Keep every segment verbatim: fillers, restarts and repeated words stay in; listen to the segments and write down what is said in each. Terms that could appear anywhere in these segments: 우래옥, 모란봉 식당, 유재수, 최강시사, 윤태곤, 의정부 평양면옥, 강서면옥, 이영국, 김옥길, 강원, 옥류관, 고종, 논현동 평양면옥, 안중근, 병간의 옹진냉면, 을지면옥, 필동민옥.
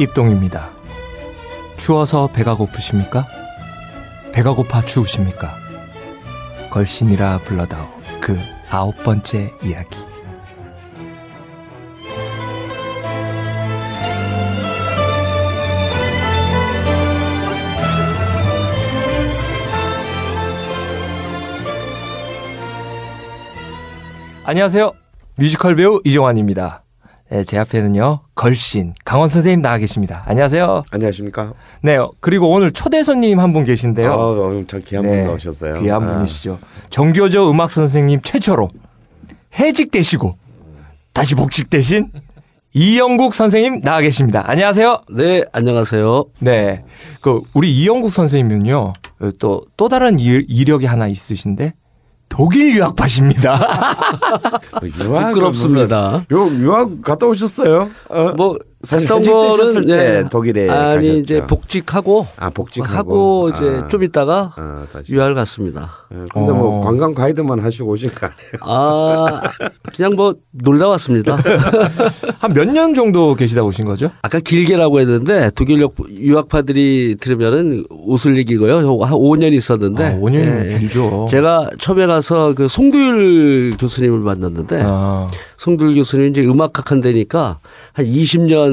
입동입니다. 추워서 배가 고프십니까? 배가 고파 추우십니까? 걸신이라 불러다오. 그 아홉 번째 이야기. 안녕하세요. 뮤지컬 배우 이종환입니다. 네, 제 앞에는요, 걸신 강원 선생님 나와 계십니다. 안녕하세요. 안녕하십니까. 네, 그리고 오늘 초대 손님 한 분 계신데요. 아, 엄청 귀한 네, 분 나오셨어요. 귀한 아. 분이시죠. 정교조 음악 선생님 최초로 해직되시고 다시 복직되신 이영국 선생님 나와 계십니다. 안녕하세요. 네, 안녕하세요. 네, 그 우리 이영국 선생님은요, 또 또 다른 일, 이력이 하나 있으신데. 독일 유학파십니다. 유학 부끄럽습니다. 요 유학 갔다 오셨어요? 어? 뭐 사실 갔다 온 거는 예, 독일에 아니 가셨죠. 이제 복직하고 아 복직하고 하고 이제 아, 좀 있다가 아, 유학을 갔습니다. 예, 근데 어. 뭐 관광 가이드만 하시고 오신 거 아니에요? 아 그냥 뭐 놀다 왔습니다. 한 몇 년 정도 계시다 오신 거죠? 아까 길게라고 했는데 독일 유학파들이 들으면은 웃을 얘기고요. 한 오 년 있었는데 아, 오 년이면 예, 길죠. 제가 처음에 가서 그 송두율 교수님을 만났는데 아. 송두율 교수님 이제 음악학 한다니까 한 이십 년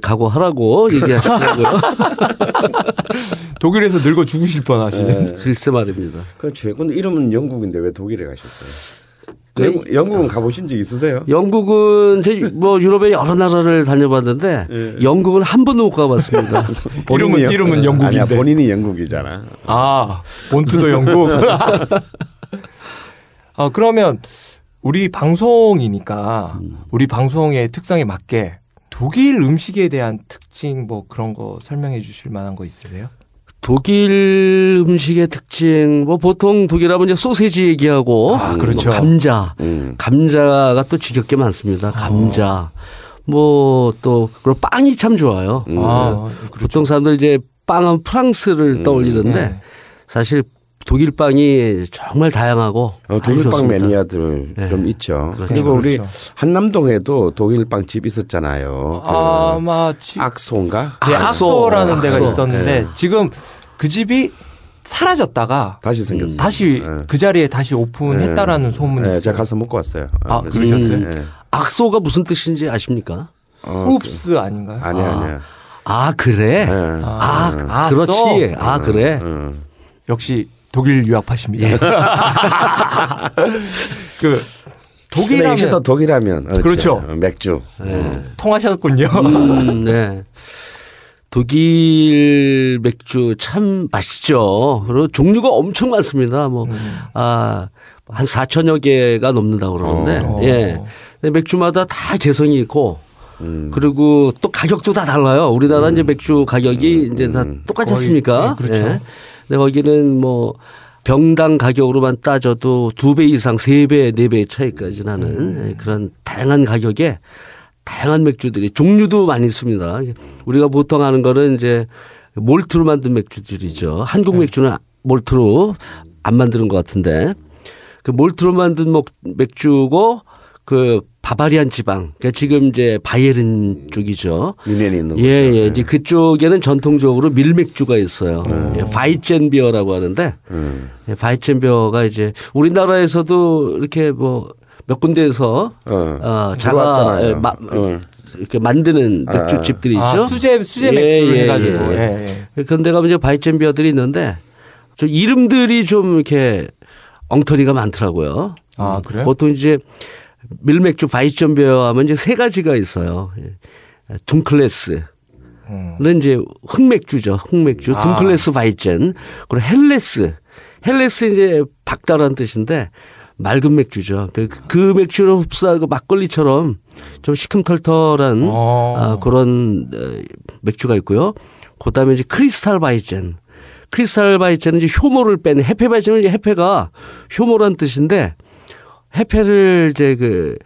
각오하라고 얘기하시더라고요. 독일에서 늙어 죽으실 뻔하시는. 네. 글쎄 말입니다. 그렇죠. 근데 이름은 영국인데 왜 독일에 가셨어요? 네. 영국은 가보신 적 있으세요? 영국은 제 뭐 유럽의 여러 나라를 다녀봤는데 네. 영국은 한 번도 못 가봤습니다. 이름은 영... 이름은 영국인데. 아니야, 본인이 영국이잖아. 아 본투도 영국. 아 그러면 우리 방송이니까 음. 우리 방송의 특성에 맞게. 독일 음식에 대한 특징 뭐 그런 거 설명해 주실 만한 거 있으세요? 독일 음식의 특징 뭐 보통 독일하면 이제 소세지 얘기하고 아, 그렇죠. 뭐 감자. 음. 감자가 또 지겹게 많습니다. 감자. 어. 뭐 또 그리고 빵이 참 좋아요. 음. 아, 그렇죠. 보통 사람들 이제 빵은 프랑스를 음. 떠올리는데 네. 사실 독일 빵이 정말 다양하고 어, 독일 빵 매니아들 네. 좀 있죠. 그렇죠. 그리고 우리 그렇죠. 한남동에도 독일 빵집 있었잖아요. 아, 그 아마 악소인가? 네, 악소라는 악소. 데가 있었는데 네. 지금 그 집이 사라졌다가 다시 생겼어요. 다시 네. 그 자리에 다시 오픈했다라는 네. 소문이 네. 있어요. 제가 가서 먹고 왔어요. 아, 그러셨어요? 음, 네. 악소가 무슨 뜻인지 아십니까? 어, 홉스 아닌가요? 아니요, 아니요. 아, 아 그래? 네. 아, 아, 그렇지. 아, 그래. 음. 역시 독일 유학파십니다. 예. 그 독일하면 또 독일하면 그렇죠. 그렇죠. 맥주 네. 음. 통하셨군요. 음, 네. 독일 맥주 참 맛있죠. 그리고 종류가 엄청 많습니다. 뭐 아 한 음. 사천여 개가 넘는다고 그러는데 어. 예. 맥주마다 다 개성이 있고. 음. 그리고 또 가격도 다 달라요. 우리나라 음. 이제 맥주 가격이 음. 이제 다 똑같지 않습니까? 네, 그렇죠. 네. 근데 거기는 뭐 병당 가격으로만 따져도 두 배 이상, 세 배, 네 배의 차이까지 나는 음. 그런 다양한 가격에 다양한 맥주들이 종류도 많이 있습니다. 우리가 보통 아는 거는 이제 몰트로 만든 맥주들이죠. 한국 맥주는 네. 몰트로 안 만드는 것 같은데 그 몰트로 만든 맥주고 그 바바리안 지방, 그러니까 지금 이제 바이에른 쪽이죠. 뮌헨에 있는 곳이죠. 예, 예. 이제 그쪽에는 전통적으로 밀맥주가 있어요. 예, 바이젠비어라고 하는데 음. 예, 바이젠비어가 이제 우리나라에서도 이렇게 뭐 몇 군데에서 어, 어, 자가 예, 마, 어. 이렇게 만드는 맥주집들이 아, 있죠. 아, 수제 수제 맥주를 예, 해가지고. 예, 예. 그런데 가면 이제 바이젠비어들이 있는데 저 이름들이 좀 이렇게 엉터리가 많더라고요. 아 그래요? 보통 이제 밀맥주 바이젠비어 하면 이제 세 가지가 있어요. 둥클레스는 음. 이제 흑맥주죠. 흑맥주. 아. 둥클레스 바이젠. 그리고 헬레스. 헬레스 이제 박다라는 뜻인데 맑은 맥주죠. 그, 그 맥주를 흡수하고 막걸리처럼 좀 시큼털털한 아, 그런 맥주가 있고요. 그 다음에 이제 크리스탈 바이젠. 크리스탈 바이젠은 이제 효모를 뺀 해페 바이젠은 이제 해페가 효모란 뜻인데 해페를 이제 그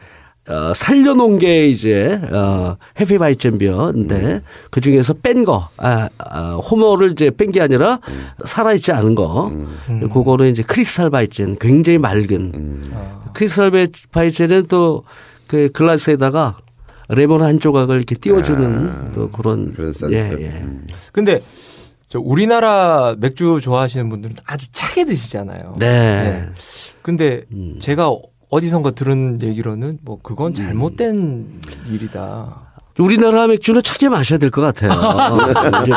어, 살려놓은 게 이제 어, 해페 바이젠비어인데 음. 그 중에서 뺀 거, 아, 아, 호모를 이제 뺀 게 아니라 음. 살아있지 않은 거, 음. 그거는 이제 크리스탈 바이젠, 굉장히 맑은 음. 크리스탈 바이젠은 또 그 글라스에다가 레몬 한 조각을 이렇게 띄워주는 아, 또 그런 그런 센스. 그런데 예, 예. 저 우리나라 맥주 좋아하시는 분들은 아주 차게 드시잖아요. 네. 그런데 네. 음. 제가 어디선가 들은 얘기로는 뭐 그건 잘못된 음. 일이다. 우리나라 맥주는 차게 마셔야 될 것 같아요.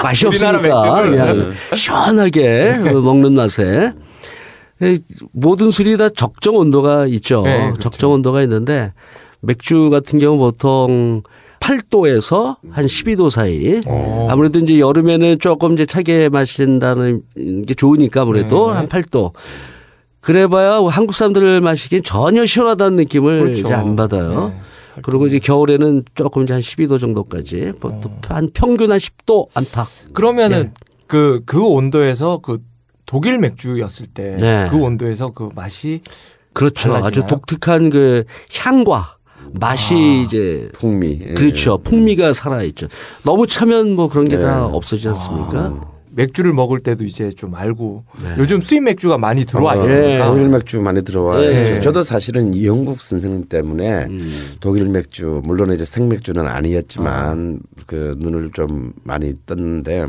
맛이 없으니까 그냥 시원하게 먹는 맛에. 모든 술이 다 적정 온도가 있죠. 네, 그렇죠. 적정 온도가 있는데 맥주 같은 경우 보통 팔 도에서 한 십이 도 사이. 오. 아무래도 이제 여름에는 조금 이제 차게 마신다는 게 좋으니까 아무래도 네. 한 팔 도. 그래봐야 한국 사람들 마시기엔 전혀 시원하다는 느낌을 그렇죠. 이제 안 받아요. 네. 그리고 이제 겨울에는 조금 이제 한 십이 도 정도까지 보통 어. 한 평균 한 십 도 안팎. 그러면은 그그 네. 그 온도에서 그 독일 맥주였을 때 그 네. 온도에서 그 맛이 그렇죠. 달라지나요? 아주 독특한 그 향과 맛이 아, 이제 풍미. 그렇죠. 예. 풍미가 살아 있죠. 너무 차면 뭐 그런 게 다 예. 없어지지 않습니까? 아. 맥주를 먹을 때도 이제 좀 알고 네. 요즘 수입 맥주가 많이 들어와 어, 있습니다. 예. 독일 맥주 많이 들어와요. 예. 저도 사실은 이영국 선생님 때문에 음. 독일 맥주 물론 이제 생맥주는 아니었지만 아. 그 눈을 좀 많이 떴는데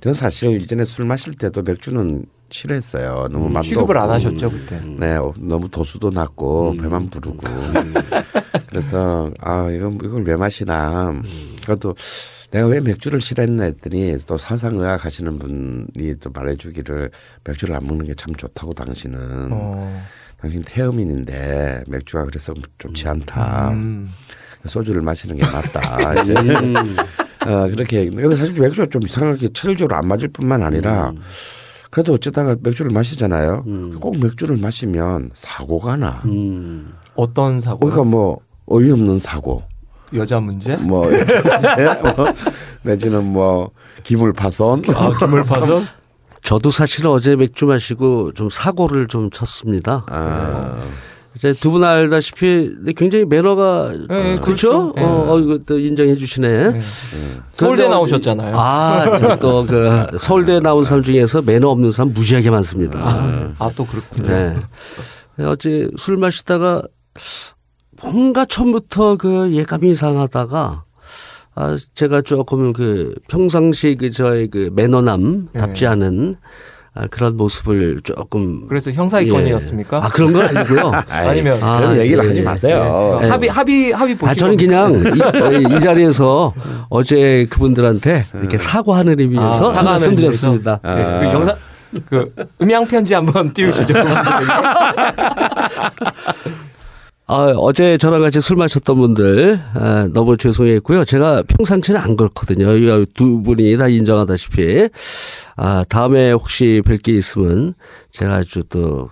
저는 사실 이전에 술 마실 때도 맥주는 싫어했어요. 너무 음, 맛도 취급을 없고. 안 하셨죠 그때. 네, 너무 도수도 낮고 음. 배만 부르고. 그래서 아 이건 이걸 왜 마시나. 음. 그것도 내가 왜 맥주를 싫어했나 했더니 또 사상의학 하시는 분이 또 말해주기를 맥주를 안 먹는 게 참 좋다고 당신은 어. 당신 태음인인데 맥주가 그래서 좋지 않다. 음. 소주를 마시는 게 맞다. 이제. 어, 그렇게. 근데 사실 맥주가 좀 이상하게 체질적으로 안 맞을 뿐만 아니라 음. 그래도 어쩌다가 맥주를 마시잖아요. 음. 꼭 맥주를 마시면 사고가 나. 음. 어떤 사고? 그러니까 뭐 어이없는 사고. 여자 문제? 뭐, 여자 문제? 뭐 내지는 뭐 기물 파손? 아, 기물 파손? 저도 사실 어제 맥주 마시고 좀 사고를 좀 쳤습니다. 아. 네. 이제 두 분 알다시피 굉장히 매너가 네, 그렇죠? 네. 어, 어, 인정해 주시네. 네. 서울대 나오셨잖아요. 아, 저 또 그 서울대 나온 사람 중에서 매너 없는 사람 무지하게 많습니다. 아, 아 또 그렇군요. 네. 어제 술 마시다가 뭔가 처음부터 그 예감이 이상하다가 아, 제가 조금 그 평상시 그 저의 그 매너남 답지 않은 아, 그런 모습을 조금. 그래서 형사입건이었습니까? 예. 아, 그런 건 아니고요. 아니면. 아, 그런 얘기를 예, 하지 마세요. 예. 합의, 합의, 합의 보시죠. 아, 저는 그냥 이, 이 자리에서 어제 그분들한테 이렇게 사과하는 의미에서 아, 사과하는 말씀드렸습니다. 아. 네. 그 영상, 그 음향편지 한번 띄우시죠. 아, 어제 저랑 같이 술 마셨던 분들 아, 너무 죄송했고요. 제가 평상치는 안 그렇거든요. 이 두 분이 다 인정하다시피 아, 다음에 혹시 뵐 게 있으면 제가 아주 또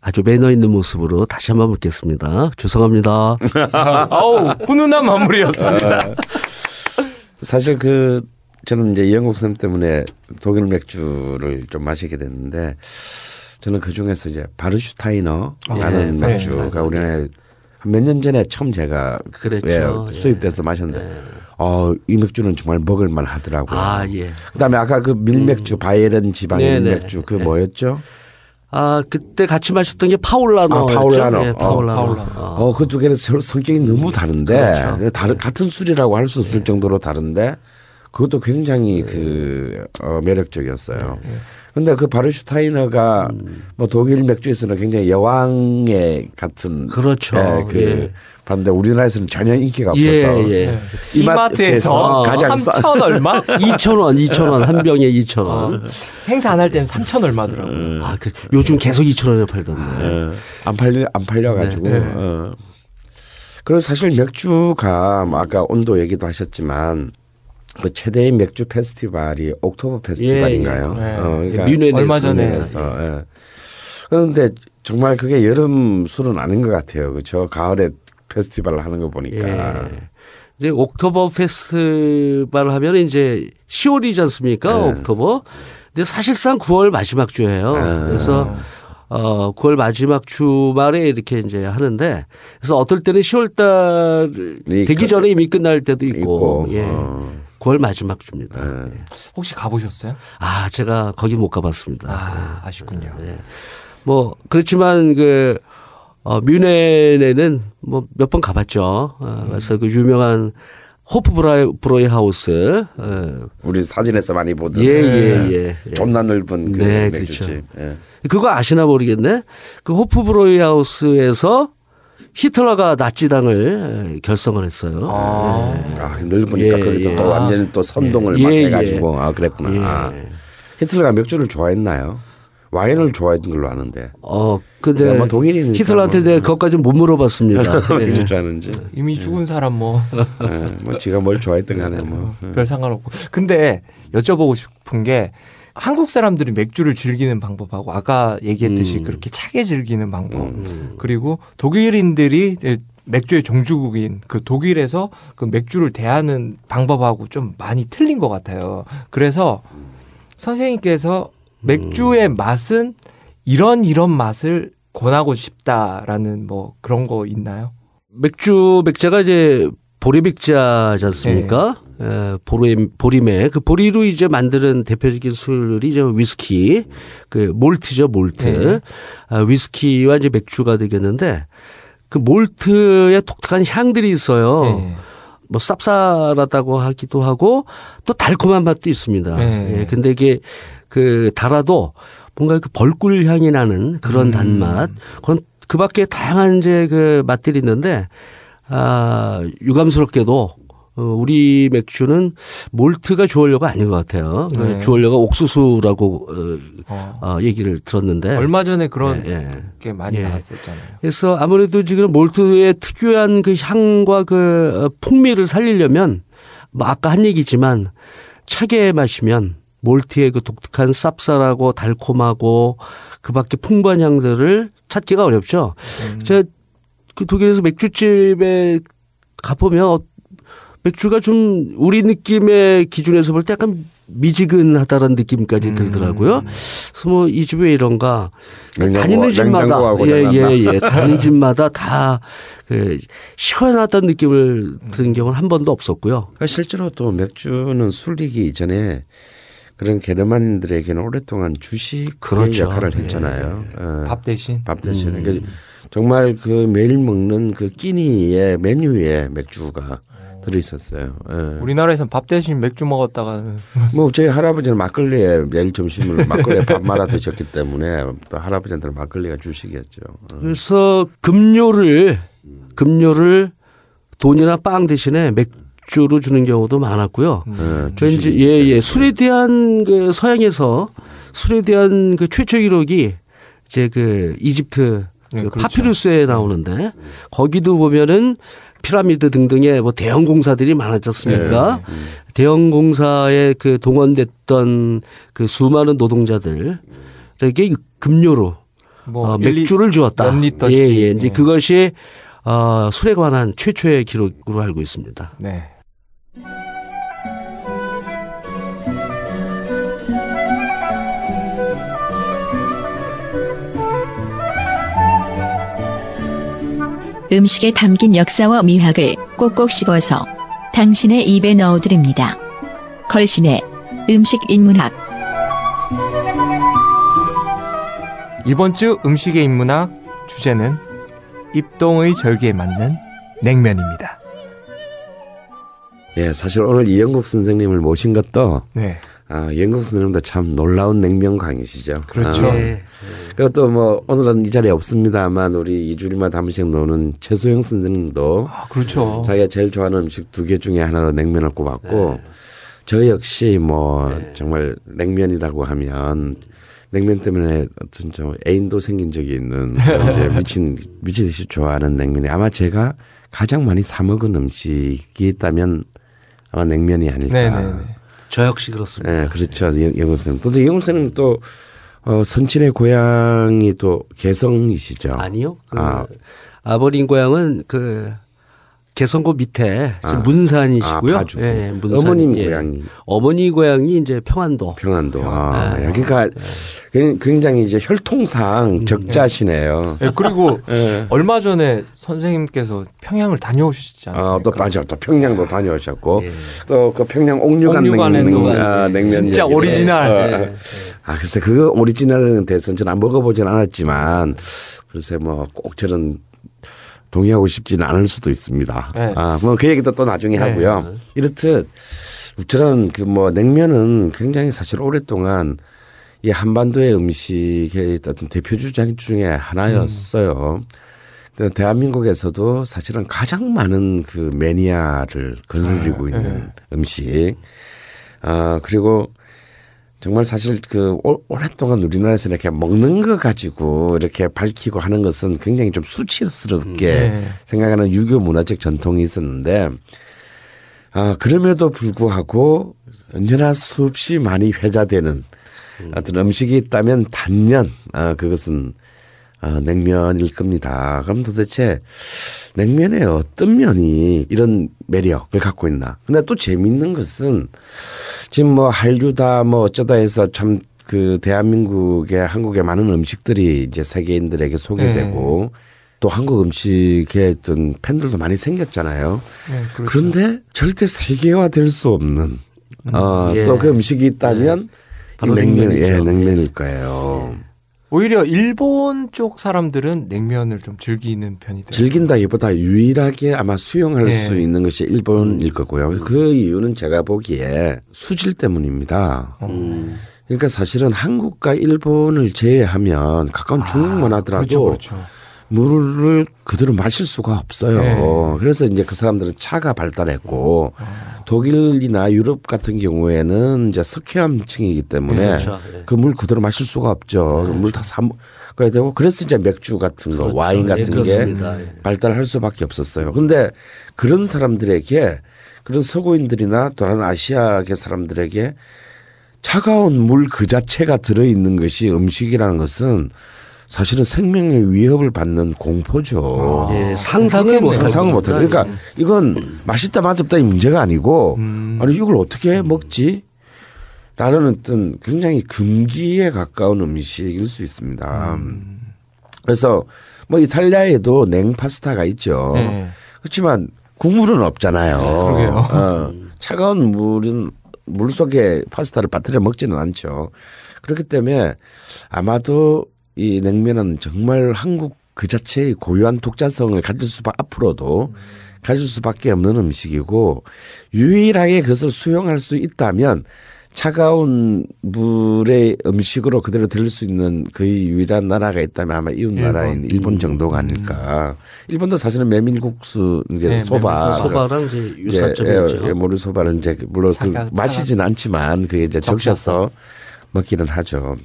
아주 매너 있는 모습으로 다시 한번 뵙겠습니다. 죄송합니다. 아우 훈훈한 마무리였습니다. 사실 그 저는 이제 이영국 선생님 때문에 독일 맥주를 좀 마시게 됐는데 저는 그 중에서 이제 바르슈타이너라는 아, 예, 맥주가 예, 우리나라에 몇 년 전에 처음 제가 그랬죠. 예, 수입돼서 예. 마셨는데 예. 어, 이 맥주는 정말 먹을만 하더라고요. 아, 예. 그다음에 아까 그 밀맥주 음. 바이에른 지방 네, 밀맥주 네. 그 뭐였죠? 아 그때 같이 마셨던 게 파울라노. 아, 파울라노. 예, 파울라노. 어, 파울라노. 어, 그 두 개는 서로 성격이 너무 다른데 그렇죠. 다른 같은 술이라고 할 수 없을 예. 정도로 다른데 그것도 굉장히 그 어, 매력적이었어요. 예, 예. 근데 그 바르슈타이너가 음. 뭐 독일 맥주에서는 굉장히 여왕의 같은 그렇죠. 예, 그 예. 반대 우리나라에서는 전혀 인기가 없어서 예, 예. 이마트에서, 이마트에서 가장 삼천 얼마? 이천 원, 이천 원 한 병에 이천 원. 어. 행사 안 할 때는 삼천 얼마더라고요. 음. 아, 그 요즘 계속 이천 원에 팔던데. 아, 안 팔려 안 팔려 가지고. 네, 네. 어. 그리고 사실 맥주가 아까 온도 얘기도 하셨지만. 그 최대의 맥주 페스티벌이 옥토버 페스티벌인가요? 예, 예. 어, 그러니까 뮌헨에서 얼마 전에. 예. 그런데 정말 그게 여름 술은 아닌 것 같아요. 그렇죠? 가을에 페스티벌을 하는 거 보니까. 예. 이제 옥토버 페스티벌 하면 이제 시월이지 않습니까? 예. 옥토버. 근데 사실상 구월 마지막 주예요. 아. 그래서 어, 구월 마지막 주말에 이렇게 이제 하는데 그래서 어떨 때는 시월 달 되기 전에 이미 끝날 때도 있고. 있고. 예. 어. 구월 마지막 주입니다. 네. 혹시 가보셨어요? 아, 제가 거기 못 가봤습니다. 아, 아쉽군요. 네. 뭐 그렇지만 그 어, 뮌헨에는 뭐 몇 번 가봤죠. 어, 그래서 그 유명한 호프브로이 하우스. 어. 우리 사진에서 많이 보던. 예, 예, 예. 예. 존나 넓은 그 네, 맥주집. 그렇죠. 예. 그거 아시나 모르겠네. 그 호프브로이 하우스에서 히틀러가 나치당을 결성을 했어요. 아, 예. 아 넓으니까 예, 거기서 예. 또 완전히 또 선동을 예, 막 해가지고. 예. 아, 그랬구나. 예. 아. 히틀러가 맥주를 좋아했나요? 와인을 좋아했던 걸로 아는데. 어, 근데 아마 동일이니까 히틀러한테 뭐. 그것까지 못 물어봤습니다. 네. 좋아하는지. 이미 네. 죽은 사람 뭐. 네. 뭐 지가 뭘 좋아했던 간에 뭐. 별 상관없고. 근데 여쭤보고 싶은 게 한국 사람들이 맥주를 즐기는 방법하고 아까 얘기했듯이 음. 그렇게 차게 즐기는 방법. 음. 그리고 독일인들이 맥주의 종주국인 그 독일에서 그 맥주를 대하는 방법하고 좀 많이 틀린 것 같아요. 그래서 선생님께서 맥주의 음. 맛은 이런 이런 맛을 권하고 싶다라는 뭐 그런 거 있나요? 맥주 맥자가 이제 보리맥자지 않습니까? 네. 에, 보리, 보리매. 그 보리로 이제 만드는 대표적인 술이 이제 위스키, 그 몰트죠, 몰트. 네. 아, 위스키와 이제 맥주가 되겠는데 그 몰트의 독특한 향들이 있어요. 네. 뭐 쌉쌀하다고 하기도 하고 또 달콤한 맛도 있습니다. 네. 예, 근데 이게 그 달아도 뭔가 그 벌꿀 향이 나는 그런 단맛. 음. 그런 그 밖에 다양한 이제 그 맛들이 있는데 아, 유감스럽게도 우리 맥주는 몰트가 주원료가 아닌 것 같아요. 네. 주원료가 옥수수라고 어. 어, 얘기를 들었는데 얼마 전에 그런 네, 네. 게 많이 네. 나왔었잖아요. 그래서 아무래도 지금 몰트의 특유한 그 향과 그 풍미를 살리려면 뭐 아까 한 얘기지만 차게 마시면 몰트의 그 독특한 쌉쌀하고 달콤하고 그밖에 풍부한 향들을 찾기가 어렵죠. 음. 제가 그 독일에서 맥주집에 가보면 맥주가 좀 우리 느낌의 기준에서 볼 때 약간 미지근하다라는 느낌까지 들더라고요. 음. 그래서 뭐 이 집에 이런가 냉장고, 다니는 집마다 예예예 예, 예. 다니는 집마다 다 그 시원하다는 느낌을 드는 경우는 한 번도 없었고요. 실제로 또 맥주는 술이기 이전에 그런 게르만인들에게는 오랫동안 주식의 그렇죠. 역할을 했잖아요. 예. 어. 밥 대신. 밥 대신. 음. 그러니까 정말 그 매일 먹는 그 끼니의 메뉴에 맥주가 들어 있었어요. 예. 우리나라에서는 밥 대신 맥주 먹었다가는. 뭐 저희 할아버지는 막걸리에 매일 점심을 막걸리에 밥 말아 드셨기 때문에 또 할아버지한테는 막걸리가 주식이었죠. 어. 그래서 급료를 급료를 돈이나 빵 대신에 맥주 주로 주는 경우도 많았고요. 음. 왠지 예, 예. 술에 대한 그 서양에서 술에 대한 그 최초 기록이 이제 그 이집트 네, 그 그렇죠. 파피루스에 나오는데 거기도 보면은 피라미드 등등의 뭐 대형 공사들이 많았지 않습니까? 네. 대형 공사에 그 동원됐던 그 수많은 노동자들에게 급료로 뭐 어, 맥주를 주었다. 몇 리터씩. 예, 예. 이제 네. 그것이 어, 술에 관한 최초의 기록으로 알고 있습니다. 네. 음식에 담긴 역사와 미학을 꼭꼭 씹어서 당신의 입에 넣어드립니다. 걸신의 음식인문학. 이번 주 음식의 인문학 주제는 입동의 절기에 맞는 냉면입니다. 예, 사실 오늘 이영국 선생님을 모신 것도 네. 아, 영국 선생님도 참 놀라운 냉면광이시죠. 그렇죠. 아, 네. 그리고 또 뭐 오늘은 이 자리에 없습니다만 우리 이 주일마다 한 번씩 노는 최소영 선생님도 아, 그렇죠. 자기가 제일 좋아하는 음식 두 개 중에 하나로 냉면을 꼽았고 네. 저 역시 뭐 네. 정말 냉면이라고 하면 냉면 때문에 진짜 애인도 생긴 적이 있는 미친 미친 듯이 좋아하는 냉면이 아마 제가 가장 많이 사 먹은 음식이 있다면 아마 냉면이 아닐까. 네네네. 저 역시 그렇습니다. 네, 그렇죠. 영국 선생님. 또 영국 선생님 또 어, 선친의 고향이 또 개성이시죠? 아니요. 그 아. 아버님 고향은 그 개성고 밑에 아. 문산이시고요. 아, 예, 문산. 어머님 예. 고향이. 어머니 고향이 이제 평안도. 평안도. 아, 아. 그러니까 네. 굉장히 이제 혈통상 적자시네요. 네. 그리고 네. 얼마 전에 선생님께서 평양을 다녀오시지 않습니까? 아, 또 맞아요. 또 평양도 다녀오셨고 네. 또 그 평양 옥류관 냉면, 아, 냉면 진짜 얘기네. 오리지널. 네. 네. 아, 글쎄 그 오리지널에 대해서는 저는 안 먹어보진 않았지만 글쎄 뭐 꼭 저런. 동의하고 싶지는 않을 수도 있습니다. 네. 아, 뭐 그 얘기도 또 나중에 네. 하고요. 이렇듯 저는 그 뭐 냉면은 굉장히 사실 오랫동안 이 한반도의 음식의 어떤 대표 주장 중에 하나였어요. 음. 대한민국에서도 사실은 가장 많은 그 매니아를 거느리고 네. 있는 네. 음식. 아, 그리고 정말 사실 그 오랫동안 우리나라에서 이렇게 먹는 거 가지고 이렇게 밝히고 하는 것은 굉장히 좀 수치스럽게 네. 생각하는 유교 문화적 전통이 있었는데 아 그럼에도 불구하고 언제나 수없이 많이 회자되는 어떤 음식이 있다면 단연 아 그것은 아 냉면일 겁니다. 그럼 도대체 냉면의 어떤 면이 이런 매력을 갖고 있나? 근데 또 재미있는 것은 지금 뭐 한류다 뭐 어쩌다 해서 참 그 대한민국의 한국의 많은 음식들이 이제 세계인들에게 소개되고 네. 또 한국 음식에 어떤 팬들도 많이 생겼잖아요. 네, 그렇죠. 그런데 절대 세계화될 수 없는 음, 어, 예. 또 그 음식이 있다면 네. 냉면, 예, 냉면일 거예요. 예. 오히려 일본 쪽 사람들은 냉면을 좀 즐기는 편이더라고요. 즐긴다기보다 유일하게 아마 수용할 네. 수 있는 것이 일본일 거고요. 그 이유는 제가 보기에 수질 때문입니다. 음. 그러니까 사실은 한국과 일본을 제외하면 가까운 아, 중국 문화더라도 그렇죠, 그렇죠. 물을 그대로 마실 수가 없어요. 네. 그래서 이제 그 사람들은 차가 발달했고 아. 독일이나 유럽 같은 경우에는 이제 석회암층이기 때문에 네, 그렇죠. 네. 그 물 그대로 마실 수가 없죠. 네, 물 다 사 먹어야 되고 그래서 이제 맥주 같은 거 그렇죠. 와인 같은 네, 게 네. 발달할 수밖에 없었어요. 그런데 그런 사람들에게 그런 서구인들이나 또는 아시아계 사람들에게 차가운 물 그 자체가 들어있는 것이 음식이라는 것은 사실은 생명의 위협을 받는 공포죠. 아, 예, 상상을 못해. 상상을 못해. 그러니까 이건 맛있다 맛없다 이 문제가 아니고 음. 아니 이걸 어떻게 음. 먹지? 라는 어떤 굉장히 금기에 가까운 음식일 수 있습니다. 음. 그래서 뭐 이탈리아에도 냉파스타가 있죠. 네. 그렇지만 국물은 없잖아요. 그러게요. 어, 차가운 물은 물 속에 파스타를 빠뜨려 먹지는 않죠. 그렇기 때문에 아마도 이 냉면은 정말 한국 그 자체의 고유한 독자성을 가질 수밖에 앞으로도 가질 수밖에 없는 음식이고 유일하게 그것을 수용할 수 있다면 차가운 물의 음식으로 그대로 들을 수 있는 거의 유일한 나라가 있다면 아마 이웃 나라인 일본, 일본 정도가 아닐까. 일본도 사실은 메밀국수 이제 네, 소바, 소바랑 이제 유사점이죠. 모루 소바는 이제 물론 차가, 그 마시진 않지만 그게 이제 적셔서. 먹기는 하죠.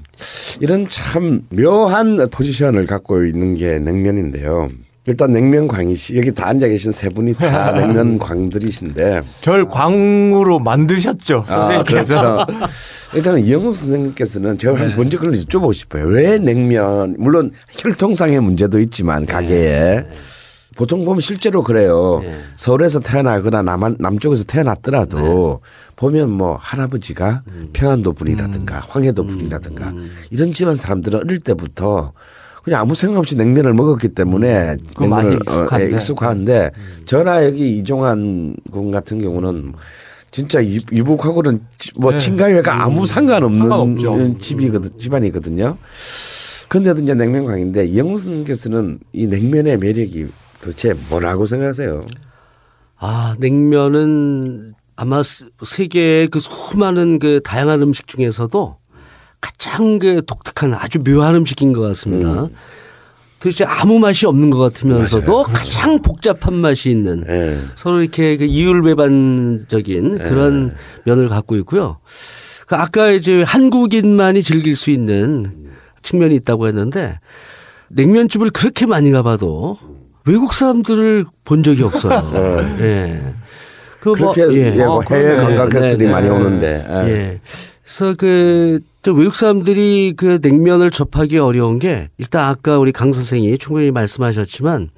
이런 참 묘한 포지션을 갖고 있는 게 냉면인데요. 일단 냉면광이시 여기 다 앉아 계신 세 분이 다 냉면광들이신데 절 광으로 만드셨죠 선생님께서. 아, 그렇죠. 일단 이영국 선생님께서는 제가 네. 먼저 그걸 여쭤보고 싶어요. 왜 냉면 물론 혈통상의 문제도 있지만 가게에 네. 보통 보면 실제로 그래요. 네. 서울에서 태어나거나 남, 남쪽에서 태어났더라도 네. 보면 뭐 할아버지가 음. 평안도 분이라든가 음. 황해도 분이라든가 음. 이런 집안 사람들은 어릴 때부터 그냥 아무 생각 없이 냉면을 먹었기 때문에 음. 그 맛이 익숙한데, 어, 예, 익숙한데 음. 저나 여기 이종환 군 같은 경우는 진짜 이북하고는 뭐 네. 친가위가 아무 상관없는 상관없죠. 집이거든, 집안이거든요. 그런데도 이제 냉면광인데 이영국 선생님께서는 이 냉면의 매력이 도대체 뭐라고 생각하세요? 아, 냉면은 아마 세계의 그 수많은 그 다양한 음식 중에서도 가장 그 독특한 아주 묘한 음식인 것 같습니다. 음. 도대체 아무 맛이 없는 것 같으면서도 맞아요. 가장 복잡한 맛이 있는 네. 서로 이렇게 그 이율배반적인 그런 네. 면을 갖고 있고요. 그 아까 이제 한국인만이 즐길 수 있는 측면이 있다고 했는데 냉면집을 그렇게 많이 가봐도 외국 사람들을 본 적이 없어요. 네. 예. 그 그렇게 뭐, 예. 예, 뭐 해외 관광객들이 많이 오는데. 예. 예. 그래서 그 외국 사람들이 그 냉면을 접하기 어려운 게 일단 아까 우리 강 선생이 충분히 말씀하셨지만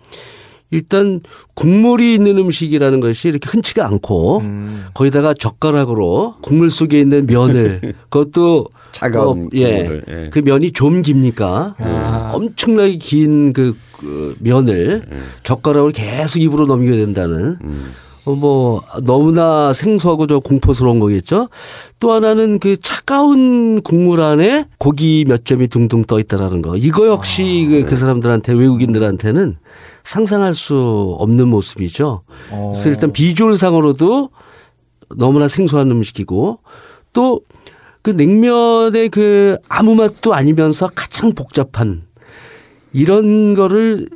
일단 국물이 있는 음식이라는 것이 이렇게 흔치가 않고 음. 거기다가 젓가락으로 국물 속에 있는 면을 그것도 차가운 어, 예, 예. 그 면이 좀 깁니까? 아. 엄청나게 긴 그 면을 예. 젓가락을 계속 입으로 넘겨야 된다는 음. 뭐 너무나 생소하고 저 공포스러운 거겠죠. 또 하나는 그 차가운 국물 안에 고기 몇 점이 둥둥 떠 있다라는 거. 이거 역시 아, 네. 그 사람들한테 외국인들한테는 상상할 수 없는 모습이죠. 어. 그래서 일단 비주얼상으로도 너무나 생소한 음식이고 또 그 냉면의 그 아무 맛도 아니면서 가장 복잡한 이런 거를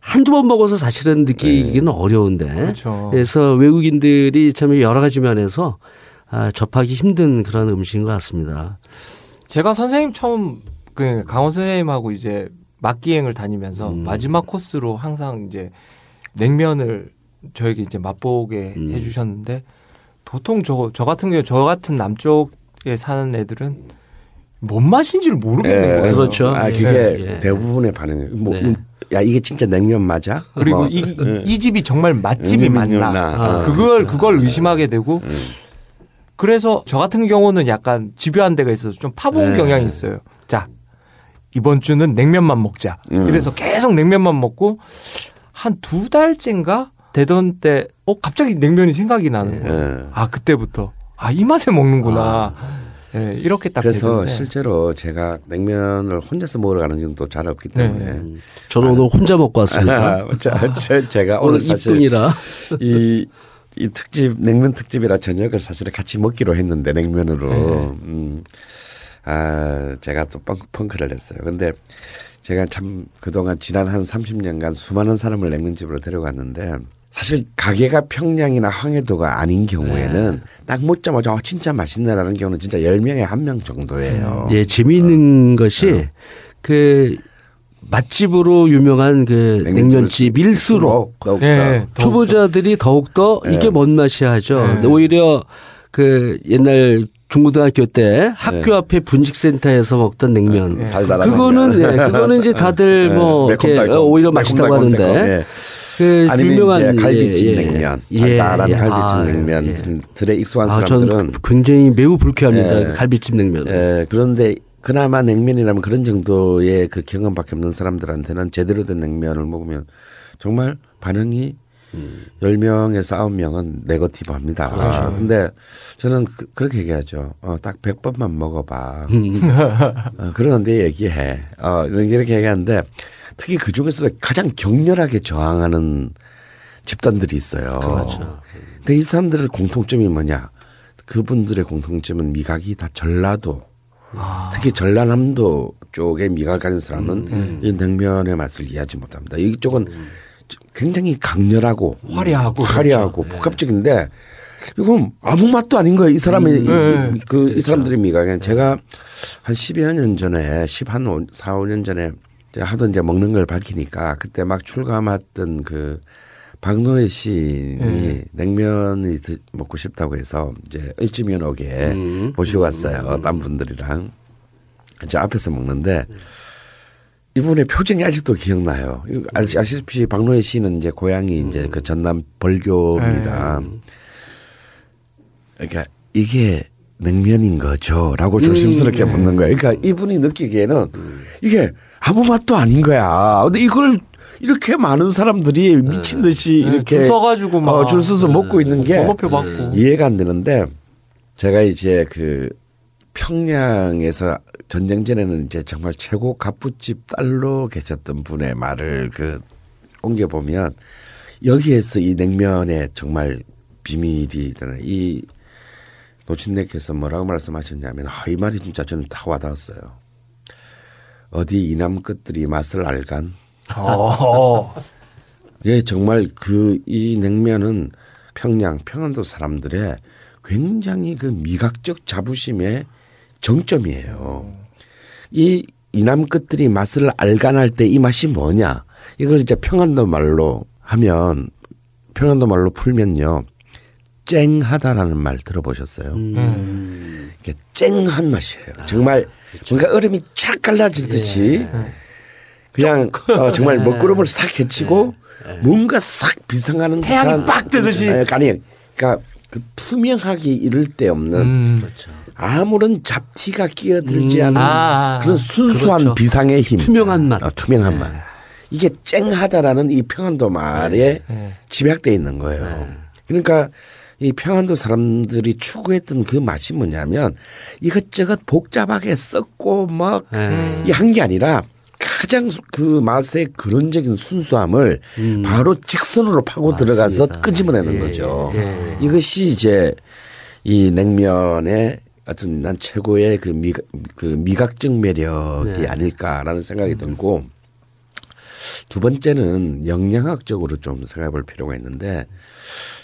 한두 번 먹어서 사실은 느끼기는 네. 어려운데 그렇죠. 그래서 외국인들이 참 여러 가지 면에서 접하기 힘든 그런 음식인 것 같습니다. 제가 선생님 처음 그 강원 선생님하고 이제 맛기행을 다니면서 음. 마지막 코스로 항상 이제 냉면을 저에게 이제 맛보게 음. 해주셨는데 보통 저, 저 같은 경우 저 같은 남쪽에 사는 애들은 뭔 맛인지를 모르겠는 네. 거예요. 그렇죠. 아 그게 네. 대부분의 반응이에요. 뭐 네. 야 이게 진짜 냉면 맞아? 그리고 뭐. 이, 이 집이 정말 맛집이 맞나? 아, 그걸 그렇죠. 그걸 의심하게 되고 네. 그래서 저 같은 경우는 약간 집요한 데가 있어서 좀 파본 네. 경향이 있어요. 자 이번 주는 냉면만 먹자. 음. 그래서 계속 냉면만 먹고 한 두 달째인가 되던 때 어 갑자기 냉면이 생각이 나는 거예요. 네. 아 그때부터 아 이 맛에 먹는구나. 아. 네, 이렇게 딱 그래서 되던데. 실제로 제가 냉면을 혼자서 먹으러 가는 경우도 잘 없기 때문에 네. 저는 아, 오늘 혼자 먹고 왔습니다. 제가 오늘, 오늘 사실 입등이라 이, 이 특집 냉면 특집이라 저녁을 사실 같이 먹기로 했는데 냉면으로 네. 음, 아 제가 또 펑크를 했어요. 그런데 제가 참 그동안 지난 한 삼십 년간 수많은 사람을 냉면집으로 데려갔는데. 사실 가게가 평양이나 황해도가 아닌 경우에는 네. 딱 먹자마자 어, 진짜 맛있네라는 경우는 진짜 열 명에 한 명 정도예요. 예, 재미있는 어. 것이 어. 그 맛집으로 유명한 그 냉면집 일수록 네, 초보자들이 더욱더 네. 이게 뭔 맛이야 하죠. 네. 오히려 그 옛날 중고등학교 때 학교 네. 앞에 분식센터에서 먹던 냉면. 네. 그거는 예, 그거는 이제 다들 네. 뭐 이렇게 오히려 맛있다고 하는데. 그 아니면 유명한 이제 갈비찜 예, 냉면, 예, 달달한 예, 갈비찜 아, 냉면 예. 들에 익숙한 아, 사람들은 굉장히 매우 불쾌합니다. 예, 그 갈비찜 냉면. 예, 그런데 그나마 냉면이라면 그런 정도의 그 경험밖에 없는 사람들한테는 제대로 된 냉면을 먹으면 정말 반응이 음. 열 명에서 아홉 명은 네거티브합니다. 그런데 아, 저는 그, 그렇게 얘기하죠. 어, 딱 백 번만 먹어봐. 어, 그러는데 얘기해. 어, 이렇게 얘기하는데. 특히 그 중에서도 가장 격렬하게 저항하는 집단들이 있어요. 그렇죠. 근데 이 사람들의 공통점이 뭐냐? 그분들의 공통점은 미각이 다 전라도, 아. 특히 전라남도 쪽에 미각을 가진 사람은 음. 이 냉면의 맛을 이해하지 못합니다. 이쪽은 음. 굉장히 강렬하고 화려하고, 화려하고 그렇죠. 복합적인데 이건 아무 맛도 아닌 거예요. 이 사람의 음. 이, 이, 그 그렇죠. 이 사람들의 미각은 네. 제가 한 십여 년 전에 십 한 사, 오 년 전에 하도 이제 먹는 걸 밝히니까 그때 막 출감했던 그 박노해 시인이 네. 냉면이 먹고 싶다고 해서 이제 을지면옥에 음. 모시고 왔어요. 딴 분들이랑. 이제 앞에서 먹는데 이분의 표정이 아직도 기억나요. 아시다시피 박노해 시인은 이제 고향이 이제 그 전남 벌교입니다. 네. 그러니까 이게 냉면인 거죠. 라고 조심스럽게 묻는 음. 거예요. 그러니까 이분이 느끼기에는 음. 이게 아무 맛도 아닌 거야. 근데 이걸 이렇게 많은 사람들이 미친 듯이 네. 이렇게 줄 서가지고 막 어, 줄 서서 네. 먹고 있는 게 네. 이해가 안 되는데 제가 이제 그 평양에서 전쟁 전에는 이제 정말 최고 갑부집 딸로 계셨던 분의 말을 그 옮겨 보면 여기에서 이 냉면의 정말 비밀이 이 노친네께서 뭐라고 말씀하셨냐면 아, 이 말이 진짜 저는 다 와닿았어요. 어디 이남 끝들이 맛을 알간. 예, 정말 그 이 냉면은 평양, 평안도 사람들의 굉장히 그 미각적 자부심의 정점이에요. 이 이남 끝들이 맛을 알간할 때 이 맛이 뭐냐? 이걸 이제 평안도 말로 하면 평안도 말로 풀면요. 쨍하다라는 말 들어보셨어요? 음. 이게 쨍한 맛이에요. 정말 그렇죠. 뭔가 얼음이 착 갈라지듯이 예. 그냥 어, 정말 먹구름을 싹 헤치고 예. 네. 뭔가 싹 비상하는 태양이 빡 뜨듯이. 아니, 그러니까 그 투명하게 이를 데 없는 음. 그렇죠. 아무런 잡티가 끼어들지 음. 않은 아, 그런 순수한 그렇죠. 비상의 힘. 투명한 맛. 어, 투명한 네. 맛. 이게 쨍하다라는 이 평안도 말에 네. 네. 집약되어 있는 거예요. 네. 그러니까 이 평안도 사람들이 추구했던 그 맛이 뭐냐면 이것저것 복잡하게 썩고 막 이 한 게 아니라 가장 그 맛의 근원적인 순수함을 음. 바로 직선으로 파고 맞습니다. 들어가서 끄집어내는 예. 거죠. 예. 이것이 이제 이 냉면의 어떤 난 최고의 그, 미, 그 미각적 매력이 예. 아닐까라는 생각이 들고 두 번째는 영양학적으로 좀 생각해 볼 필요가 있는데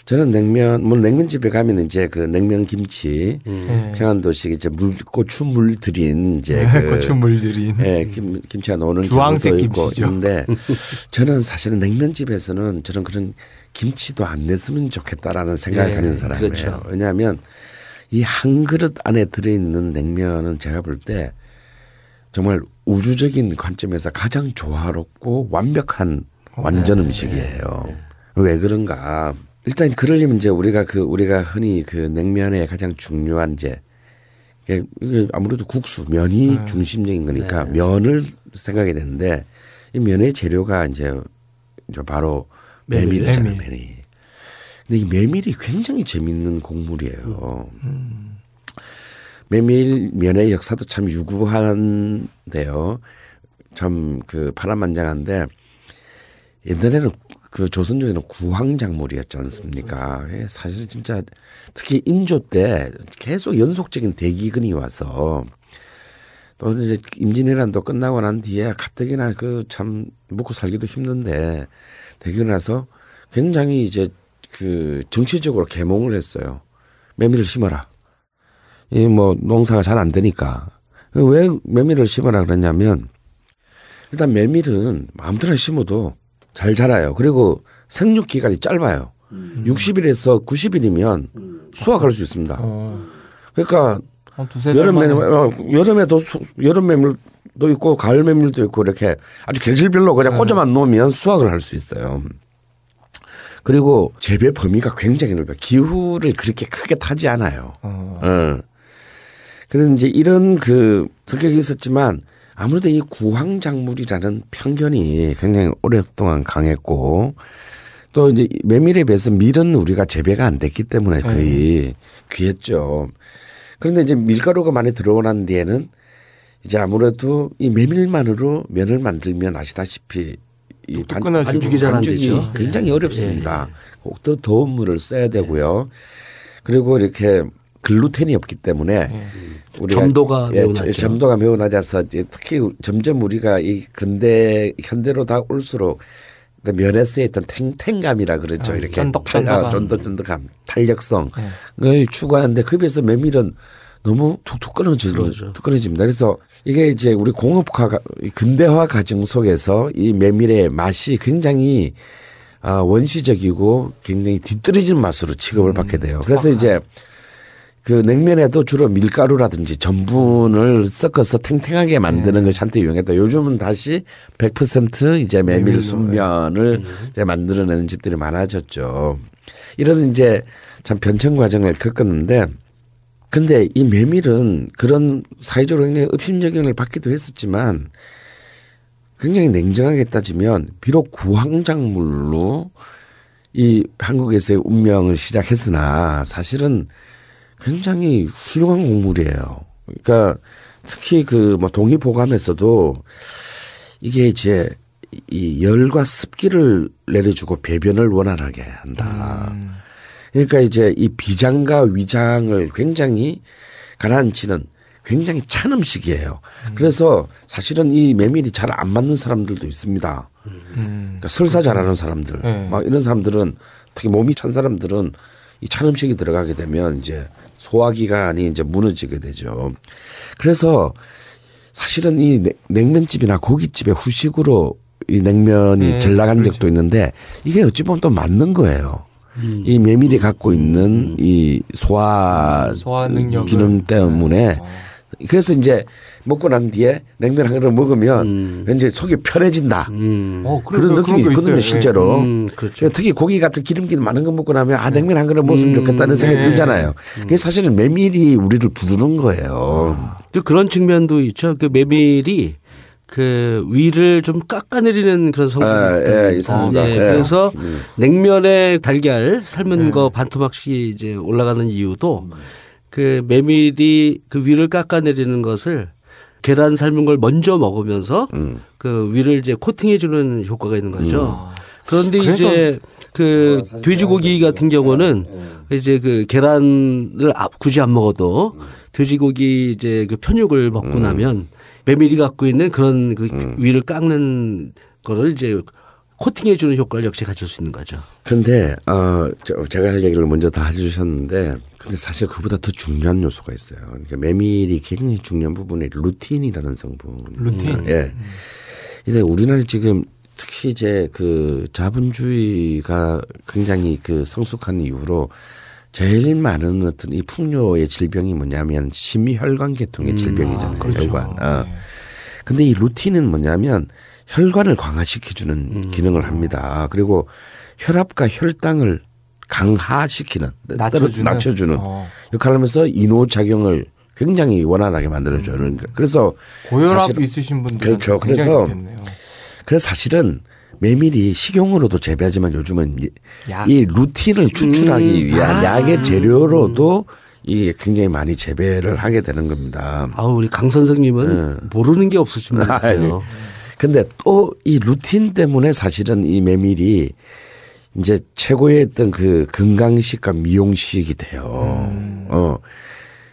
저는 냉면, 뭐 냉면집에 가면 이제 그 냉면 김치, 음. 평안도식 이제 물, 고추물 들인 이제 그 고추물 들인 예, 김, 김치가 나오는 주황색 김치인데 저는 사실은 냉면집에서는 저는 그런 김치도 안 냈으면 좋겠다라는 생각을 예, 가진 사람이에요. 그렇죠. 왜냐하면 이 한 그릇 안에 들어있는 냉면은 제가 볼 때 정말 우주적인 관점에서 가장 조화롭고 완벽한 완전 네, 음식이에요. 네, 네. 왜 그런가? 일단 그러려면 이제 우리가 그 우리가 흔히 그 냉면의 가장 중요한 이제 이게 아무래도 국수 면이 네. 중심적인 거니까 네. 면을 생각이 되는데 이 면의 재료가 이제 바로 메밀이잖아요. 메밀. 메밀. 근데 이 메밀이 굉장히 재밌는 곡물이에요. 음. 메밀 면의 역사도 참 유구한데요. 참 그 파란만장한데 옛날에는 그 조선조에는 구황작물이었지 않습니까? 사실 진짜 특히 인조 때 계속 연속적인 대기근이 와서 또 이제 임진왜란도 끝나고 난 뒤에 가뜩이나 그 참 먹고 살기도 힘든데 대기근 나서 굉장히 이제 그 정치적으로 계몽을 했어요. 메밀을 심어라. 이 뭐 농사가 잘 안 되니까 왜 메밀을 심으라 그랬냐면 일단 메밀은 아무데나 심어도 잘 자라요. 그리고 생육 기간이 짧아요. 음. 육십 일에서 구십 일이면 음. 수확할 수 있습니다. 어. 그러니까 어, 여름 메밀, 여름에도 수, 여름 메밀도 있고 가을 메밀도 있고 이렇게 아주 계절별로 그냥 꽂아만 놓으면 수확을 할 수 있어요. 그리고 재배 범위가 굉장히 넓어요. 기후를 그렇게 크게 타지 않아요. 어. 어. 그래서 이제 이런 그 성격이 있었지만 아무래도 이 구황작물이라는 편견이 굉장히 오랫동안 강했고 또 이제 메밀에 비해서 밀은 우리가 재배가 안 됐기 때문에 거의 귀했죠. 그런데 이제 밀가루가 많이 들어오고 난 뒤에는 이제 아무래도 이 메밀만으로 면을 만들면 아시다시피 이 반, 반죽이 잘 안 되죠. 굉장히 예. 어렵습니다. 꼭 더 더운 물을 써야 되고요. 예. 그리고 이렇게 글루텐이 없기 때문에 예. 우리가 점도가 예, 매우 점도가 매우 낮아서 특히 점점 우리가 이 근대 현대로 다 올수록 면에 쓰여 있던 탱탱감이라 그러죠. 아, 이렇게 쫀득쫀득한 쫀득쫀득함, 탄력성을 예. 추구하는데 그 비해서 메밀은 너무 툭툭 끊어집니다. 그래서 이게 이제 우리 공업화 근대화 과정 속에서 이 메밀의 맛이 굉장히 원시적이고 굉장히 뒤떨어진 맛으로 취급을 받게 돼요. 그래서 이제 그 냉면에도 주로 밀가루라든지 전분을 섞어서 탱탱하게 만드는 네. 것이 한때 유행했다. 요즘은 다시 백 퍼센트 이제 메밀 순면을 이제 만들어내는 집들이 많아졌죠. 이런 이제 참 변천 과정을 겪었는데 근데 이 메밀은 그런 사회적으로 굉장히 업신적 영향을 받기도 했었지만 굉장히 냉정하게 따지면 비록 구황작물로 이 한국에서의 운명을 시작했으나 사실은 굉장히 훌륭한 곡물이에요. 그러니까 특히 그 뭐 동의보감에서도 이게 이제 이 열과 습기를 내려주고 배변을 원활하게 한다. 음. 그러니까 이제 이 비장과 위장을 굉장히 가라앉히는 굉장히 찬 음식이에요. 음. 그래서 사실은 이 메밀이 잘 안 맞는 사람들도 있습니다. 음. 그러니까 설사 잘하는 사람들, 네. 막 이런 사람들은 특히 몸이 찬 사람들은 이 찬 음식이 들어가게 되면 이제 소화기관이 이제 무너지게 되죠. 그래서 사실은 이 냉면집이나 고깃집의 후식으로 이 냉면이 네, 잘 나간 그렇지. 적도 있는데 이게 어찌 보면 또 맞는 거예요. 음. 이 메밀이 갖고 있는 음. 이 소화, 소화 기능 때문에 네. 그래서 이제 먹고 난 뒤에 냉면 한 그릇 먹으면 음. 왠지 속이 편해진다. 음. 어, 그런, 그런 느낌이 있거든요, 있어요. 실제로. 음, 그렇죠. 특히 고기 같은 기름기는 많은 거 먹고 나면 아, 냉면 한 그릇 먹었으면 음. 좋겠다는 생각이 네. 들잖아요. 음. 그게 사실은 메밀이 우리를 부르는 거예요. 아. 또 그런 측면도 있죠. 그 메밀이 그 위를 좀 깎아내리는 그런 성격이 네, 네, 있습니다. 네, 네. 그래서 네. 냉면에 달걀 삶은 네. 거 반토막씩 이제 올라가는 이유도 네. 그 메밀이 그 위를 깎아내리는 것을 계란 삶은 걸 먼저 먹으면서 음. 그 위를 이제 코팅해주는 효과가 있는 거죠. 음. 그런데 이제 그 어, 돼지고기 같은 경우는 네. 이제 그 계란을 굳이 안 먹어도 음. 돼지고기 이제 그 편육을 먹고 음. 나면 메밀이 갖고 있는 그런 그 음. 위를 깎는 거를 이제 코팅해 주는 효과를 역시 가질 수 있는 거죠. 그런데 어 제가 할 얘기를 먼저 다 해주셨는데 근데 사실 그보다 더 중요한 요소가 있어요. 그러니까 메밀이 굉장히 중요한 부분이 루틴이라는 성분. 루틴. 예. 근데 우리나라 지금 특히 이제 그 자본주의가 굉장히 그 성숙한 이후로 제일 많은 어떤 이 풍요의 질병이 뭐냐면 심혈관계통의 음, 질병이잖아요. 아, 그렇죠. 혈관. 어. 네. 근데 이 루틴은 뭐냐면 혈관을 강화시켜주는 음. 기능을 합니다. 그리고 혈압과 혈당을 강화시키는, 낮춰주는, 낮춰주는 어. 역할을 하면서 인호작용을 굉장히 원활하게 만들어줘요. 그러니까 그래서 고혈압 있으신 분들 그렇죠. 그래서 좋겠네요. 그래서 사실은 메밀이 식용으로도 재배하지만 요즘은 약. 이 루틴을 추출하기 음. 위한 아. 약의 재료로도 이게 굉장히 많이 재배를 하게 되는 겁니다. 아, 우리 강 선생님은 네. 모르는 게 없으신 것 같아요. 근데 또 이 루틴 때문에 사실은 이 메밀이 이제 최고의 어떤 그 건강식과 미용식이 돼요. 음. 어.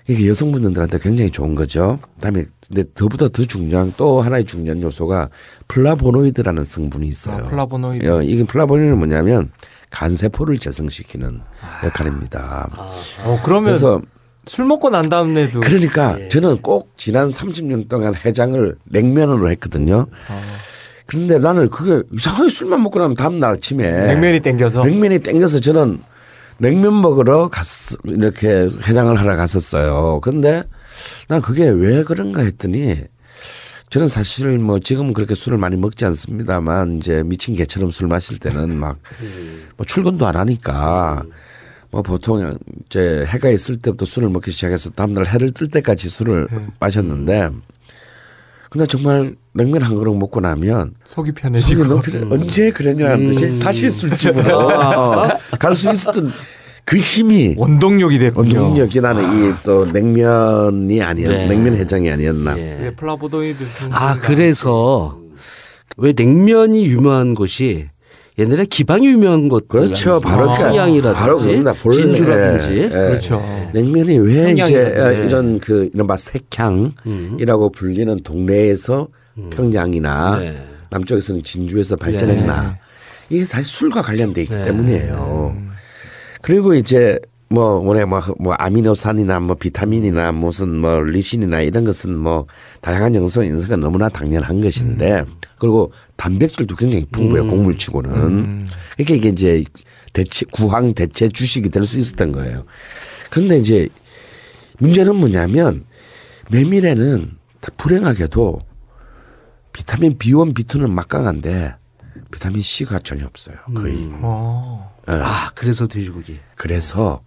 이게 여성분들한테 굉장히 좋은 거죠. 그다음에 근데 더보다 더 중요한 또 하나의 중요한 요소가 플라보노이드라는 성분이 있어요. 아, 플라보노이드. 어, 이게 플라보노이드는 뭐냐면 간세포를 재생시키는 아. 역할입니다. 아. 어, 그러면 그래서 술 먹고 난 다음에도 그러니까 예. 저는 꼭 지난 삼십 년 동안 해장을 냉면으로 했거든요. 아. 그런데 나는 그게 이상하게 술만 먹고 나면 다음날 아침에 냉면이 땡겨서 냉면이 땡겨서 저는 냉면 먹으러 갔, 이렇게 해장을 하러 갔었어요. 그런데 난 그게 왜 그런가 했더니 저는 사실 뭐 지금은 그렇게 술을 많이 먹지 않습니다만 이제 미친 개처럼 술 마실 때는 막 뭐 출근도 안 하니까 뭐 보통 이제 해가 있을 때부터 술을 먹기 시작해서 다음날 해를 뜰 때까지 술을 네. 마셨는데 근데 정말 냉면 한 그릇 먹고 나면 속이 편해지고 속이 음. 언제 그랬냐는 듯이 음. 다시 술집으로 어, 갈 수 있었던 그 힘이 원동력이 됐군요. 원동력이 나는 이 또 냉면이 아니었 네. 냉면 해장이 아니었나. 예. 플라보노이드. 아 그래서 왜 냉면이 유명한 곳이 옛날에 기방이 유명한 것들 그렇죠. 바로 평양이라든지 바로 그런다. 진주라든지. 예, 예. 그렇죠. 냉면이 왜 이제 예. 이런 그 이른바 색향이라고 음. 불리는 동네에서 음. 평양이나 네. 남쪽에서는 진주에서 발전했나. 네. 이게 사실 술과 관련돼 있기 네. 때문이에요. 그리고 이제 뭐 원래 뭐, 뭐 아미노산이나 뭐 비타민이나 무슨 뭐 리신이나 이런 것은 뭐 다양한 영소의 인수가 너무나 당연한 것인데 음. 그리고 단백질도 굉장히 풍부해요. 음. 곡물치고는. 음. 그러니까 이게 이제 대체 구황 대체 주식이 될 수 있었던 거예요. 그런데 이제 문제는 뭐냐면 메밀에는 불행하게도 비타민 비 원, 비 투는 막강한데 비타민 C가 전혀 없어요. 거의. 음. 네. 아 그래서 돼지고기. 그래서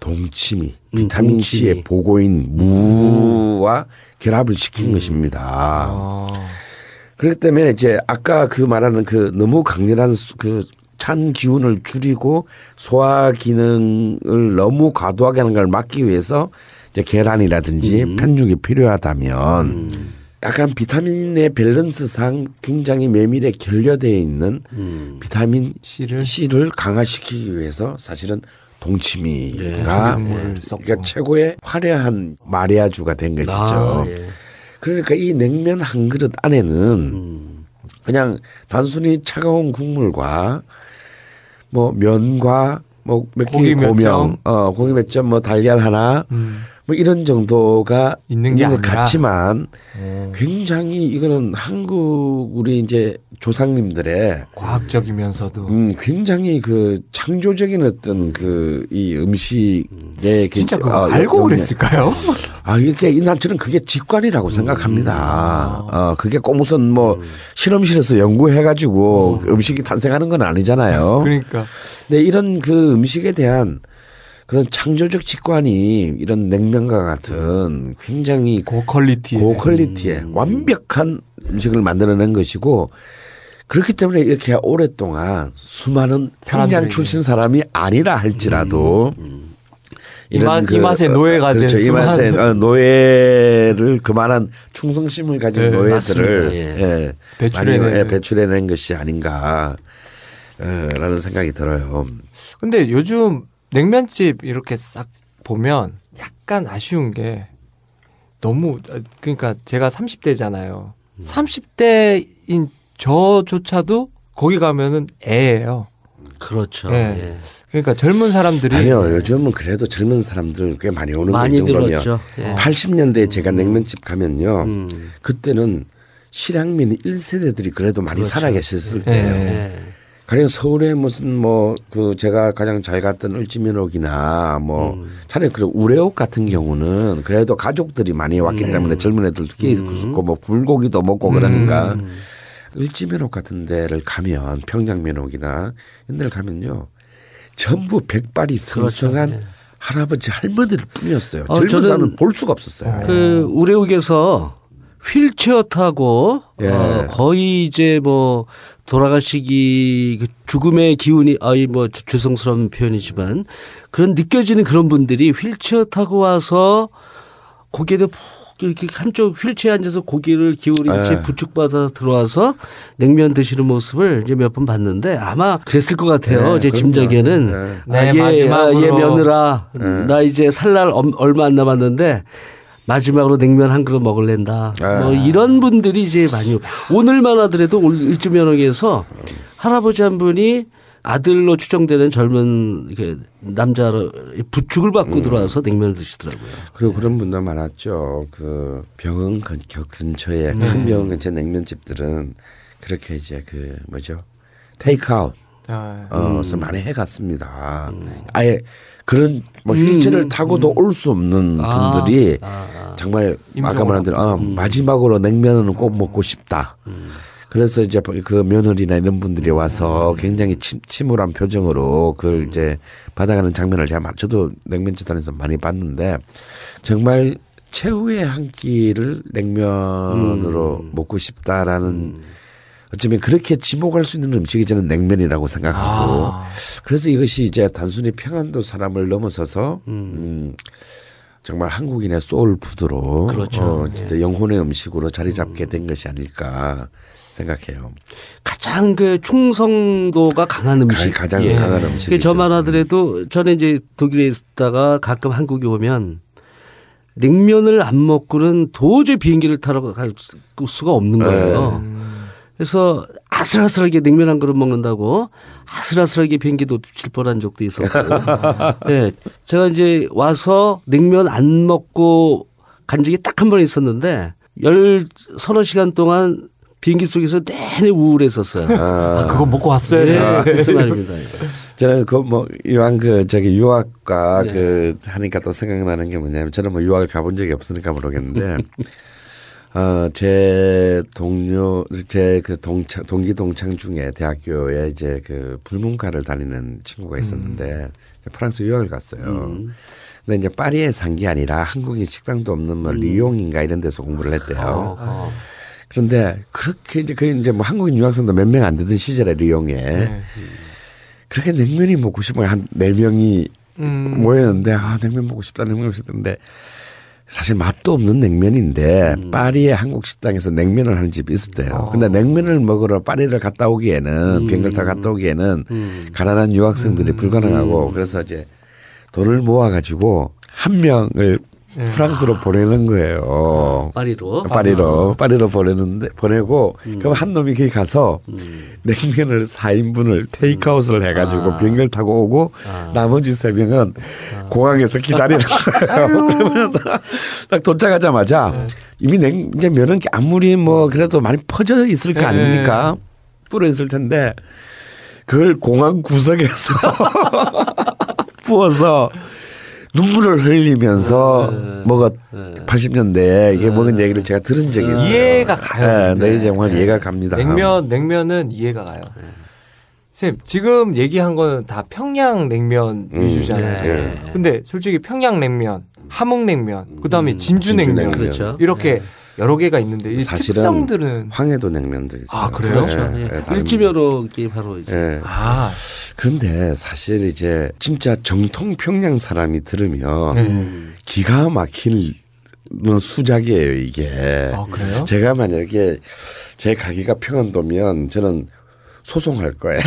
동치미 음, 비타민 동치미. C의 보고인 무와 결합을 시킨 음. 것입니다. 아. 그렇기 때문에 이제 아까 그 말하는 그 너무 강렬한 그 찬 기운을 줄이고 소화 기능을 너무 과도하게 하는 걸 막기 위해서 이제 계란이라든지 음. 편육이 필요하다면 음. 약간 비타민의 밸런스상 굉장히 메밀에 결여되어 있는 음. 비타민 C를. C를 강화시키기 위해서 사실은 동치미가 네, 그러니까 최고의 화려한 마리아주가 된 것이죠. 아, 예. 그러니까 이 냉면 한 그릇 안에는 음. 그냥 단순히 차가운 국물과 뭐 면과 뭐 몇 개 고명, 어, 고기 몇 점, 뭐 달걀 하나 음. 뭐 이런 정도가 있는 게 있는 것 같지만 음. 굉장히 이거는 한국 우리 이제 조상님들의 과학적이면서도 음, 굉장히 그 창조적인 어떤 그 이 음식 네, 진짜 그거 어, 알고 요, 그랬을까요? 아, 이제 난 저는 그게 직관이라고 음. 생각합니다. 어, 그게 꼭 무슨 뭐 음. 실험실에서 연구해가지고 음. 음식이 탄생하는 건 아니잖아요. 그러니까. 네, 이런 그 음식에 대한 그런 창조적 직관이 이런 냉면과 같은 굉장히 고퀄리티의, 고퀄리티의 음. 완벽한 음식을 만들어낸 것이고, 그렇기 때문에 이렇게 오랫동안 수많은 평양 출신 사람이 아니라 할지라도 음. 이 맛, 그, 이 맛에 노예가 그렇죠. 된 이 맛에 노예를 그만한 충성심을 가진 네, 노예들을 예. 예. 배출해낸, 예. 배출해낸 것이 아닌가라는 생각이 들어요. 근데 요즘 냉면집 이렇게 싹 보면 약간 아쉬운 게 너무, 그러니까 제가 삼십 대잖아요. 음. 삼십 대인 저조차도 거기 가면은 애예요. 그렇죠. 네. 예. 그러니까 젊은 사람들이 아니요. 네. 요즘은 그래도 젊은 사람들 꽤 많이 오는 거 정도죠. 예. 팔십 년대에 제가 냉면집 가면요. 음. 그때는 실향민 일 세대들이 그래도 많이 그렇죠. 살아 계셨을 예. 때예요. 예. 가령 서울에 무슨 뭐 그 제가 가장 잘 갔던 을지면옥이나 뭐 음. 차라리 그런 우래옥 같은 경우는 그래도 가족들이 많이 왔기 음. 때문에 젊은 애들도 꽤 음. 있고 뭐 굴고기도 먹고 그러니까 음. 을지면옥 같은 데를 가면 평양면옥이나 이런 데를 가면요 전부 백발이 성성한 그렇죠. 네. 할아버지 할머니들 뿐이었어요. 어, 젊은 사람을 볼 수가 없었어요. 그 우래옥에서 휠체어 타고 예. 어, 거의 이제 뭐 돌아가시기 그 죽음의 기운이 아이 뭐 죄송스러운 표현이지만 그런 느껴지는 그런 분들이 휠체어 타고 와서 고개도 이렇게 한쪽 휠체어에 앉아서 고기를 기울이듯이 부축받아서 들어와서 냉면 드시는 모습을 이제 몇 번 봤는데 아마 그랬을 것 같아요. 네, 제 짐작에는. 네. 아, 네, 얘, 마지막으로. 얘 며느라 네. 나 이제 살 날 얼마 안 남았는데 마지막으로 냉면 한 그릇 먹을랜다. 네. 뭐 이런 분들이 이제 많이 오늘만 하더라도 을지면옥에서 할아버지 한 분이 아들로 추정되는 젊은 남자로 부축을 받고 음. 들어와서 냉면을 드시더라고요. 그리고 그런 분도 많았죠. 그 병원 근처에 네. 큰 병원 근처 냉면집들은 그렇게 이제 그 뭐죠 테이크아웃 아, 어서 음. 많이 해갔습니다. 음. 아예 그런 뭐 휠체어를 음. 타고도 음. 올 수 없는 아. 분들이 아. 아. 정말 아까 말한 대로 어, 음. 마지막으로 냉면은 꼭 먹고 싶다. 음. 그래서 이제 그 며느리나 이런 분들이 와서 굉장히 침, 침울한 표정으로 그걸 이제 받아가는 장면을 제가 저도 냉면집 단에서 많이 봤는데 정말 최후의 한 끼를 냉면으로 음. 먹고 싶다라는 음. 어쩌면 그렇게 지목할 수 있는 음식이 저는 냉면이라고 생각하고 아. 그래서 이것이 이제 단순히 평안도 사람을 넘어서서 음. 음. 정말 한국인의 소울푸드로 그렇죠. 어, 예. 영혼의 음식으로 자리 잡게 된 것이 아닐까 생각해요. 가장 그 충성도가 강한 음식. 가장 예. 강한 음식. 저만 하더라도 저는 이제 독일에 있다가 가끔 한국에 오면 냉면을 안 먹고는 도저히 비행기를 타러 갈 수가 없는 거예요. 예. 그래서 아슬아슬하게 냉면 한 그릇 먹는다고 아슬아슬하게 비행기 놓칠 뻔한 적도 있었고. 네. 제가 이제 와서 냉면 안 먹고 간 적이 딱 한 번 있었는데 열 서너 시간 동안 비행기 속에서 내내 우울했었어요. 아, 아 그거 먹고 왔어요. 네. 아. 무슨 말입니다. 저는 그 뭐 이왕 그 저기 유학과 네. 그 하니까 또 생각나는 게 뭐냐면 저는 뭐 유학을 가본 적이 없으니까 모르겠는데 어, 제 동료, 제 그 동창, 동기 동창 중에 대학교에 이제 그 불문과를 다니는 친구가 있었는데 음. 프랑스 유학을 갔어요. 음. 근데 이제 파리에 산 게 아니라 한국인 식당도 없는 뭐 음. 리옹인가 이런 데서 공부를 했대요. 아, 아. 그런데 그렇게 이제 그 이제 뭐 한국인 유학생도 몇 명 안 되던 시절에 리옹에 네. 그렇게 냉면이 먹고 싶은 한 네 명이 음. 모였는데 아, 냉면 먹고 싶다, 냉면 먹고 싶던데 사실 맛도 없는 냉면인데 음. 파리의 한국 식당에서 냉면을 하는 집이 있었대요. 근데 냉면을 먹으러 파리를 갔다 오기에는 비행기를 타고 갔다 오기에는 음. 가난한 유학생들이 음. 불가능하고 그래서 이제 돈을 모아가지고 한 명을 네. 프랑스로 아. 보내는 거예요. 파리로. 파리로. 파리로 보내는데 보내고 음. 그럼 한 놈이 거기 가서 음. 냉면을 사 인분을 테이크아웃을 해가지고 아. 비행기를 타고 오고 아. 나머지 세 명은 아. 공항에서 기다리는 거예요. 그러면 딱 도착하자마자 네. 이미 냉, 이제 면은 아무리 뭐 그래도 많이 퍼져 있을 거 아닙니까? 뿌려 있을 텐데 그걸 공항 구석에서 부어서 눈물을 흘리면서 음, 먹었 음, 팔십 년대에 이게 음, 먹은 얘기를 제가 들은 적이 있어요. 이해가 가요. 네, 네, 정말 네. 이해가 갑니다. 냉면, 냉면은 이해가 가요. 네. 쌤, 지금 얘기한 거는 다 평양냉면 음, 위주잖아요. 네. 네. 근데 솔직히 평양냉면, 함흥냉면, 그다음에 진주냉면, 진주냉면. 그렇죠. 이렇게 네. 여러 개가 있는데 이 특성들은 황해도 냉면도 있어요. 아, 그래요? 그렇죠. 예, 예. 을지면옥이 바로 이제. 예. 아. 근데 사실 이제 진짜 정통 평양 사람이 들으면 음. 기가 막힐 수작이에요, 이게. 아, 그래요? 제가 만약에 제 가게가 평안도면 저는 소송할 거예요.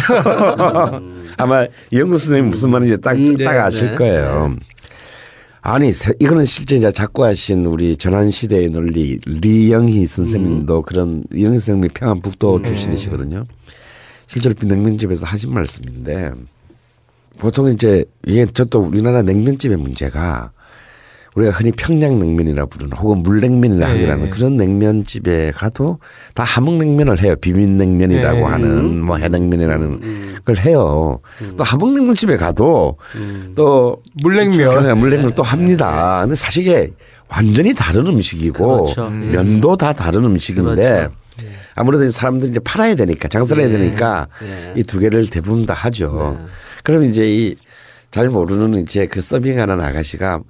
아마 이영국 선생님 무슨 말인지 딱, 음, 네, 딱 아실 네. 거예요. 네. 아니 이거는 실제 이제 작고하신 우리 전환시대의 논리 리영희 선생님도 음. 그런 이영희 선생님이 평안북도 네. 출신이시거든요. 실제로 냉면집에서 하신 말씀인데 보통 이제 이게 저도 우리나라 냉면집의 문제가 우리가 흔히 평양냉면이라 부르는 혹은 물냉면이라 네. 하는 그런 냉면집에 가도 다 함흥냉면을 해요. 비빔냉면이라고 네. 하는 뭐 해냉면이라는 음. 걸 해요. 음. 또 함흥냉면집에 가도 음. 또 물냉면, 물냉면 네. 또 합니다. 네. 근데 사실 이게 완전히 다른 음식이고 그렇죠. 음. 면도 다 다른 음식인데 그렇죠. 네. 아무래도 사람들이 이제 팔아야 되니까 장사를 네. 해야 되니까 네. 이 두 개를 대부분 다 하죠. 네. 그럼 이제 이 잘 모르는 이제 그 서빙하는 아가씨가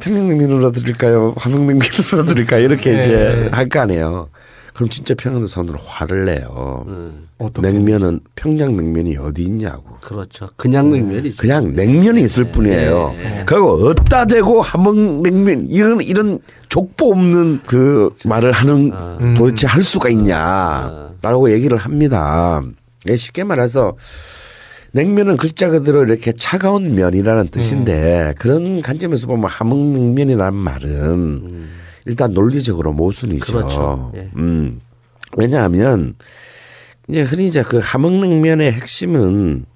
평양냉면으로 드릴까요? 함흥냉면으로 드릴까요? 이렇게 네. 이제 할 거 아니에요. 그럼 진짜 평양도 사람들은 화를 내요. 음. 냉면은 평양냉면이 어디 있냐고. 그렇죠. 그냥 냉면이. 그냥 냉면이 있을 네. 뿐이에요. 네. 그리고 어디다 대고 함흥냉면 이런 이런 족보 없는 그 그렇죠. 말을 하는 아. 도대체 할 수가 있냐라고 얘기를 합니다. 쉽게 말해서. 냉면은 글자 그대로 이렇게 차가운 면이라는 뜻인데 음. 그런 관점에서 보면 함흥냉면이라는 말은 음. 일단 논리적으로 모순이죠. 그렇죠. 예. 음. 왜냐하면 이제 흔히 이제 그 함흥냉면의 핵심은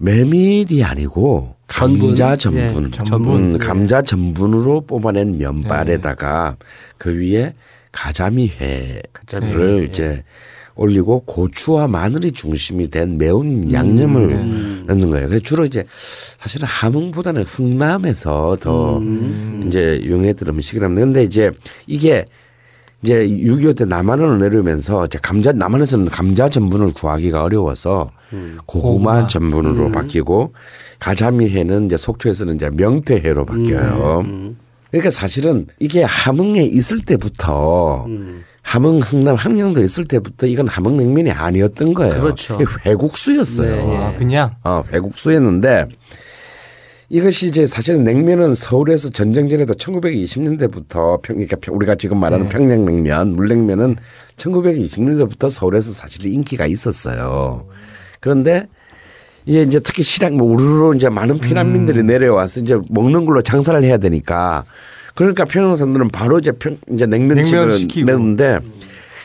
메밀이 아니고 감자 전분, 전분. 예. 전분. 음, 감자 전분으로 뽑아낸 면발에다가 예. 그 위에 가자미회를 가자미. 이제 예. 올리고 고추와 마늘이 중심이 된 매운 양념을 음. 넣는 거예요. 그래서 주로 이제 사실은 함흥보다는 흥남에서 더 음. 이제 유행했던 음식이랍니다. 그런데 이제 이게 이제 육이오 때 남한으로 내려오면서 이제 감자 남한에서는 감자 전분을 구하기가 어려워서 음. 고구마, 고구마 전분으로 음. 바뀌고 가자미회는 이제 속초에서는 이제 명태회로 바뀌어요. 음. 그러니까 사실은 이게 함흥에 있을 때부터. 음. 함흥 흥남 함양도 있을 때부터 이건 함흥냉면이 아니었던 거예요. 그렇죠. 회국수였어요. 네, 예. 그냥 어, 회국수였는데 이것이 이제 사실은 냉면은 서울에서 전쟁 전에도 천구백이십 년대부터 그러니까 우리가 지금 말하는 네. 평양냉면, 물냉면은 천구백이십 년대부터 서울에서 사실 인기가 있었어요. 그런데 이제 이제 특히 실향 뭐 우르르 이제 많은 피난민들이 음. 내려와서 이제 먹는 걸로 장사를 해야 되니까. 그러니까 평양 사람들은 바로 이제, 평, 이제 냉면집을 내는데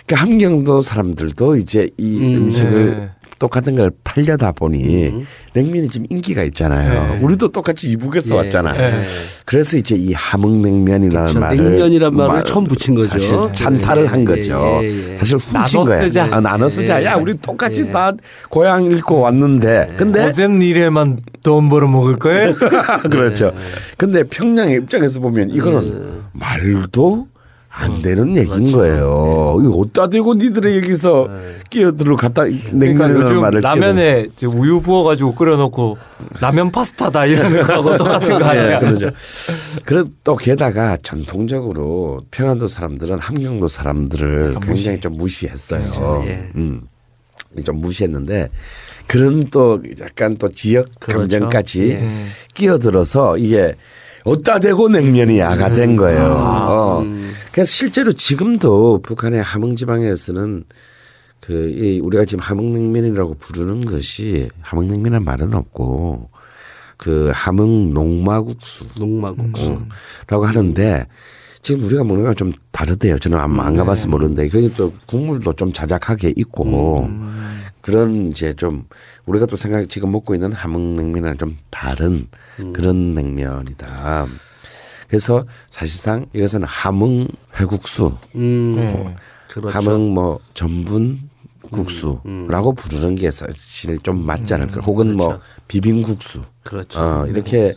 그러니까 함경도 사람들도 이제 이 음, 음식을 네. 똑같은 걸 팔려다 보니 음. 냉면이 지금 인기가 있잖아요. 네. 우리도 똑같이 이북에서 네. 왔잖아요. 네. 그래서 이제 이 함흥냉면이라는 그렇죠. 말을 냉면이란 말을 말, 처음 붙인 거죠. 사실 찬탈을 네. 한 거죠. 네. 사실 훔친 거예요. 쓰자. 아, 나눠 쓰자. 네. 야, 우리 똑같이 네. 다 고향 잃고 왔는데. 네. 근데 어젠 일에만 돈 벌어 먹을 거예요. 그렇죠. 네. 근데 평양의 입장에서 보면 이거는 네. 말도 안 되는 얘기인 맞죠. 거예요. 네. 이거 어디다 대고 니들의 얘기서 네. 끼어들어 갖다 냉면이라는 그러니까 말을 라면에 끼어들어. 우유 부어가지고 끓여놓고 라면 파스타다 이런 거하고 똑같은 거 아니에요. 그렇죠. 그리고 또 게다가 전통적으로 평안도 사람들은 함경도 사람들을 굉장히 좀 무시했어요. 예. 음, 좀 무시했는데 그런 또 약간 또 지역 감정까지 그렇죠. 예. 끼어들어서 이게 어디다 대고 냉면이야가 음. 된 거예요. 아, 음. 어. 그래서 실제로 지금도 북한의 함흥지방에서는 그 이 우리가 지금 함흥냉면이라고 부르는 것이 함흥냉면이란 말은 없고 그 함흥 농마국수, 농마국수라고 음. 하는데 지금 우리가 먹는 건 좀 다르대요. 저는 안, 안 가봐서 네. 모르는데 그게 또 국물도 좀 자작하게 있고 음. 그런 이제 좀 우리가 또 생각 지금 먹고 있는 함흥냉면은 좀 다른 음. 그런 냉면이다. 그래서 사실상 이것은 함흥 회국수, 음. 네. 그렇죠. 함흥 뭐 전분 국수라고 음. 부르는 게 사실 좀 맞지 않을까. 음. 혹은 그렇죠. 뭐 비빔국수. 그렇죠. 어, 이렇게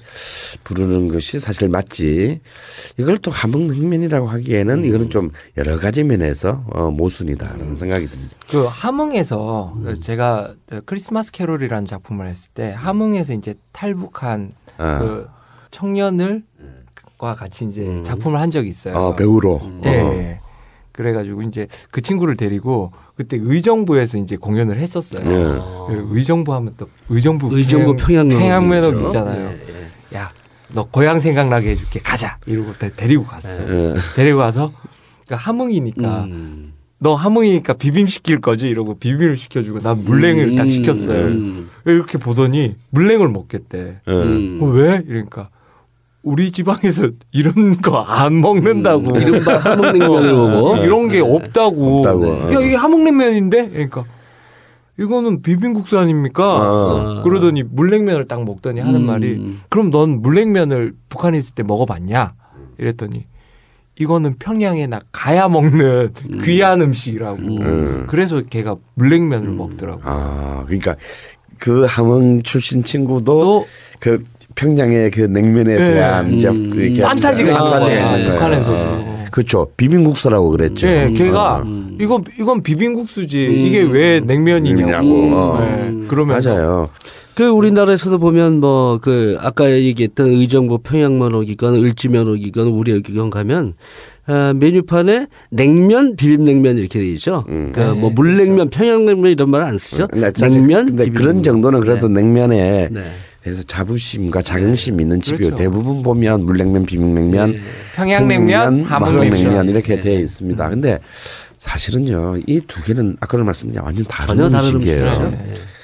부르는 것이 사실 맞지. 이걸 또 함흥냉면이라고 하기에는 음. 이거는 좀 여러 가지 면에서 어, 모순이다라는 음. 생각이 듭니다. 그 함흥에서 음. 제가 크리스마스 캐롤이라는 작품을 했을 때 함흥에서 이제 탈북한 아. 그 청년을 과 같이 이제 음. 작품을 한 적이 있어요. 아, 배우로. 음. 예. 네. 그래가지고 이제 그 친구를 데리고 그때 의정부에서 이제 공연을 했었어요. 네. 아. 의정부 하면 또 의정부, 의정부 평양면옥 평양면옥 있잖아요. 네, 네. 야, 너 고향 생각나게 해줄게. 가자. 이러고 데리고 갔어. 네. 데리고 가서 그러니까 함흥이니까 음. 너 함흥이니까 비빔 시킬 거지 이러고 비빔을 시켜주고 난 물냉을 음. 딱 시켰어요. 음. 이렇게 보더니 물냉을 먹겠대. 음. 어, 왜? 이러니까. 우리 지방에서 이런 거 안 먹는다고. 음, 이른바 함흥냉면을 먹어. 이런 게 없다고. 없다고. 야, 이게 함흥냉면인데? 그러니까 이거는 비빔국수 아닙니까? 아. 그러더니 물냉면을 딱 먹더니 하는 음. 말이 그럼 넌 물냉면을 북한에 있을 때 먹어봤냐? 이랬더니 이거는 평양에 나 가야 먹는 음. 귀한 음식이라고. 음. 그래서 걔가 물냉면을 음. 먹더라고. 아, 그러니까 그 함흥 출신 친구도 또 그 평양의 그 냉면에 대한 네. 이제 이렇게 판타지가 있는 거예요. 북한에서도. 아, 그렇죠. 비빔국수라고 그랬죠. 네, 걔가 음. 이건 이건 비빔국수지. 음. 이게 왜 냉면이냐고. 음. 네, 그러면서. 맞아요. 그 우리나라에서도 보면 뭐 그 아까 얘기했던 의정부 평양면옥이건 을지면옥이건 우래옥이건 가면 아, 메뉴판에 냉면 비빔냉면 이렇게 돼 있죠. 음. 그러니까 네. 뭐 물냉면, 평양냉면 이런 말 안 쓰죠. 네, 냉면. 근데 그런 정도는 그래도 네. 냉면에. 네. 그래서 자부심과 자긍심 네. 있는 집이요. 그렇죠. 대부분 보면 물냉면, 비빔냉면, 네. 평양냉면, 함흥냉면 이렇게 네. 되어 있습니다. 그런데 네. 사실은요, 이 두 개는 아까는 말씀드린 완전 다른 음식이에요.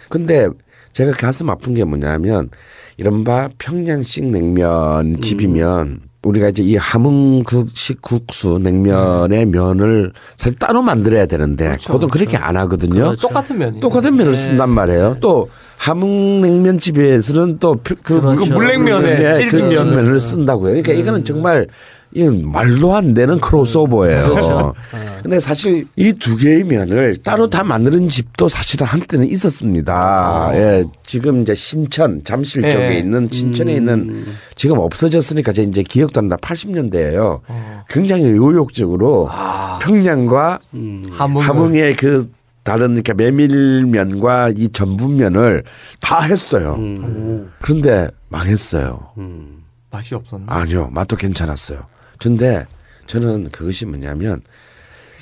그런데 네. 제가 가슴 아픈 게 뭐냐면 이른바 평양식 냉면 집이면 음. 우리가 이제 이 함흥식 국수 냉면의 음. 면을 사실 따로 만들어야 되는데 그렇죠, 보통 그렇게 그렇죠. 안 하거든요. 그렇죠. 똑같은 면이 똑같은 면을 네. 쓴단 말이에요. 네. 또 함흥냉면 집에서는 또 그 그렇죠. 물냉면에 질긴 그 면을 쓴다고요. 그러니까 음. 이거는 정말 이 말도 안 되는 크로스오버예요. 그렇죠. 근데 사실 이 두 개의 면을 따로 다 만드는 집도 사실은 한때는 있었습니다. 예, 지금 이제 신천 잠실 예. 쪽에 있는 신천에 음. 있는 지금 없어졌으니까 제가 이제 기억도 안 나. 팔십 년대예요. 어. 굉장히 의욕적으로 아. 평양과 음. 함흥의 그 다른 이렇게 메밀면과 이 전분면을 다 했어요. 음. 그런데 망했어요. 음. 맛이 없었나? 아니요, 맛도 괜찮았어요. 근데 저는 그것이 뭐냐면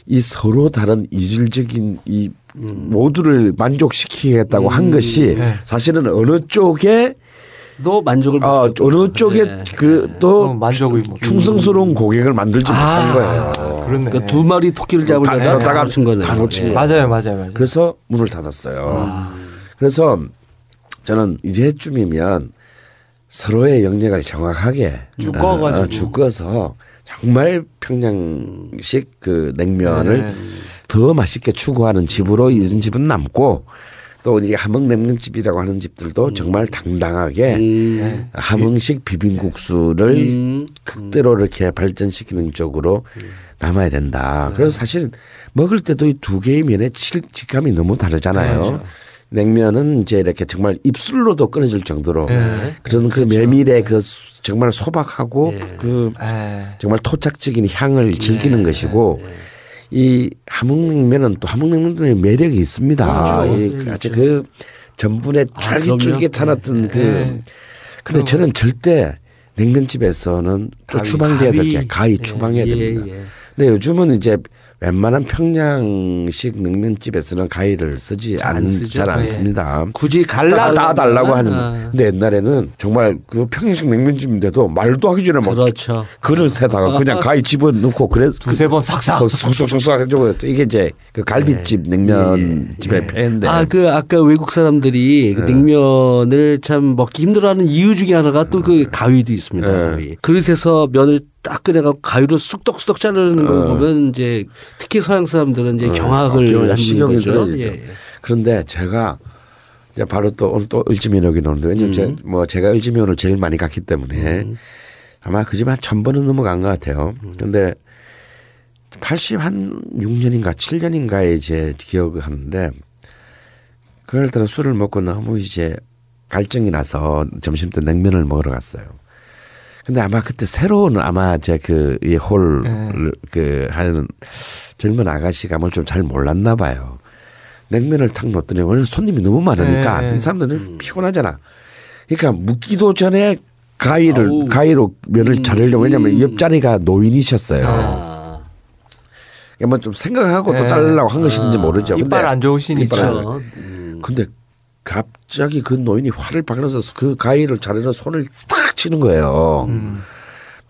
이 서로 다른 이질적인 이 음. 모두를 만족시키겠다고 음. 한 것이 네. 사실은 어느 쪽에 또 만족을 아, 어느 쪽에 네. 그 또 만족이 충성스러운 고객을 만들지 아, 못한 거예요. 아, 그렇네. 그러니까 두 마리 토끼를 잡으려다가 다 놓친 거네요. 다 놓친 네. 거예요. 맞아요, 맞아요, 맞아요. 그래서 문을 닫았어요. 아. 그래서 저는 이제쯤이면 서로의 영역을 정확하게 죽어가지고 어, 죽어서 정말 평양식 그 냉면을 네. 더 맛있게 추구하는 집으로 이런 집은 남고 또 이제 함흥냉면집이라고 하는 집들도 음. 정말 당당하게 음. 함흥식 비빔국수를 음. 극대로 이렇게 발전시키는 쪽으로 음. 남아야 된다. 네. 그래서 사실 먹을 때도 이 두 개의 면의 질감이 너무 다르잖아요. 그렇죠. 냉면은 이제 이렇게 정말 입술로도 끊어질 정도로 네. 그런 그 그렇죠. 메밀의 그 정말 소박하고 네. 그 에이. 정말 토착적인 향을 즐기는 네. 것이고 네. 이 함흥냉면은 또 함흥냉면의 매력이 있습니다. 그렇죠. 이 그렇죠. 그 전분에 아, 쫄깃쫄깃한 어떤 네. 그 네. 근데 저는 절대 냉면집에서는 가위, 추방돼야 될 게 가히 네. 추방해야 예, 됩니다. 예, 예. 근데 요즘은 이제 웬만한 평양식 냉면집에서는 가위를 쓰지 잘 안 씁니다. 네. 굳이 갈라 달라고 하는. 아. 근데 옛날에는 정말 그 평양식 냉면집인데도 말도 하기 전에 막 그렇죠. 그릇에다가 그냥 가위 집어 넣고 그래서 두세 번 싹싹 쏙쏙쏙 해주고 이게 이제 그 갈비집 네. 냉면집의 네. 폐인데. 아, 그 아까 외국 사람들이 그 냉면을 참 먹기 힘들어하는 이유 중에 하나가 또 그 가위도 있습니다. 네. 가위. 그릇에서 면을 딱 그래가지고 가위로 쑥덕쑥덕 자르는 걸 어. 보면 이제 특히 서양 사람들은 이제 어. 경악을 하는 거죠. 예, 예. 그런데 제가 이제 바로 또 오늘 또 을지면옥이 오는데 왜냐면 음. 뭐 제가 을지면옥을 제일 많이 갔기 때문에 음. 아마 그 집 한 천 번은 넘어간 것 같아요. 그런데 팔십육 년인가 칠 년인가에 제 기억을 하는데 그럴 때는 술을 먹고 너무 이제 갈증이 나서 점심 때 냉면을 먹으러 갔어요. 근데 아마 그때 새로운 아마 제 그 이 홀 그 하는 젊은 아가씨가 뭘 좀 잘 몰랐나 봐요. 냉면을 탁 넣었더니 원래 손님이 너무 많으니까 이 사람들은 피곤하잖아. 그러니까 묵기도 전에 가위를 아우. 가위로 면을 자르려고 왜냐면 음. 옆자리가 노인이셨어요. 아. 뭐 좀 생각하고 네. 또 자르려고 한 것인지 아, 모르죠. 이빨 안 좋으시니까. 근데 갑자기 그 노인이 화를 박으면서 그 가위를 자르는 손을 탁 치는 거예요. 음.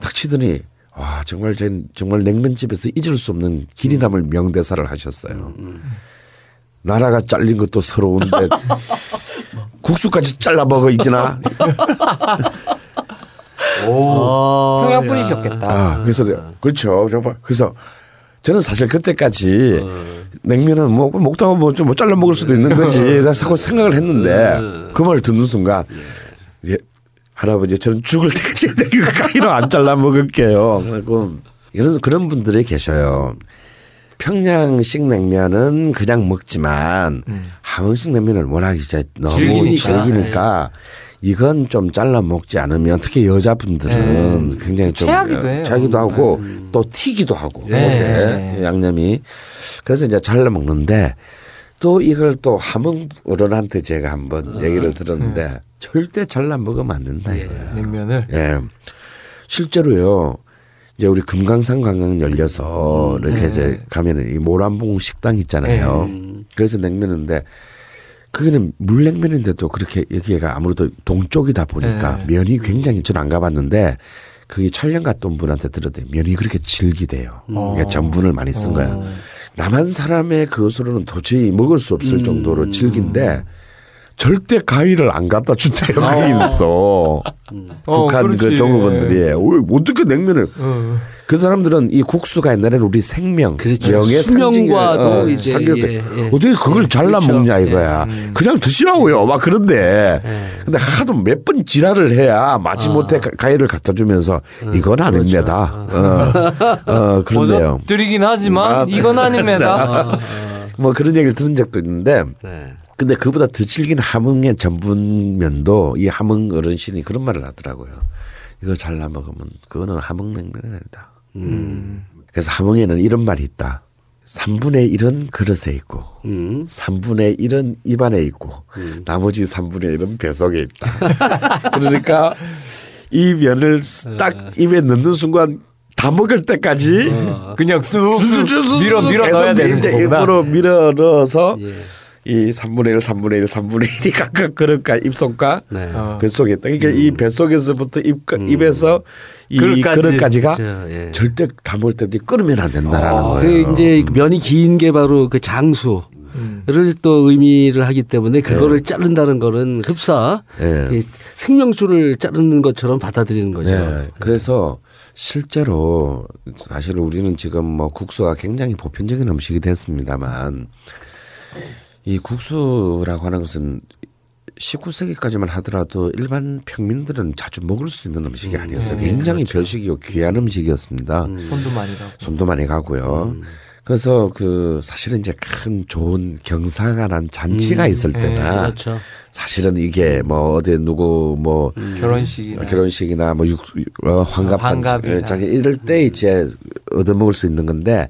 탁 치더니 와 정말 정말 냉면집에서 잊을 수 없는 길이 남을 명대사를 하셨어요. 음. 나라가 잘린 것도 서러운데 국수까지 잘라 먹어 있지나. 오, 평양 분이셨겠다. 아, 그래서 그렇죠. 정말 그래서. 저는 사실 그때까지 냉면은 뭐 먹다가 뭐 좀 못 잘라 먹을 수도 있는 거지 자꾸 생각을 했는데 그 말을 듣는 순간 예, 할아버지 저는 죽을 때까지 가위로 안 잘라 먹을게요. 그래서 그런 분들이 계셔요. 평양식 냉면은 그냥 먹지만 한국식 냉면을 워낙 이제 너무 즐기니까, 즐기니까 이건 좀 잘라 먹지 않으면 특히 여자분들은 에이, 굉장히 좀 차기도 하고 음. 또 튀기도 하고 옷에 양념이 그래서 이제 잘라 먹는데 또 이걸 또 함흥 어른한테 제가 한번 어, 얘기를 들었는데 네. 절대 잘라 먹으면 안 된다 예, 이거야. 냉면을. 예. 실제로요. 이제 우리 금강산 관광 열려서 음, 이렇게 네. 이제 가면은 이 모란봉 식당 있잖아요. 네. 그래서 냉면인데. 그게는 물냉면인데도 그렇게 여기가 아무래도 동쪽이다 보니까 네. 면이 굉장히 저는 안 가봤는데 그게 촬영 갔던 분한테 들었더니 면이 그렇게 질기대요. 어. 그러니까 전분을 많이 쓴 어. 거야. 남한 사람의 그것으로는 도저히 먹을 수 없을 음. 정도로 질긴데 절대 가위를 안 갖다 준대요. 어. 또 음. 북한 어, 그 정부분들이 어떻게 냉면을. 어. 그 사람들은 이 국수가 옛날에는 우리 생명, 그렇죠. 명의 생명과도 어, 이제 예, 예. 어떻게 그걸 예, 잘라 그렇죠. 먹냐 이거야. 예. 음. 그냥 드시라고요. 막 그런데 예. 근데 하도 몇 번 지랄을 해야 마지못해 아. 가위를 갖다 주면서 음, 이건 아닙니다. 그렇죠. 어, 어, 그런데요. 드리긴 하지만 아, 이건 아닙니다. 아. 뭐 그런 얘기를 들은 적도 있는데. 네. 근데 그보다 더 질긴 함흥의 전분면도 이 함흥 어른신이 그런 말을 하더라고요. 이거 잘라 먹으면 그거는 함흥냉면이 아니다. 음. 그래서 함흥에는 이런 말이 있다. 삼분의 일은 그릇에 있고 음. 삼분의 일은 입안에 있고 음. 나머지 삼분의 일은 뱃속에 있다. 그러니까 이 면을 딱 입에 넣는 순간 다 먹을 때까지 어. 그냥 쑥 밀어 밀어 넣어야 되는 거구나. 일부러 밀어 넣어서 예. 이 삼분의 일, 삼분의 일, 삼분의 일이 각각 그릇과 입속과 네. 어. 뱃속에 있다. 그러니까 음. 이 뱃속에서부터 입, 음. 입에서 이 그릇까지. 그릇까지가 그렇죠. 예. 절대 다 먹을 때도 끓으면 안 된다라는 어. 거예요. 그 이제 면이 긴 게 바로 그 장수를 음. 또 의미를 하기 때문에 그거를 예. 자른다는 거는 흡사 예. 생명줄을 자르는 것처럼 받아들이는 거죠. 예. 그래서 실제로 사실 우리는 지금 뭐 국수가 굉장히 보편적인 음식이 됐습니다만 이 국수라고 하는 것은 십구 세기까지만 하더라도 일반 평민들은 자주 먹을 수 있는 음식이 아니었어요. 음, 네. 굉장히 그렇죠. 별식이고 귀한 음식이었습니다. 음. 손도 많이 가고. 손도 많이 가고요. 음. 그래서 그 사실은 이제 큰 좋은 경사가 난 잔치가 음. 있을 때나 네, 그렇죠. 사실은 이게 뭐 어디 누구 뭐 음. 결혼식이나 결혼식이나 뭐 육, 어, 환갑 환갑이나. 잔치 이럴 때 이제 얻어먹을 수 있는 건데.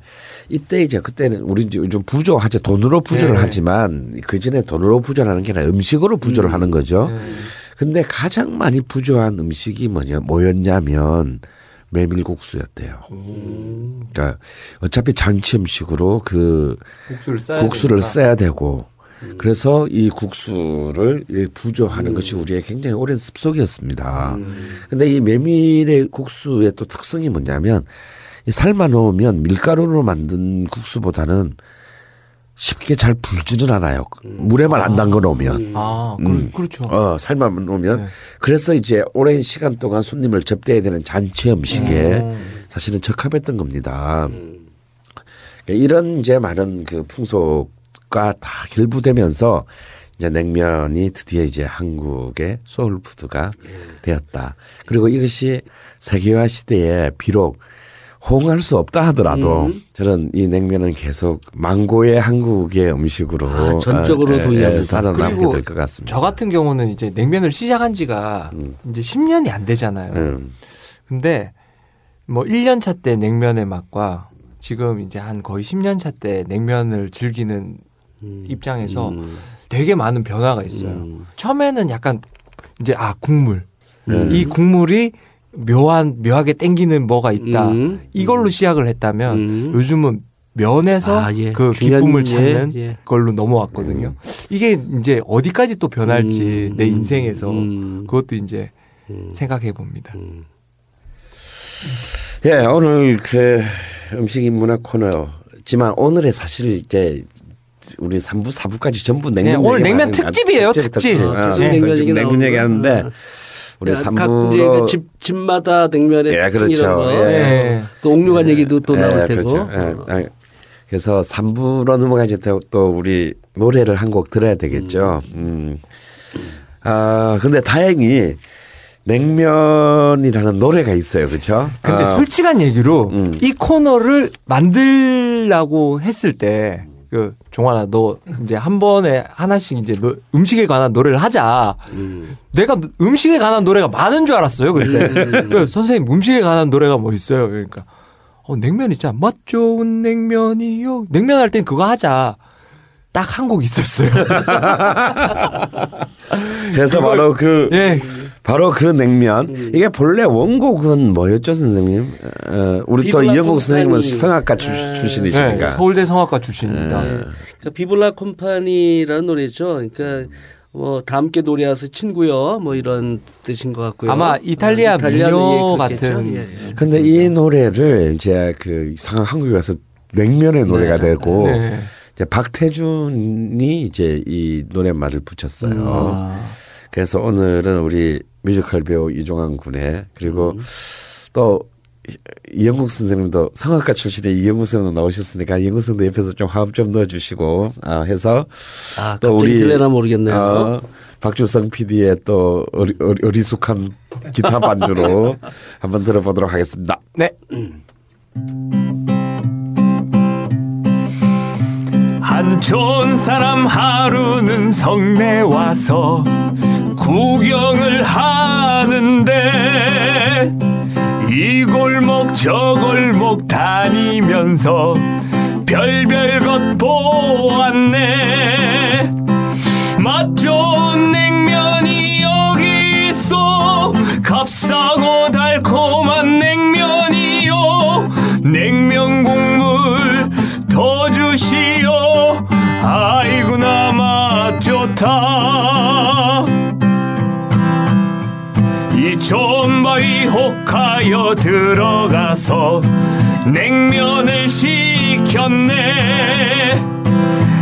이때 이제 그때는 우리 이제 좀 부조하죠. 돈으로 부조를 네. 하지만 그 전에 돈으로 부조하는 게 아니라 음식으로 부조를 음. 하는 거죠. 그런데 네. 가장 많이 부조한 음식이 뭐냐 뭐였냐면 메밀국수였대요. 음. 그러니까 어차피 잔치 음식으로 그 국수를 써야, 국수를 써야 되고 음. 그래서 이 국수를 부조하는 음. 것이 우리의 굉장히 오랜 습속이었습니다. 그런데 음. 이 메밀의 국수의 또 특성이 뭐냐면. 삶아 놓으면 밀가루로 만든 국수보다는 쉽게 잘 불지는 않아요. 물에만 아. 안 담가 놓으면. 아, 음. 그렇죠. 어, 삶아 놓으면. 네. 그래서 이제 오랜 시간 동안 손님을 접대해야 되는 잔치 음식에 음. 사실은 적합했던 겁니다. 음. 그러니까 이런 이제 많은 그 풍속과 다 결부되면서 이제 냉면이 드디어 이제 한국의 소울푸드가 음. 되었다. 그리고 이것이 세계화 시대에 비록 호응할 수 없다 하더라도 음. 저는 이 냉면은 계속 망고의 한국의 음식으로 아, 전적으로 동의합니다. 살아남게 될 것 같습니다. 저 같은 경우는 이제 냉면을 시작한 지가 음. 이제 십 년이 안 되잖아요. 음. 근데 뭐 일 년 차 때 냉면의 맛과 지금 이제 한 거의 십 년 차 때 냉면을 즐기는 음. 입장에서 음. 되게 많은 변화가 있어요. 음. 처음에는 약간 이제 아 국물 음. 이 국물이 묘한 묘하게 땡기는 뭐가 있다 음. 이걸로 시작을 했다면 음. 요즘은 면에서 아, 예. 그 기쁨을 찾는 예. 걸로 넘어왔거든요. 음. 이게 이제 어디까지 또 변할지 음. 내 인생에서 음. 그것도 이제 음. 생각해 봅니다. 음. 예, 오늘 그 음식 인문학 코너지만 오늘의 사실 이제 우리 삼 부, 사 부까지 전부 냉면. 네, 오늘 냉면 특집이에요. 특집. 특집. 특집. 아, 네. 냉면, 네. 냉면 얘기하는데 우리 삼 부 그 집마다 냉면의 예, 특징 그렇죠. 이런 거. 예. 예. 또 옥류관 예. 얘기도 또 예. 나올 테고. 그렇죠. 예. 그래서 삼 부로 넘어가실 때 또 우리 노래를 한 곡 들어야 되겠죠. 음. 음. 아, 근데 다행히 냉면이라는 노래가 있어요. 그렇죠? 근데 아. 솔직한 얘기로 음. 이 코너를 만들려고 했을 때 그 종환아 너 이제 한 번에 하나씩 이제 노, 음식에 관한 노래를 하자. 음. 내가 음식에 관한 노래가 많은 줄 알았어요 그때. 음. 선생님 음식에 관한 노래가 뭐 있어요? 그러니까 어, 냉면 있잖아. 맛 좋은 냉면이요. 냉면 할 땐 그거 하자. 딱 한 곡 있었어요. 그래서 그걸, 바로 그 예. 바로 그 냉면. 음. 이게 본래 원곡은 뭐였죠 선생님? 어, 우리 또 이영국 선생님은 성악가 아. 출신이시니까. 네, 서울대 성악가 출신입니다. 네. 네. 비블라 컴파니라는 노래죠. 그러니까 뭐 다함께 노래해서 친구요 뭐 이런 뜻인 것 같고요. 아마 이탈리아 어, 민요 같은. 그런데 예, 예. 이 노래를 이제 그 한국에 와서 냉면의 노래가 네. 되고 네. 이제 박태준이 이제 이 노랫말을 붙였어요. 음. 그래서 오늘은 우리 뮤지컬 배우 이종환 군의 그리고 음. 또 이영국 선생님도 성악가 출신의 이영국 선생님도 나오셨으니까 이영국 선생님도 옆에서 좀 화음 좀 넣어주시고 아, 해서 아, 또 우리 들려나 모르겠네요. 어, 박주성 피디의 또 어리, 어리, 어리숙한 기타 반주로 한번 들어보도록 하겠습니다. 네. 안 좋은 사람 하루는 성내 와서 구경을 하는데 이 골목 저 골목 다니면서 별별 것 보았네. 맛 좋은 냉면이 여기 있어. 값싸고 달콤한 냉면이요. 냉면 국물 더 주시오. 아이구나 맛 좋다. 이 좋은 바위 혹하여 들어가서 냉면을 시켰네.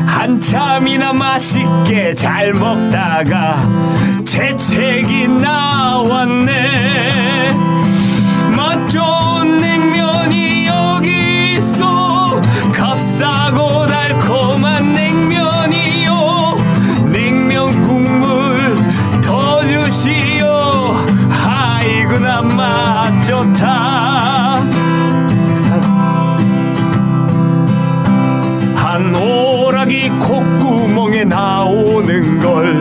한참이나 맛있게 잘 먹다가 재채기 나왔네. 맛 좋은 냉면이 여기 있어. 값싸고 달콤한 냉면이요. 냉면 국물 더 주시오. 아이구나 맛 좋다. 한 오락이 콧구멍에 나오는 걸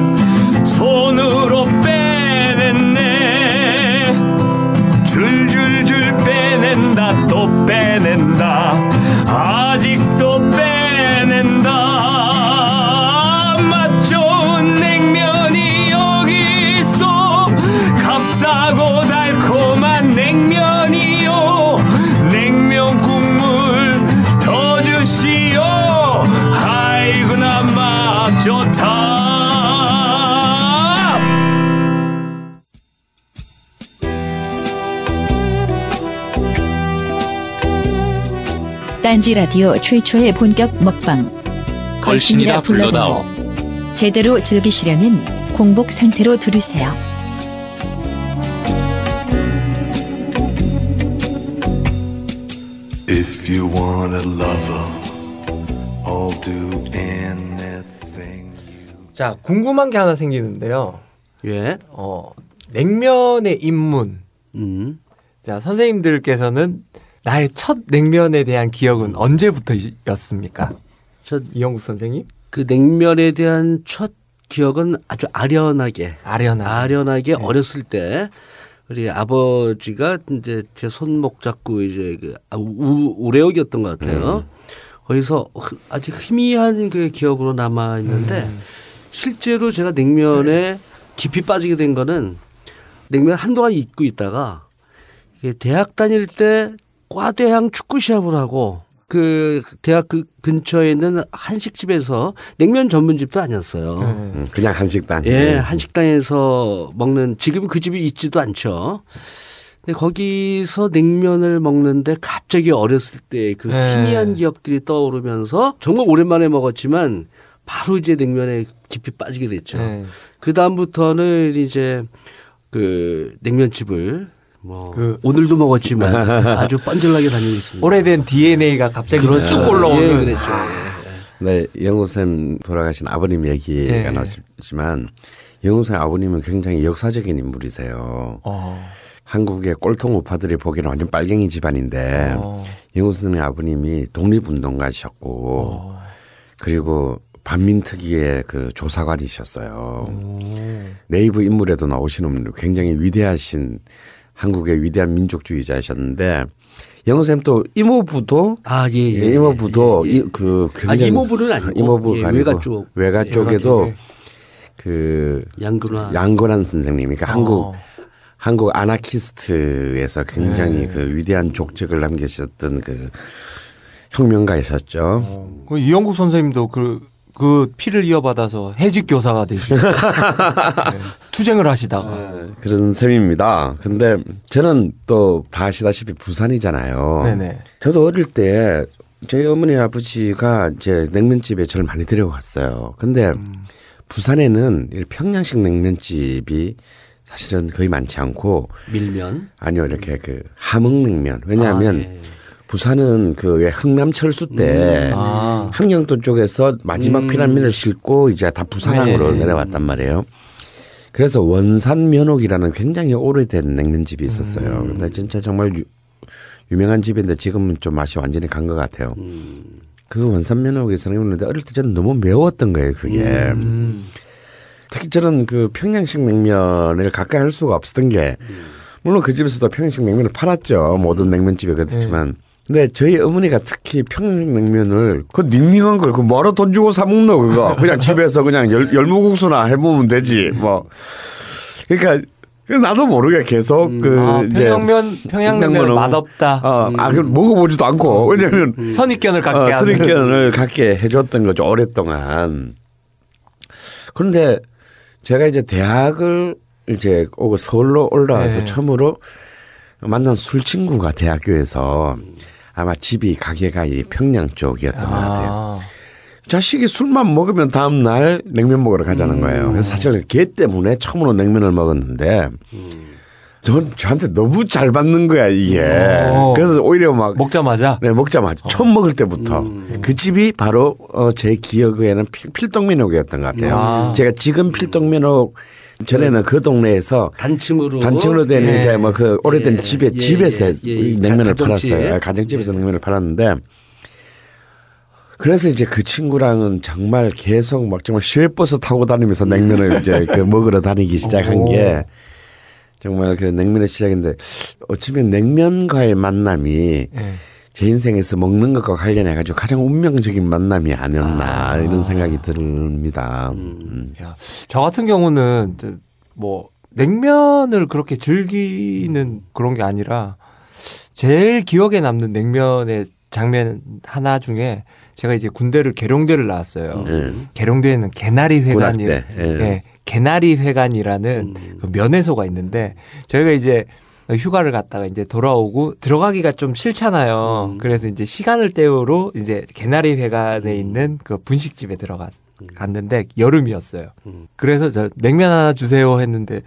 손으로 빼냈네. 줄줄줄 빼낸다 또 빼낸다 아직도 빼낸다. 맛 좋은 냉면이 여기 있어. 값싸고 달콤한 냉면이요. 냉면 국물 더 주시오. 아이구나 맛 좋다. 딴지 라디오 최초의 본격 먹방 걸신이라 불러다오. 제대로 즐기시려면 공복 상태로 들으세요. If you want a lover, I'll do anything. 자, 궁금한 게 하나 생기는데요. 예. 어, 냉면의 입문. 음. 자, 선생님들께서는 나의 첫 냉면에 대한 기억은 언제부터였습니까? 첫 이영국 선생님? 그 냉면에 대한 첫 기억은 아주 아련하게, 아련하게, 아련하게 네. 어렸을 때 우리 아버지가 이제 제 손목 잡고 이제 그 우, 우래옥이었던 것 같아요. 음. 거기서 아주 희미한 그 기억으로 남아 있는데 음. 실제로 제가 냉면에 깊이 빠지게 된 거는 냉면 한동안 잊고 있다가 대학 다닐 때 과대항 축구 시합을 하고 그 대학 그 근처에 있는 한식집에서 냉면 전문집도 아니었어요. 음, 그냥 한식당. 예, 한식당에서 먹는 지금 그 집이 있지도 않죠. 근데 거기서 냉면을 먹는데 갑자기 어렸을 때 그 희미한 네. 기억들이 떠오르면서 정말 오랜만에 먹었지만 바로 이제 냉면에 깊이 빠지게 됐죠. 네. 그 다음부터는 이제 그 냉면집을 뭐 그 오늘도 먹었지만 아주 뻔질나게 다니고 있습니다. 오래된 디엔에이가 갑자기 그렇죠. 쭉 올라오는. 예, 그렇죠. 네, 영국 쌤 돌아가신 아버님 얘기가 예. 나왔지만 영국 쌤 아버님은 굉장히 역사적인 인물이세요. 어. 한국의 꼴통 우파들이 보기에는 완전 빨갱이 집안인데 어. 영국 쌤의 아버님이 독립운동가셨고 어. 그리고 반민특위의 그 조사관이셨어요. 음. 네이버 인물에도 나오시는 굉장히 위대하신 한국의 위대한 민족주의자이셨는데 영호쌤 또 이모부도 아, 예, 예, 이모부도 예, 예. 그 아, 이모부는 아니고 이모부 예, 외가 쪽 외가 쪽에도 예, 그 양근환 양근환 선생님이 그러니까 어. 한국 한국 아나키스트에서 굉장히 예. 그 위대한 족적을 남기셨던 그 혁명가이셨죠. 어. 그 이영국 선생님도 그 그 피를 이어받아서 해직 교사가 되시고 네. 투쟁을 하시다가 네. 그런 셈입니다. 근데 저는 또 다 아시다시피 부산이잖아요. 네네. 저도 어릴 때 저희 어머니 아버지가 이제 냉면집에 저를 많이 데려갔어요. 근데 음. 부산에는 평양식 냉면집이 사실은 거의 많지 않고 밀면 아니요 이렇게 그 함흥냉면 왜냐하면. 아, 네. 부산은 그 흥남 철수 때 음, 아. 함경도 쪽에서 마지막 음. 피라미드를 싣고 이제 다 부산항으로 네. 내려왔단 말이에요. 그래서 원산 면옥이라는 굉장히 오래된 냉면집이 있었어요. 음. 근데 진짜 정말 유, 유명한 집인데 지금은 좀 맛이 완전히 간 것 같아요. 음. 그 원산 면옥에서는 있는데 어릴 때 저는 너무 매웠던 거예요. 그게 음. 특히 저는 그 평양식 냉면을 가까이 할 수가 없었던 게 물론 그 집에서도 평양식 냉면을 팔았죠. 모든 냉면집에 그렇지만. 네. 근데 저희 어머니가 특히 평양냉면을 그 닝닝한 걸 그 뭐로 돈 주고 사 먹노 그거 그냥 집에서 그냥 열, 열무국수나 해 먹으면 되지 뭐 그러니까 나도 모르게 계속 음, 그 아, 평양면 평양냉면 맛없다 어, 음. 아 그걸 먹어보지도 않고 왜냐면 음. 선입견을 갖게 어, 선입견을 갖게 해줬던 거죠 오랫동안. 그런데 제가 이제 대학을 이제 오고 서울로 올라와서 네. 처음으로 만난 술 친구가 대학교에서 아마 집이 가게가 이 평양 쪽이었던 것 같아요. 자식이 술만 먹으면 다음 날 냉면 먹으러 가자는 거예요. 그래서 사실 걔 때문에 처음으로 냉면을 먹었는데 전 저한테 너무 잘 받는 거야 이게. 오. 그래서 오히려 막 먹자마자 네 먹자마자 어. 처음 먹을 때부터 음. 그 집이 바로 어, 제 기억에는 필동민옥이었던 것 같아요. 아. 제가 지금 필동민옥 전에는 그, 그 동네에서 단층으로 단층으로 된 예. 이제 뭐 그 오래된 예. 집에 예. 집에서 예. 냉면을 가정집. 팔았어요. 가정집에서 예. 냉면을 팔았는데 그래서 이제 그 친구랑은 정말 계속 막 정말 시외버스 타고 다니면서 냉면을 이제 그 먹으러 다니기 시작한 오. 게 정말 그 냉면의 시작인데 어쩌면 냉면과의 만남이 예. 제 인생에서 먹는 것과 관련해 가지고 가장 운명적인 만남이 아니었나 아. 이런 생각이 듭니다. 음. 야, 저 같은 경우는 뭐 냉면을 그렇게 즐기는 그런 게 아니라 제일 기억에 남는 냉면의 장면 하나 중에 제가 이제 군대를 계룡대를 나왔어요. 음. 계룡대에는 개나리 회관이 예. 예, 개나리 회관이라는 음. 그 면회소가 있는데 저희가 이제 휴가를 갔다가 이제 돌아오고 들어가기가 좀 싫잖아요. 음. 그래서 이제 시간을 때우러 이제 개나리 회관에 음. 있는 그 분식집에 들어갔는데 음. 여름이었어요. 음. 그래서 저 냉면 하나 주세요 했는데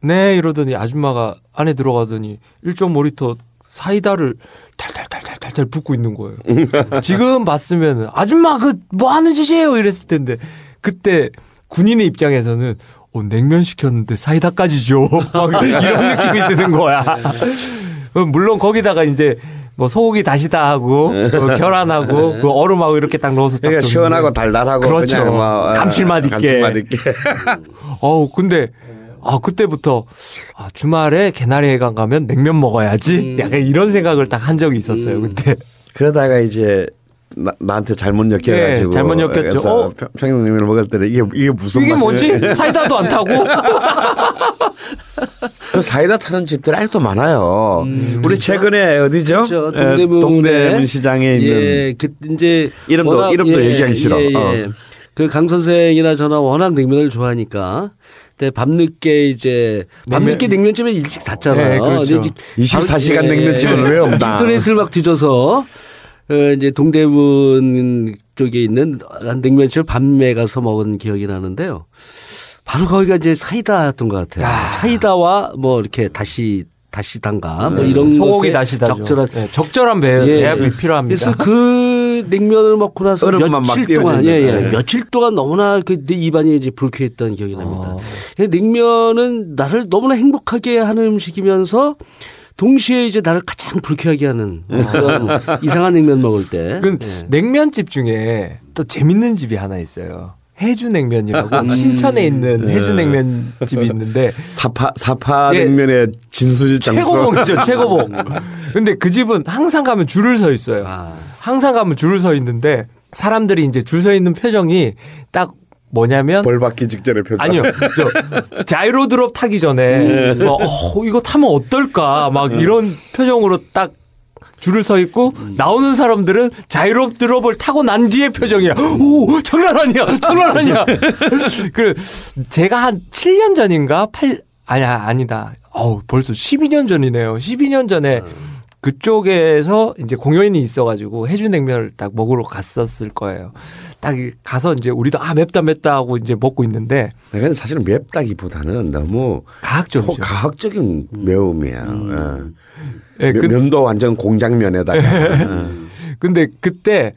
네 이러더니 아줌마가 안에 들어가더니 일 점 오 리터 사이다를 탈탈탈탈탈 붓고 있는 거예요. 지금 봤으면 아줌마 그 뭐 하는 짓이에요 이랬을 텐데 그때 군인의 입장에서는 어, 냉면 시켰는데 사이다까지 줘. 막 이런 느낌이 드는 거야. 물론 거기다가 이제 뭐 소고기 다시다 하고 뭐 계란하고 그 얼음하고 이렇게 딱 넣어서 딱 그러니까 시원하고 달달하고 그렇죠. 그냥 뭐 감칠맛 있게. 감칠맛 있게. 어우 근데 아 그때부터 아, 주말에 개나리해강 가면 냉면 먹어야지. 음. 약간 이런 생각을 딱 한 적이 있었어요. 음. 그때. 그러다가 이제 나, 나한테 잘못 엮여가지고. 네, 잘못 엮였죠. 어? 평양냉면을 먹을 때는 이게 이게 무슨 이게 맛이에요? 뭐지? 사이다도 안 타고. 그 사이다 타는 집들 아직도 많아요. 음, 우리 최근에 어디죠? 그렇죠. 동대문 동대문 시장에 있는. 예, 그, 이제 이름도 워낙, 이름도 예, 얘기하기 싫어. 예, 예. 어. 그 강 선생이나 저나 워낙 냉면을 좋아하니까. 그때 밤늦게 이제 밤늦게 냉면집에 일찍 닫잖아요. 네, 그렇죠. 이십사 시간 예, 냉면집은 왜 없나? 인터넷을 막 뒤져서. 이제 동대문 쪽에 있는 냉면집을 밤에 가서 먹은 기억이 나는데요. 바로 거기가 이제 사이다였던 것 같아요. 야. 사이다와 뭐 이렇게 다시 다시 담가 네. 뭐 이런 소고기 다시다 적절한 네. 적절한 배합이 예. 필요합니다. 그래서 그 냉면을 먹고 나서 며칠 동안 예예 예. 네. 며칠 동안 너무나 그 입안이 이제 불쾌했던 기억이 납니다. 아. 냉면은 나를 너무나 행복하게 하는 음식이면서. 동시에 이제 나를 가장 불쾌하게 하는 그런 이상한 냉면 먹을 때. 그럼 네. 냉면집 중에 또 재밌는 집이 하나 있어요. 해주냉면이라고 음. 신천에 있는 해주냉면집이 있는데 사파 사파 냉면의 네. 진수지 장소. 최고봉이죠, 최고봉. 근데 그 집은 항상 가면 줄을 서 있어요. 항상 가면 줄을 서 있는데 사람들이 이제 줄 서 있는 표정이 딱. 뭐냐면 벌 받기 직전의 표정 아니요 저 자이로드롭 타기 전에 막, 어, 이거 타면 어떨까 막 이런 표정으로 딱 줄을 서 있고 나오는 사람들은 자이로드롭을 타고 난 뒤의 표정이야. 오 장난 아니야 장난 아니야. 그 제가 한 칠 년 전인가 팔 아니야 아니다 어우 벌써 십이 년 전이네요. 십이 년 전에 그쪽에서 이제 공연이 있어가지고 해주냉면을 딱 먹으러 갔었을 거예요. 딱 가서 이제 우리도 아 맵다 맵다 하고 이제 먹고 있는데. 그건 사실은 맵다기보다는 너무 가학적이죠. 가학적인 매움이야. 음. 예. 예, 그, 면도 완전 공장면에다가. 근데 그때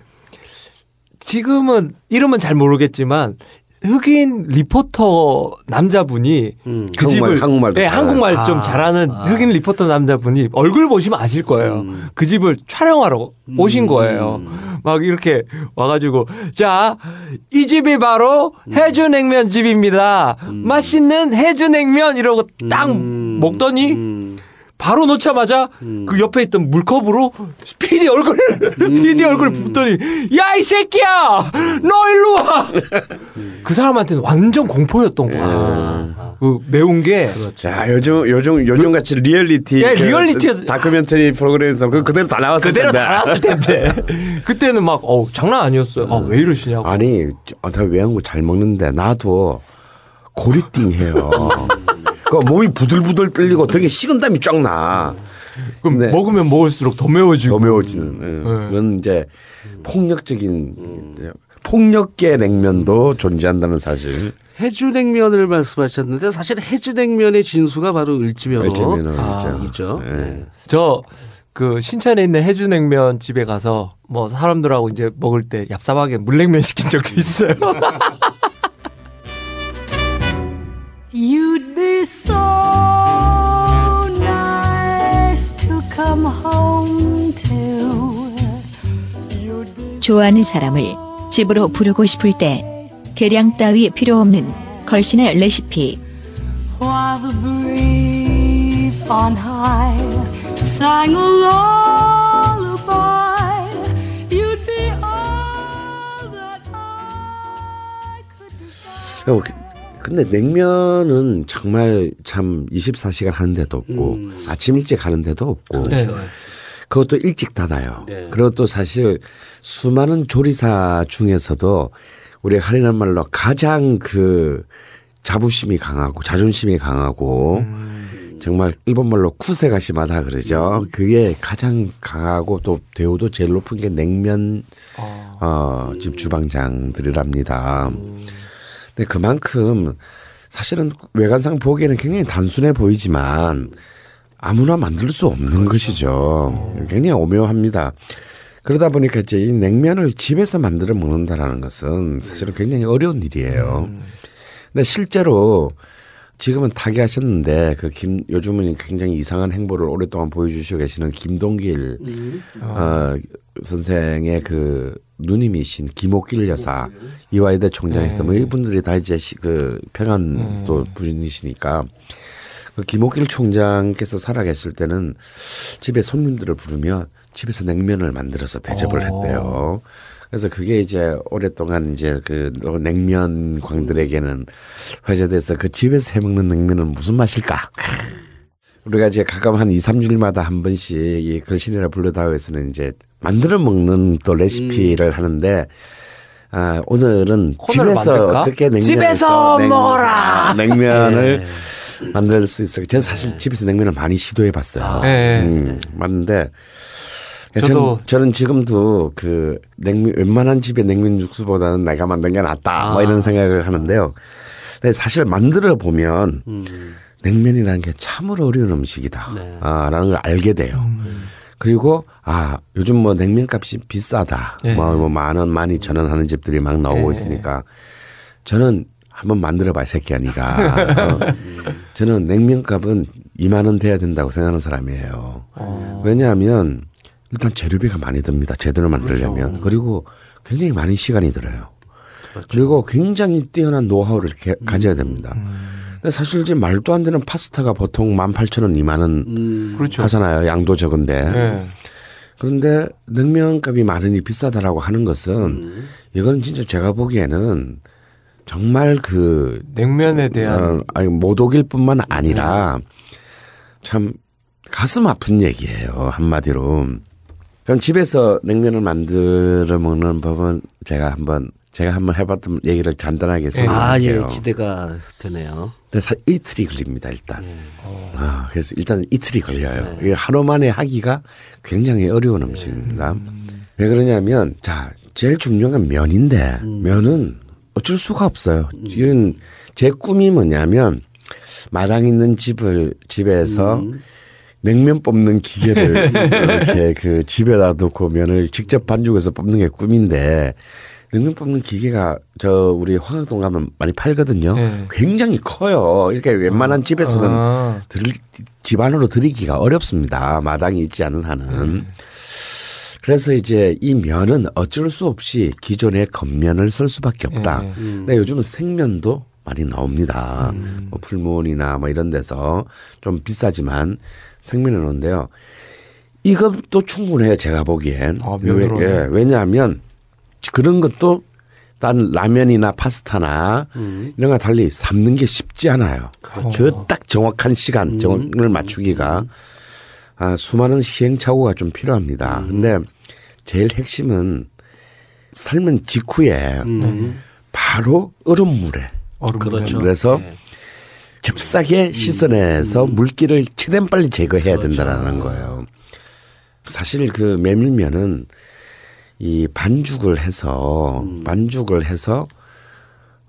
지금은 이름은 잘 모르겠지만. 흑인 리포터 남자분이 음, 그 한국말, 집을 한국말도 네, 한국말 아, 좀 잘하는 아. 흑인 리포터 남자분이 얼굴 보시면 아실 거예요. 음. 그 집을 촬영하러 오신 음. 거예요. 막 이렇게 와가지고 자, 이 집이 바로 음. 해주냉면 집입니다. 음. 맛있는 해주냉면 이러고 딱 음. 먹더니 음. 바로 놓자마자 음. 그 옆에 있던 물컵으로 피디 얼굴, 음. 피디 얼굴 붓더니 야, 이 새끼야! 너 일로 와! 그 사람한테는 완전 공포였던 거야. 아. 그 매운 게. 그렇죠. 야, 요즘, 요즘, 요즘 같이 리얼리티. 예, 리얼리티. 다큐멘터리 프로그램에서 그 그대로 다 나왔을 텐데. 그대로 다 나왔을 텐데. 그때는 막, 어우, 장난 아니었어요. 아, 왜 이러시냐고. 아니, 나 매운 거 잘 먹는데 나도 고리띵 해요. 그 몸이 부들부들 떨리고 되게 식은 땀이 쫙 나. 그럼 네. 먹으면 먹을수록 더 매워지고. 더 매워지는. 네. 네. 그건 이제 폭력적인 음. 폭력계 냉면도 존재한다는 사실. 해주냉면을 말씀하셨는데 사실 해주냉면의 진수가 바로 을지면옥이죠. 아. 네. 네. 저 그 신천에 있는 해주냉면 집에 가서 뭐 사람들하고 이제 먹을 때 얍삽하게 물냉면 시킨 적도 있어요. You'd be so nice to come home to. 좋아하는 사람을 집으로 부르고 싶을 때 계량 따위 필요 없는 걸신의 레시피. While the breeze on high sang a lullaby, you'd be all that I could desire. 근데 냉면은 정말 참 이십사 시간 하는 데도 없고 음. 아침 일찍 하는 데도 없고 네. 그것도 일찍 닫아요. 네. 그리고 또 사실 수많은 조리사 중에서도 우리 할인한 말로 가장 그 자부심이 강하고 자존심이 강하고 음. 정말 일본 말로 쿠세가시마다 그러죠. 음. 그게 가장 강하고 또 대우도 제일 높은 게 냉면 어. 어, 집 주방장들이랍니다. 음. 근데 그만큼 사실은 외관상 보기에는 굉장히 단순해 보이지만 아무나 만들 수 없는 그렇죠. 것이죠. 굉장히 오묘합니다. 그러다 보니까 이제 이 냉면을 집에서 만들어 먹는다라는 것은 사실은 굉장히 어려운 일이에요. 근데 실제로 지금은 타계하셨는데 그 김 요즘은 굉장히 이상한 행보를 오랫동안 보여주시고 계시는 김동길 음. 어, 선생의 그 누님이신 김옥길 여사 음. 이화여대 총장이시던 음. 이분들이 다 이제 그 평안도 음. 분이시니까 그 김옥길 총장께서 살아계실 때는 집에 손님들을 부르면 집에서 냉면을 만들어서 대접을 오. 했대요. 그래서 그게 이제 오랫동안 이제 그 냉면광들에게는 회자돼서 그 집에서 해먹는 냉면은 무슨 맛일까? 우리가 이제 가끔 한 이삼 주일마다 한 번씩 이 글신이라 불러다오에서는 이제 만들어 먹는 또 레시피를 음. 하는데 아, 오늘은 집에서 만들까? 어떻게 냉면을 집에서 냉, 먹어라! 냉면을 네. 만들 수 있어요. 제가 사실 집에서 냉면을 많이 시도해 봤어요. 네. 음, 맞는데 저도 저는, 저는 지금도 그 냉면 웬만한 집의 냉면 육수보다는 내가 만든 게 낫다. 아. 뭐 이런 생각을 하는데요. 근데 사실 만들어 보면 음. 냉면이라는 게 참으로 어려운 음식이다. 네. 아, 라는 걸 알게 돼요. 음. 그리고 아, 요즘 뭐 냉면값이 비싸다. 네. 뭐 만 원, 만 이천 원 하는 집들이 막 나오고 네. 있으니까 저는 한번 만들어 봐, 새끼야, 니가. 어. 저는 냉면값은 이만 원 돼야 된다고 생각하는 사람이에요. 어. 왜냐하면 일단 재료비가 많이 듭니다. 제대로 만들려면. 그렇죠. 그리고 굉장히 많은 시간이 들어요. 그렇죠. 그리고 굉장히 뛰어난 노하우를 개, 가져야 됩니다. 음. 근데 사실 이제 말도 안 되는 파스타가 보통 만 팔천 원, 이만 원 음. 그렇죠. 하잖아요. 양도 적은데. 네. 그런데 냉면값이 만 원이 비싸다라고 하는 것은 음. 이건 진짜 제가 보기에는 정말 그 냉면에 대한 아니 모독일 뿐만 아니라 네. 참 가슴 아픈 얘기예요. 한마디로. 그럼 집에서 냉면을 만들어 먹는 법은 제가 한번 제가 한번 해봤던 얘기를 간단하게 설명할게요. 아, 예, 기대가 되네요. 근데 사, 이틀이 걸립니다 일단. 네. 아, 그래서 일단 이틀이 걸려요. 네. 하루만에 하기가 굉장히 어려운 네. 음식입니다. 음. 왜 그러냐면 자 제일 중요한 건 면인데 음. 면은 어쩔 수가 없어요. 음. 지금 제 꿈이 뭐냐면 마당 있는 집을 집에서 음. 냉면 뽑는 기계를 이렇게 그 집에다 놓고 면을 직접 반죽해서 뽑는 게 꿈인데 냉면 뽑는 기계가 저 우리 황학동 가면 많이 팔거든요. 네. 굉장히 커요. 이렇게 웬만한 집에서는 아. 들, 집 안으로 들이기가 어렵습니다. 마당이 있지 않은 한은. 네. 그래서 이제 이 면은 어쩔 수 없이 기존의 겉면을 쓸 수밖에 없다. 네. 음. 근데 요즘은 생면도 많이 나옵니다. 음. 뭐 풀무원이나 뭐 이런 데서 좀 비싸지만 생면을 넣는데요. 이것도 충분해요. 제가 보기엔. 아, 왜, 예, 왜냐하면 그런 것도 난 라면이나 파스타나 음. 이런 거 달리 삶는 게 쉽지 않아요. 그렇죠. 저 딱 정확한 시간 정을 음. 맞추기가 음. 아, 수많은 시행착오가 좀 필요합니다. 음. 근데 제일 핵심은 삶은 직후에 음. 바로 얼음물에 그렇죠. 그래서 네. 잽싸게 씻어내서 음. 물기를 최대한 빨리 제거해야 그렇죠. 된다라는 거예요. 사실 그 메밀면은 이 반죽을 해서 음. 반죽을 해서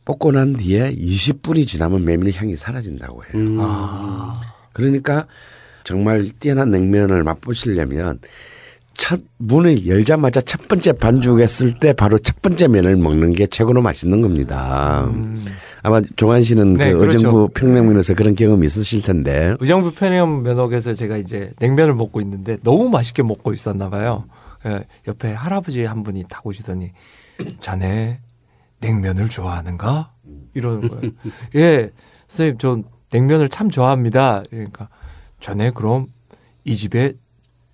볶고 난 뒤에 이십 분이 지나면 메밀향이 사라진다고 해요. 음. 아. 그러니까 정말 뛰어난 냉면을 맛보시려면 첫 문을 열자마자 첫 번째 반죽했을 때 바로 첫 번째 면을 먹는 게 최고로 맛있는 겁니다. 음. 아마 종환 씨는 네, 그 그렇죠. 의정부 평양면옥에서 그런 경험이 있으실 텐데. 의정부 평양면옥에서 제가 이제 냉면을 먹고 있는데 너무 맛있게 먹고 있었나 봐요. 옆에 할아버지 한 분이 딱 오시더니 자네 냉면을 좋아하는가? 이러는 거예요. 예, 선생님 저 냉면을 참 좋아합니다. 그러니까 자네 그럼 이 집에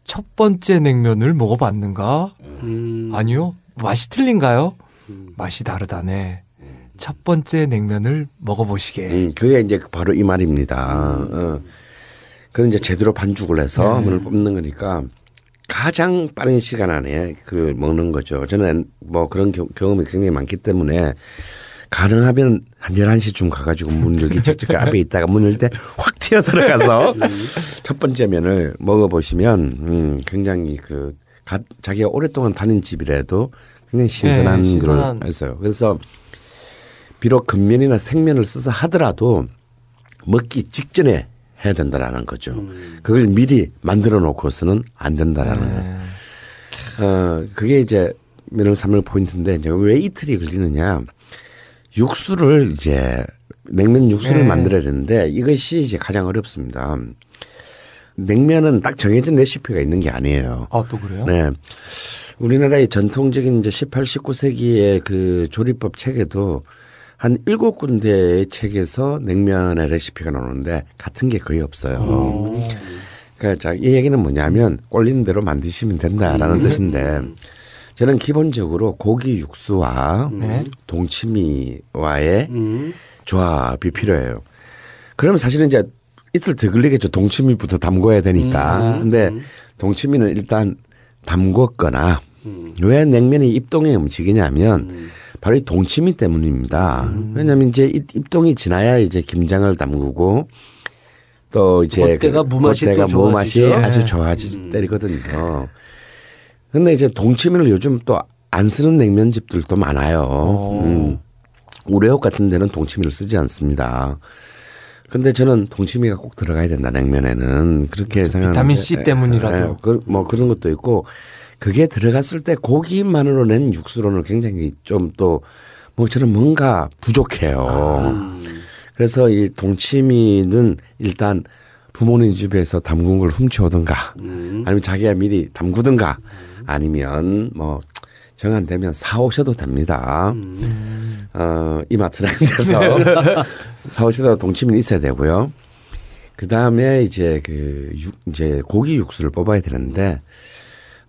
첫 번째 냉면을 먹어봤는가? 음. 아니요. 맛이 틀린가요? 음. 맛이 다르다네. 첫 번째 냉면을 먹어보시게. 음, 그게 이제 바로 이 말입니다. 음. 어. 그건 이제 제대로 반죽을 해서 네. 면을 뽑는 거니까 가장 빠른 시간 안에 그 먹는 거죠. 저는 뭐 그런 겨, 경험이 굉장히 많기 때문에 가능하면 한 열한 시쯤 가가지고 문 여기 직접 앞에 있다가 문 열 때 확 튀어 들어가서 첫 번째 면을 먹어보시면 음 굉장히 그 가, 자기가 오랫동안 다닌 집이라도 굉장히 신선한 네, 그런 했어요. 그래서 비록 겉면이나 생면을 써서 하더라도 먹기 직전에 해야 된다라는 거죠. 음. 그걸 미리 만들어 놓고서는 안 된다라는 거예요. 어, 그게 이제 면을 삶을 포인트인데 이제 왜 이틀이 걸리느냐. 육수를 이제 냉면 육수를 네. 만들어야 되는데 이것이 이제 가장 어렵습니다. 냉면은 딱 정해진 레시피가 있는 게 아니에요. 아, 또 그래요? 네. 우리나라의 전통적인 이제 십팔, 십구 세기의 그 조리법 책에도 한 일곱 군데의 책에서 냉면의 레시피가 나오는데 같은 게 거의 없어요. 오. 그러니까 자, 이 얘기는 뭐냐면 꼴린 대로 만드시면 된다라는 음. 뜻인데 저는 기본적으로 고기 육수와 네. 동치미와의 음. 조합이 필요해요. 그럼 사실은 이제 이틀 더 걸리겠죠. 동치미부터 담궈야 되니까. 음. 근데 음. 동치미는 일단 담궜거나 음. 왜 냉면이 입동의 음식이냐면 음. 바로 이 동치미 때문입니다. 음. 왜냐하면 이제 입동이 지나야 이제 김장을 담그고 또 이제 그때가 무맛이 또 좋아지죠. 아주 좋아지 때리거든요. 음. 근데 이제 동치미를 요즘 또 안 쓰는 냉면집들도 많아요. 음. 우래옥 같은 데는 동치미를 쓰지 않습니다. 근데 저는 동치미가 꼭 들어가야 된다 냉면에는 그렇게 생각합니다. 비타민 씨 때문이라도 네. 뭐 그런 것도 있고 그게 들어갔을 때 고기만으로 낸 육수로는 굉장히 좀 또 뭐 저는 뭔가 부족해요. 아. 그래서 이 동치미는 일단 부모님 집에서 담근 걸 훔쳐오든가 음. 아니면 자기가 미리 담그든가 음. 아니면 뭐 정 안 되면 사오셔도 됩니다. 음. 어, 이마트라는 데서 사오시다가 동치미는 있어야 되고요. 그 다음에 이제 그 육, 이제 고기 육수를 뽑아야 되는데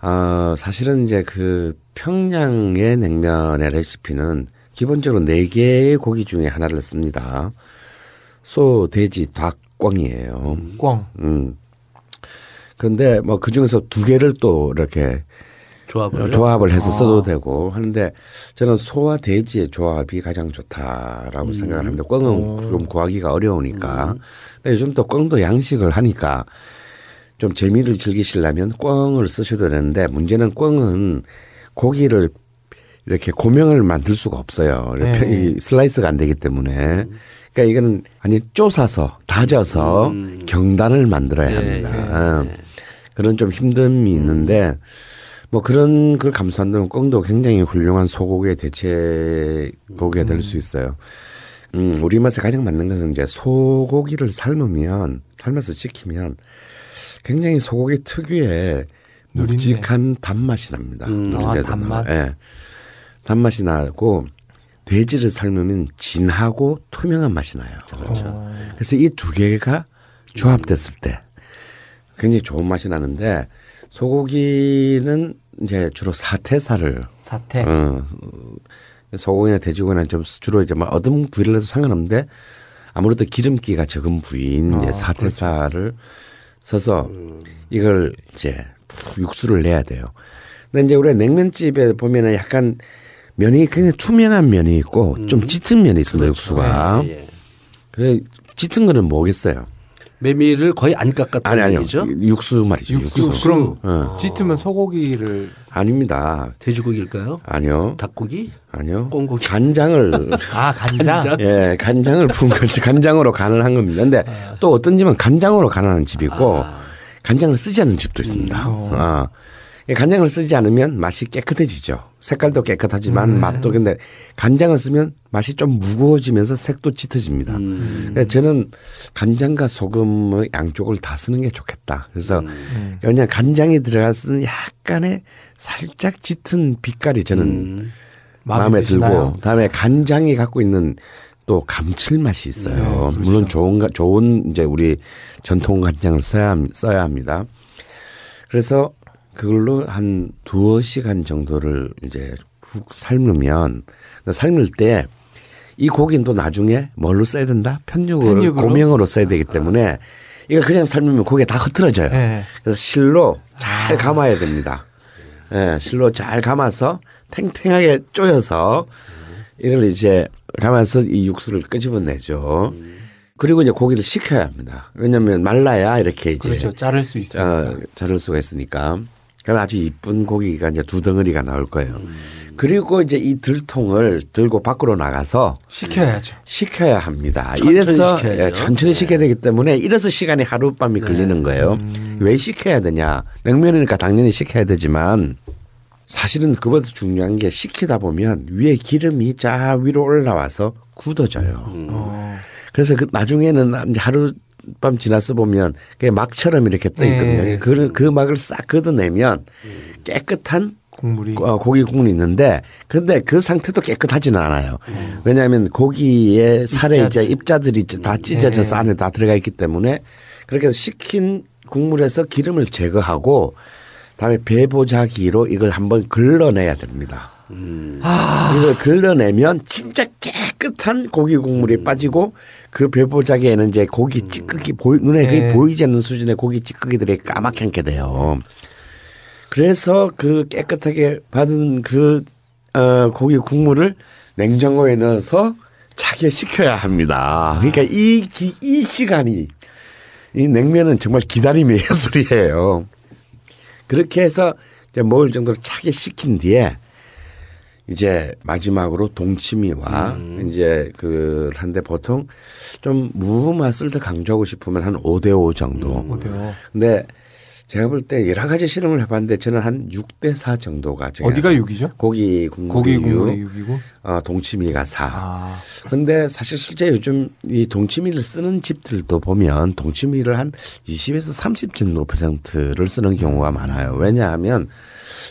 어, 사실은 이제 그 평양의 냉면의 레시피는 기본적으로 네 개의 고기 중에 하나를 씁니다. 소, 돼지, 닭, 꿩이에요. 꿩. 음. 그런데 뭐 그 중에서 두 개를 또 이렇게 조합을 조합을 해서 써도 아. 되고 하는데 저는 소와 돼지의 조합이 가장 좋다라고 음. 생각을 합니다. 꿩은 좀 구하기가 어려우니까. 음. 근데 요즘 또 꿩도 양식을 하니까 좀 재미를 즐기시려면 꿩을 쓰셔도 되는데 문제는 꿩은 고기를 이렇게 고명을 만들 수가 없어요. 네. 슬라이스가 안 되기 때문에. 그러니까 이거는 아니 쪼사서 다져서 음. 경단을 만들어야 네. 합니다. 네. 그런 좀 힘듦이 있는데 뭐 그런 걸 감수한다면 꿩도 굉장히 훌륭한 소고기의 대체고기가 될 수 있어요. 음, 우리 맛에 가장 맞는 것은 이제 소고기를 삶으면 삶아서 식히면 굉장히 소고기 특유의 묵직한 단맛이 납니다. 음. 아, 단맛. 네. 단맛이 나고 돼지를 삶으면 진하고 투명한 맛이 나요. 그렇죠. 어. 그래서 이 두 개가 조합됐을 때 굉장히 좋은 맛이 나는데 소고기는 이제 주로 사태살을 사태. 어, 소고기나 돼지고기나 좀 주로 이제 막 어떤 부위를 해도 상관없는데 아무래도 기름기가 적은 부위인 어, 사태살을 그렇죠. 써서 이걸 이제 육수를 내야 돼요. 근데 이제 우리 냉면집에 보면은 약간 면이 굉장히 투명한 면이 있고 음. 좀 짙은 면이 있습니다. 그렇죠. 육수가. 예, 예. 그 짙은 거는 뭐겠어요? 메밀을 거의 안 깎았다는 아니, 얘기죠? 육수 말이죠. 육수. 육수. 그럼 어. 짙으면 소고기를. 아닙니다. 돼지고기일까요? 아니요. 닭고기? 아니요. 꽁고기. 간장을. 아 간장? 간장? 예, 간장을 푼 거지. 간장으로 간을 한 겁니다. 그런데 아. 또 어떤 집은 간장으로 간하는 집이 있고 아. 간장을 쓰지 않는 집도 있습니다. 음, 어. 아. 간장을 쓰지 않으면 맛이 깨끗해지죠. 색깔도 깨끗하지만 음. 맛도 근데 간장을 쓰면 맛이 좀 무거워지면서 색도 짙어집니다. 음. 저는 간장과 소금의 양쪽을 다 쓰는 게 좋겠다. 그래서 음. 그냥 간장이 들어가서는 약간의 살짝 짙은 빛깔이 저는 음. 마음에 드시나요? 들고 다음에 간장이 갖고 있는 또 감칠맛이 있어요. 네, 그렇죠. 물론 좋은 좋은 이제 우리 전통 간장을 써야 써야 합니다. 그래서 그걸로 한 두어 시간 정도를 이제 푹 삶으면 삶을 때 이 고기는 또 나중에 뭘로 써야 된다? 편육으로, 편육으로? 고명으로 써야 되기 때문에 아. 이거 그냥 삶으면 고기가 다 흐트러져요. 네. 그래서 실로 잘 아. 감아야 됩니다. 네, 실로 잘 감아서 탱탱하게 쪼여서 이걸 이제 감아서 이 육수를 끄집어내죠. 음. 그리고 이제 고기를 식혀야 합니다. 왜냐하면 말라야 이렇게 이제 그렇죠. 자를 수 있어요. 어, 자를 수가 있으니까. 그럼 아주 이쁜 고기가 이제 두 덩어리가 나올 거예요. 음. 그리고 이제 이 들통을 들고 밖으로 나가서 식혀야죠. 식혀야 합니다. 천천히 이래서 네, 천천히 식혀야 되기 때문에 이래서 시간이 하룻밤이 네. 걸리는 거예요. 음. 왜 식혀야 되냐? 냉면이니까 당연히 식혀야 되지만 사실은 그보다 중요한 게 식히다 보면 위에 기름이 쫙 위로 올라와서 굳어져요. 음. 어. 그래서 그 나중에는 이제 하룻밤 지나서 보면 그냥 막처럼 이렇게 떠 있거든요. 그, 그 막을 싹 걷어내면 깨끗한 국물이. 고기 국물이 있는데 그런데 그 상태도 깨끗하지는 않아요. 음. 왜냐하면 고기의 살에 입자들. 이제 입자들이 다 찢어져서 네. 안에 다 들어가 있기 때문에 그렇게 해서 식힌 국물에서 기름을 제거하고 다음에 배보자기로 이걸 한번 걸러내야 됩니다. 음. 아. 이걸 걸러내면 진짜 깨끗한 고기 국물이 음. 빠지고 그 배보자기에는 이제 고기 찌꺼기 보이, 눈에 네. 거의 보이지 않는 수준의 고기 찌꺼기들이 까맣게 앉게 돼요. 그래서 그 깨끗하게 받은 그 어, 고기 국물을 냉장고에 넣어서 차게 식혀야 합니다. 그러니까 이, 기, 이 시간이 이 냉면은 정말 기다림의 예술이에요. 그렇게 해서 이제 먹을 정도로 차게 식힌 뒤에 이제 마지막으로 동치미와 음. 이제 그 한데 보통 좀 무 맛을 더 강조하고 싶으면 한 오 대 오 정도. 음, 오 대 오. 근데 제가 볼 때 여러 가지 실험을 해봤는데 저는 한 육 대 사 정도가 제가 어디가 육이죠? 고기 국물이 육이고 어, 동치미가 사. 그런데 아. 사실 실제 요즘 이 동치미를 쓰는 집들도 보면 동치미를 한 이십에서 삼십 정도 퍼센트를 쓰는 경우가 많아요. 왜냐하면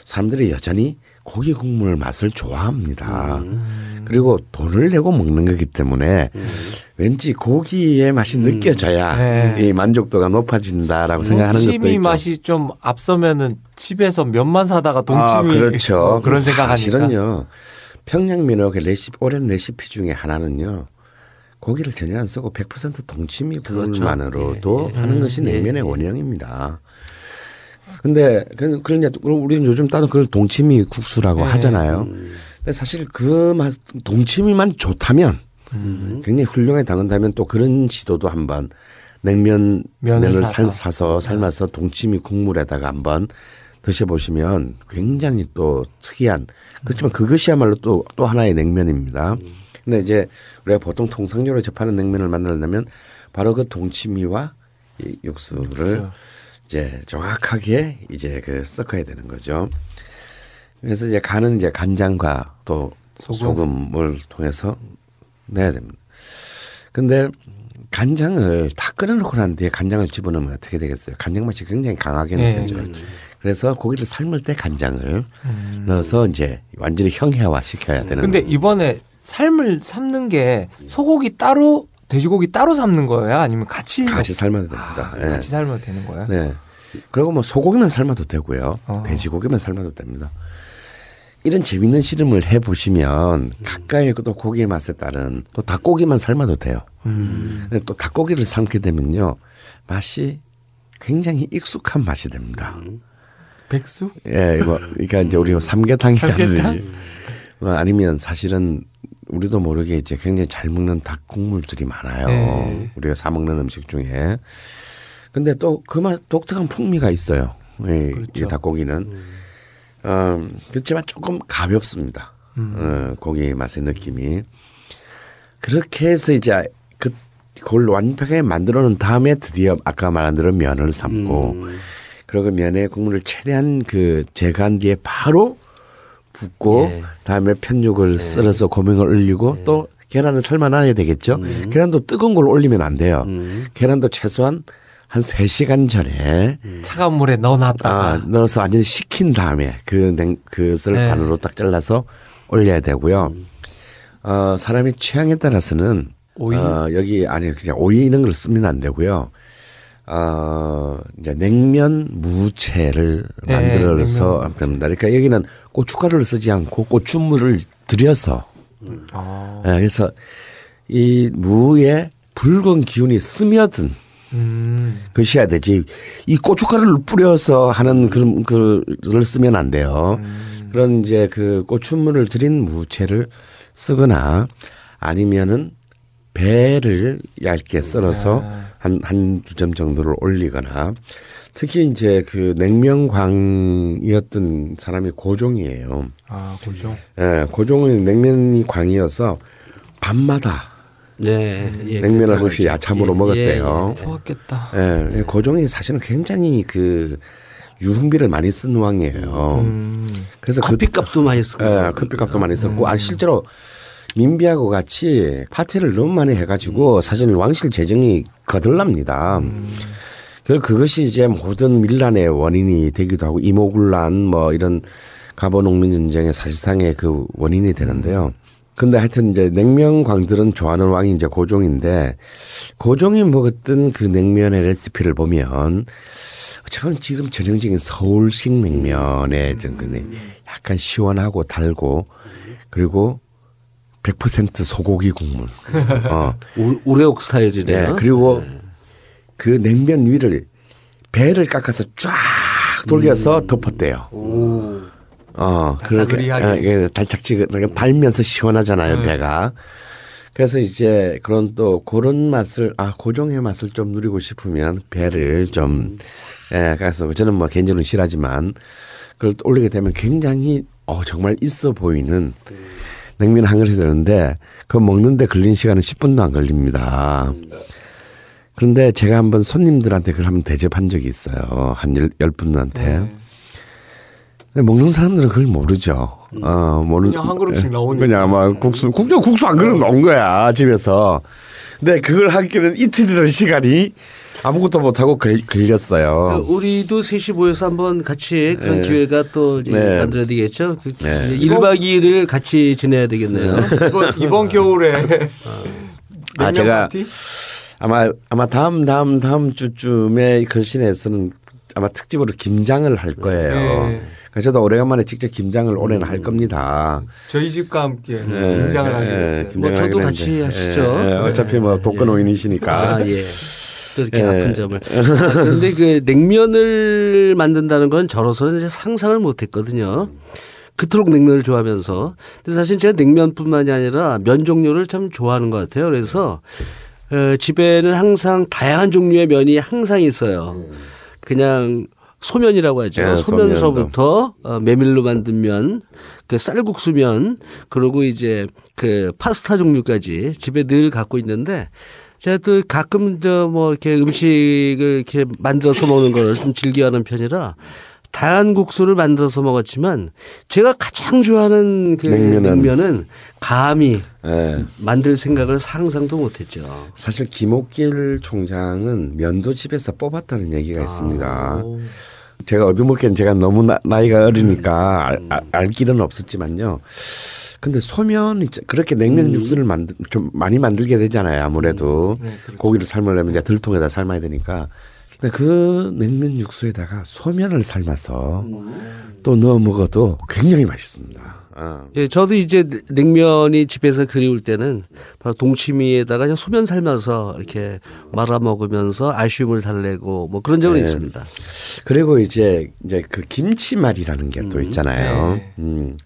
사람들이 여전히 고기 국물 맛을 좋아합니다. 음. 그리고 돈을 내고 먹는 거기 때문에 음. 왠지 고기의 맛이 음. 느껴져야 네. 이 만족도가 높아진다라고 생각하는 것도 있죠. 동치미 맛이 좀 앞서면은 집에서 면만 사다가 동치미 아, 그렇죠. 그런 생각하니까. 사실은요. 평양면옥의 레시피 오랜 레시피 중에 하나는요. 고기를 전혀 안 쓰고 백 퍼센트 동치미 국물만으로도 그렇죠. 예, 예. 하는 것이 냉면의 예, 예. 원형입니다. 근데 그러냐 우리는 요즘 따로 그걸 동치미 국수라고 네. 하잖아요. 근데 사실 그 맛 동치미만 좋다면 음. 굉장히 훌륭하게 담는다면 또 그런 시도도 한번 냉면 면을, 면을 사서. 사서 삶아서 동치미 국물에다가 한번 드셔보시면 굉장히 또 특이한 그렇지만 그것이야말로 또 또 하나의 냉면입니다. 근데 이제 우리가 보통 통상적으로 접하는 냉면을 만들려면 바로 그 동치미와 이 육수를 육수. 이제 정확하게 이제 그 섞어야 되는 거죠. 그래서 이제 간은 이제 간장과 또 소금. 소금을 통해서 내야 됩니다. 근데 간장을 다 끓여놓고 난 뒤에 간장을 집어넣으면 어떻게 되겠어요? 간장 맛이 굉장히 강하게 느껴져요. 네, 그렇죠. 그래서 고기를 삶을 때 간장을 음. 넣어서 이제 완전히 형해화 시켜야 되는. 근데 이번에 삶을 삶는 게 소고기 따로 돼지고기 따로 삶는 거예요? 아니면 같이 같이 삶아도 됩니다. 아, 네. 같이 삶아도 되는 거예요? 네. 그리고 뭐 소고기만 삶아도 되고요. 어. 돼지고기만 삶아도 됩니다. 이런 재밌는 실험을 해 보시면 가까이 또 고기의 맛에 따른 또 닭고기만 삶아도 돼요. 음. 근데 또 닭고기를 삶게 되면요 맛이 굉장히 익숙한 맛이 됩니다. 음. 백숙? 예, 이거 그러니까 이제 우리 삼계탕이라든지 삼계탕? 아니면 사실은. 우리도 모르게 이제 굉장히 잘 먹는 닭 국물들이 많아요. 네. 우리가 사 먹는 음식 중에. 근데 또 그 맛 독특한 풍미가 있어요. 이, 그렇죠. 이 닭고기는. 음. 어, 그렇지만 조금 가볍습니다. 음. 어, 고기 맛의 느낌이. 그렇게 해서 이제 그, 그걸 완벽하게 만들어 놓은 다음에 드디어 아까 말한 대로 면을 삶고 음. 그리고 면에 국물을 최대한 그 제거한 뒤에 바로 붓고 예. 다음에 편육을 예. 썰어서 고명을 올리고 예. 또 계란을 삶아놔야 되겠죠. 음. 계란도 뜨거운 걸 올리면 안 돼요. 음. 계란도 최소한 한 세 시간 전에 음. 차가운 물에 넣어놨다가 아, 넣어서 완전히 식힌 다음에 그 냉, 그것을 예. 반으로 딱 잘라서 올려야 되고요. 음. 어, 사람의 취향에 따라서는 오이 어, 여기 아니 그냥 오이 이런 걸 쓰면 안 되고요. 어, 이제 냉면 무채를 네, 만들어서 됩니다. 그러니까 여기는 고춧가루를 쓰지 않고 고추물을 들여서 아. 네, 그래서 이 무에 붉은 기운이 스며든 음. 것이어야 되지 이 고춧가루를 뿌려서 하는 그런 그를 쓰면 안 돼요. 음. 그런 이제 그 고추물을 들인 무채를 쓰거나 아니면은 배를 얇게 썰어서 한, 한 두 점 정도를 올리거나 특히 이제 그 냉면광이었던 사람이 고종이에요. 아, 고종. 예, 고종은 냉면광이어서 밤마다 네, 예, 냉면을 혹시 야참으로 예, 먹었대요. 예, 좋았겠다. 예, 예. 고종이 사실은 굉장히 그 유흥비를 많이 쓴 왕이에요. 음. 그래서 커피값도 그, 많이 썼고. 네, 커피값도 많이 썼고. 네. 아니, 실제로 민비하고 같이 파티를 너무 많이 해가지고 사실 왕실 재정이 거들납니다. 음. 그리고 그것이 이제 모든 밀란의 원인이 되기도 하고 임오군란 뭐 이런 갑오농민전쟁의 사실상의 그 원인이 되는데요. 근데 하여튼 이제 냉면광들은 좋아하는 왕이 이제 고종인데 고종이 먹었던 그 냉면의 레시피를 보면 참 지금 전형적인 서울식 냉면의 약간 시원하고 달고 그리고 백 퍼센트 소고기 국물. 어. 우래옥 스타일이네요. 네. 그리고 네. 그 냉면 위를 배를 깎아서 쫙 돌려서 음. 덮었대요. 오. 어, 그렇게 달짝지 달면서 시원하잖아요, 네. 배가. 그래서 이제 그런 또 그런 맛을 아 고종의 맛을 좀 누리고 싶으면 배를 좀 예, 그래서 저는 뭐 개인적으로 싫어하지만 그걸 올리게 되면 굉장히 어 정말 있어 보이는. 냉면 한 그릇이 되는데 그거 먹는데 걸린 시간은 십 분도 안 걸립니다. 그런데 제가 한번 손님들한테 그걸 한번 대접한 적이 있어요. 한 열 분한테. 네. 근데 먹는 사람들은 그걸 모르죠. 음. 어, 모르... 그냥 한 그릇씩 나오니까. 그냥 막 국수, 국수, 국수 한 그릇 넣은 거야 집에서. 근데 그걸 하기는 이틀이라는 시간이 아무것도 못하고 걸렸어요. 그 우리도 셋이 모여서 한번 같이 그런 네. 기회가 또 네. 만들어야 되겠죠. 네. 일 박 이 일을 같이 지내야 되겠네요. 이번, 이번 겨울에. 아, 제가 파티? 아마, 아마 다음, 다음, 다음 주쯤에 그 시내에서는 아마 특집으로 김장을 할 거예요. 네. 그래서 저도 오래간만에 직접 김장을 올해는 음. 할 겁니다. 저희 집과 함께 네. 김장을 하게 됐어요. 네. 뭐 저도 같이 네. 하시죠. 네. 네. 어차피 뭐 독거노인이시니까. 아, 예. 그렇게 네. 아픈 점을. 그런데 그 냉면을 만든다는 건 저로서는 이제 상상을 못했거든요. 그토록 냉면을 좋아하면서. 근데 사실 제가 냉면뿐만이 아니라 면 종류를 참 좋아하는 것 같아요. 그래서 집에는 항상 다양한 종류의 면이 항상 있어요. 그냥 소면이라고 하죠. 네, 소면서부터 어, 메밀로 만든 면, 그 쌀국수면, 그리고 이제 그 파스타 종류까지 집에 늘 갖고 있는데 제가 또 가끔 저 뭐 이렇게 음식을 이렇게 만들어서 먹는 걸 좀 즐겨하는 편이라 다양한 국수를 만들어서 먹었지만 제가 가장 좋아하는 그 냉면은, 냉면은 감히 네. 만들 생각을 상상도 못했죠. 사실 김옥길 총장은 면도 집에서 뽑았다는 얘기가 아. 있습니다. 오. 제가 얻어먹기엔 제가 너무 나, 나이가 어리니까 알, 알, 알 길은 없었지만요. 근데 소면이 그렇게 냉면 음. 육수를 만들, 좀 많이 만들게 되잖아요. 아무래도 음. 네, 그렇죠. 고기를 삶으려면 이제 들통에다 삶아야 되니까. 그 냉면 육수에다가 소면을 삶아서 또 넣어 먹어도 굉장히 맛있습니다. 아. 예, 저도 이제 냉면이 집에서 그리울 때는 바로 동치미에다가 그냥 소면 삶아서 이렇게 말아 먹으면서 아쉬움을 달래고 뭐 그런 적은 네. 있습니다. 그리고 이제 이제 그 김치말이라는 게 또 있잖아요. 네. 음.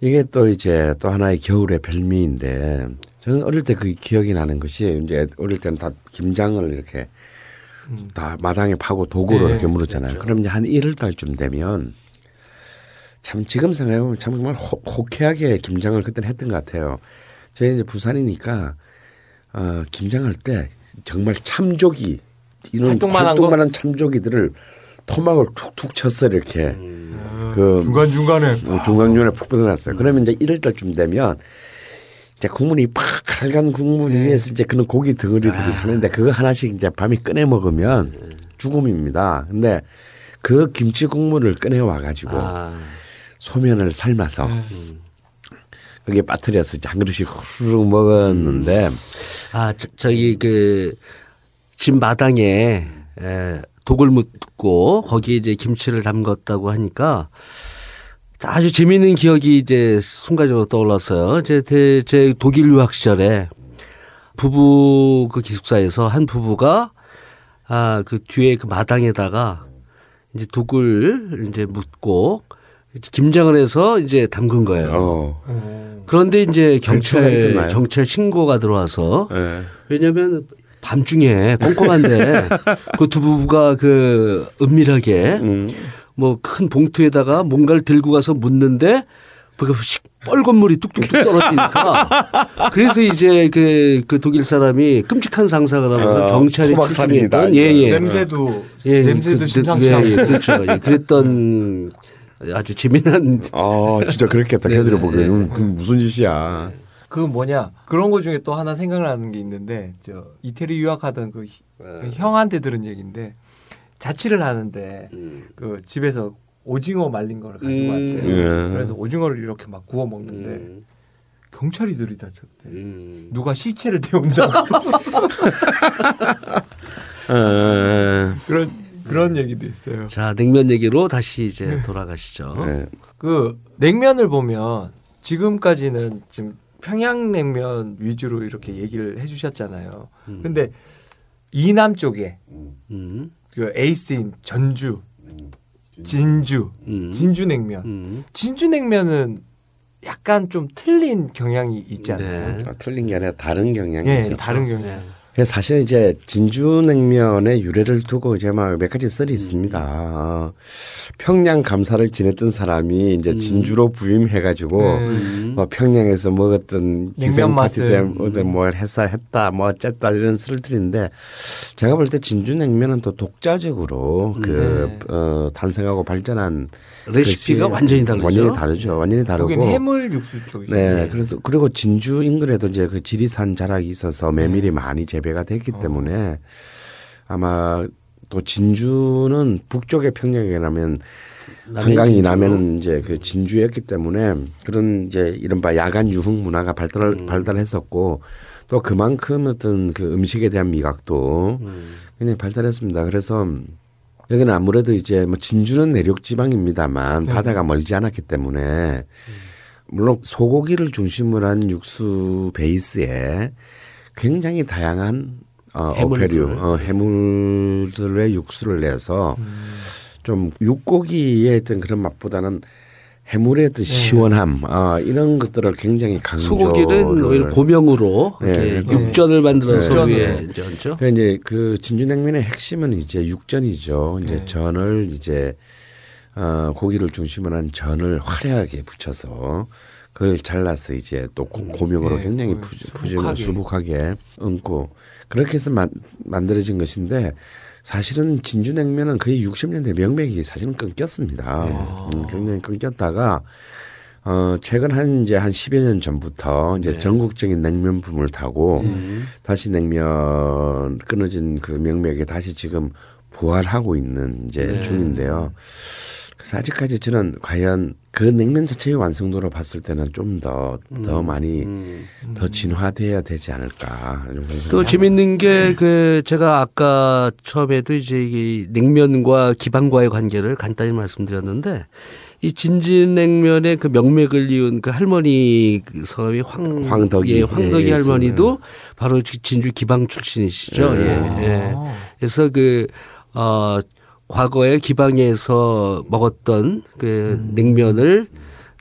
이게 또 이제 또 하나의 겨울의 별미인데 저는 어릴 때 그 기억이 나는 것이 이제 어릴 때는 다 김장을 이렇게 다 마당에 파고 도구로 네, 이렇게 물었잖아요. 그렇죠. 그럼 이제 한 일월 달쯤 되면 참 지금 생각해보면 참 정말 호, 호쾌하게 김장을 그때는 했던 것 같아요. 저희 이제 부산이니까 어, 김장할 때 정말 참조기 이런 활동만한 참조기들을 토막을 툭툭 쳐서 이렇게 음. 그 중간 중간에 중간 중간에 푹 벗어났어요. 음. 그러면 이제 일월 달쯤 되면 이제 국물이 팍 칼간 국물 네. 위에서 이제 그런 고기 덩어리들이 아. 하는데 그거 하나씩 이제 밤에 꺼내 먹으면 죽음입니다. 근데 그 김치 국물을 꺼내 와가지고 아. 소면을 삶아서 음. 거기에 빠뜨려서 한 그릇씩 후루룩 먹었는데 아, 저, 저기 그 집 마당에 에, 독을 묻고 거기에 이제 김치를 담궜다고 하니까 아주 재미있는 기억이 이제 순간적으로 떠올랐어요. 제, 제 독일 유학 시절에 부부 그 기숙사에서 한 부부가 아, 그 뒤에 그 마당에다가 이제 독을 이제 묻고 김장을 해서 이제 담근 거예요. 어. 그런데 이제 경찰, 경찰 신고가 들어와서 네. 왜냐하면 밤중에 꼼꼼한데 그 두 부부가 그 은밀하게 음. 뭐 큰 봉투에다가 뭔가를 들고 가서 묻는데 시뻘건 물이 뚝뚝뚝 떨어지니까 그래서 이제 그, 그 독일 사람이 끔찍한 상상을 하면서 어, 경찰이 출동했던 예, 예. 냄새도 예, 냄새도 심상치 않고 예, 예, 그렇죠. 예, 그랬던 아주 재미난. 아 진짜 그렇겠다. 걔들을 보기에는 그 무슨 짓이야. 그 뭐냐 그런 거 중에 또 하나 생각나는 게 있는데 저 이태리 유학하던 그 네. 형한테 들은 얘기인데 자취를 하는데 음. 그 집에서 오징어 말린 걸 가지고 음. 왔대요. 예. 그래서 오징어를 이렇게 막 구워 먹는데 음. 경찰이 들이닥쳤대. 음. 누가 시체를 태운다고. 그런 그런 얘기도 있어요. 자 냉면 얘기로 다시 이제 돌아가시죠. 네. 그 냉면을 보면 지금까지는 지금 평양냉면 위주로 이렇게 얘기를 해주셨잖아요. 음. 근데 이남 쪽에 음. 그 에이스인 전주, 음. 진주, 음. 진주냉면, 음. 진주냉면은 약간 좀 틀린 경향이 있지 않나요? 네. 아, 틀린 게 아니라 다른 경향이죠. 네, 다른 경향. 네. 사실 이제 진주냉면의 유래를 두고 이제 막 몇 가지 썰이 음. 있습니다. 평양 감사를 지냈던 사람이 이제 진주로 부임해가지고 음. 뭐 평양에서 먹었던 기생 파티 때 어떤 뭐 했다 했다 뭐 어쨌다 이런 썰들인데 제가 볼 때 진주냉면은 또 독자적으로 음. 그 네. 어, 탄생하고 발전한 레시피가 완전히 다르죠. 완전히 다르죠. 완전히 다르고. 거기는 해물 육수 쪽이죠. 네, 그래서 그리고 진주 인근에도 이제 그 지리산 자락이 있어서 메밀이 네. 많이 재배가 됐기 어. 때문에 아마 또 진주는 북쪽의 평양이라면 한강이 남해는 이제 그 진주였기 때문에 그런 이제 이른바 야간 유흥 문화가 발달 음. 발달했었고 또 그만큼 어떤 그 음식에 대한 미각도 음. 굉장히 발달했습니다. 그래서 여기는 아무래도 이제 뭐 진주는 내륙 지방입니다만 네. 바다가 멀지 않았기 때문에 음. 물론 소고기를 중심으로 한 육수 베이스에 굉장히 다양한 어, 어패류, 어, 해물들의 육수를 내서 음. 좀 육고기의 어떤 그런 맛보다는 해물의 어떤 네. 시원함 어, 이런 것들을 굉장히 강조. 소고기는 오히려 고명으로 네. 육전을 만들어서 위에 네. 얹죠. 그러니까 이제 그 진주냉면의 핵심은 이제 육전이죠. 이제 네. 전을 이제 어, 고기를 중심으로 한 전을 화려하게 붙여서. 그걸 잘라서 이제 또 고명으로 네, 굉장히 푸짐하고 수북하게 얹고 그렇게 해서 마, 만들어진 것인데 사실은 진주냉면은 거의 육십 년대 명맥이 사실은 끊겼습니다. 네. 음, 굉장히 끊겼다가 어, 최근 한 이제 한 십여 년 전부터 이제 네. 전국적인 냉면 붐을 타고 네. 다시 냉면 끊어진 그 명맥에 다시 지금 부활하고 있는 이제 네. 중인데요. 그래서 아직까지 저는 과연 그 냉면 자체의 완성도로 봤을 때는 좀 더 더 음. 많이 음. 더 진화돼야 되지 않을까. 또 재밌는 게 그 제가 아까 처음에도 이제 이 냉면과 기방과의 관계를 간단히 말씀드렸는데 이 진진냉면의 그 명맥을 이은 그 할머니 성함이 황 황덕이 예, 황덕이 예, 할머니도 예. 바로 진주 기방 출신이시죠. 예. 예. 예. 그래서 그 어. 과거에 기방에서 먹었던 그 음. 냉면을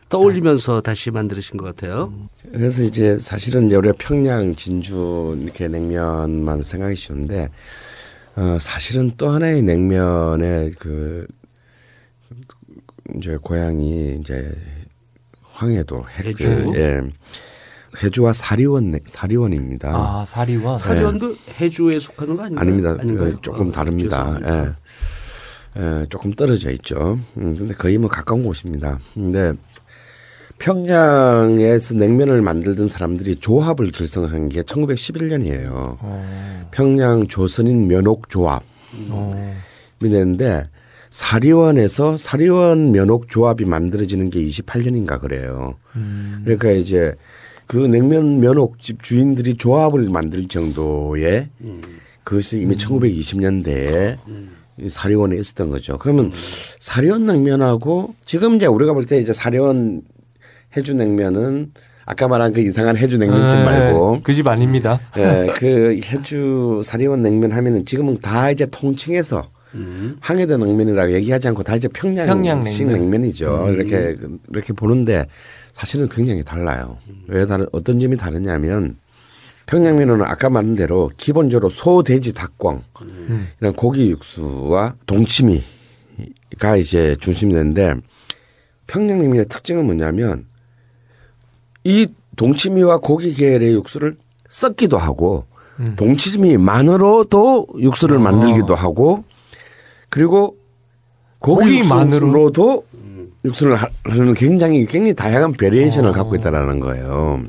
떠올리면서 다시 만드신 것 같아요. 그래서 이제 사실은 이제 우리가 평양, 진주 이렇게 냉면만 생각이 쉬운데 어, 사실은 또 하나의 냉면의 그 이제 고향이 이제 황해도 해주 그, 예. 해주와 사리원 사리원입니다. 아 사리원 사리원도 예. 해주에 속하는 거 아닌가요? 아닙니다. 아닌가요? 조금 아, 다릅니다. 예, 조금 떨어져 있죠. 음, 근데 거의 뭐 가까운 곳입니다. 근데 평양에서 냉면을 만들던 사람들이 조합을 결성한 게 천구백십일 년이에요. 오. 평양 조선인 면옥 조합이 됐는데 사리원에서 사리원 면옥 조합이 만들어지는 게 이십팔 년인가 그래요. 음. 그러니까 이제 그 냉면 면옥집 주인들이 조합을 만들 정도의 음. 그것이 이미 음. 천구백이십 년대에 음. 사리원에 있었던 거죠. 그러면 음. 사리원 냉면하고 지금 이제 우리가 볼 때 이제 사리원 해주 냉면은 아까 말한 그 이상한 해주 냉면집 말고 그 집 아닙니다. 예, 그 해주 사리원 냉면 하면은 지금은 다 이제 통칭해서 음. 항해도 냉면이라고 얘기하지 않고 다 이제 평양식 평양 냉면. 냉면이죠. 음. 이렇게 이렇게 보는데 사실은 굉장히 달라요. 음. 왜 다른 어떤 점이 다르냐면. 평양면은 아까 말한 대로 기본적으로 소, 돼지, 닭광 음. 이런 고기 육수와 동치미가 이제 중심이 되는데 평양냉면의 특징은 뭐냐면 이 동치미와 고기 계열의 육수를 섞기도 하고 음. 동치미만으로도 육수를 만들기도 하고 그리고 고기 고기만으로도 음. 육수를 하는 굉장히 굉장히 다양한 베리에이션을 어. 갖고 있다라는 거예요.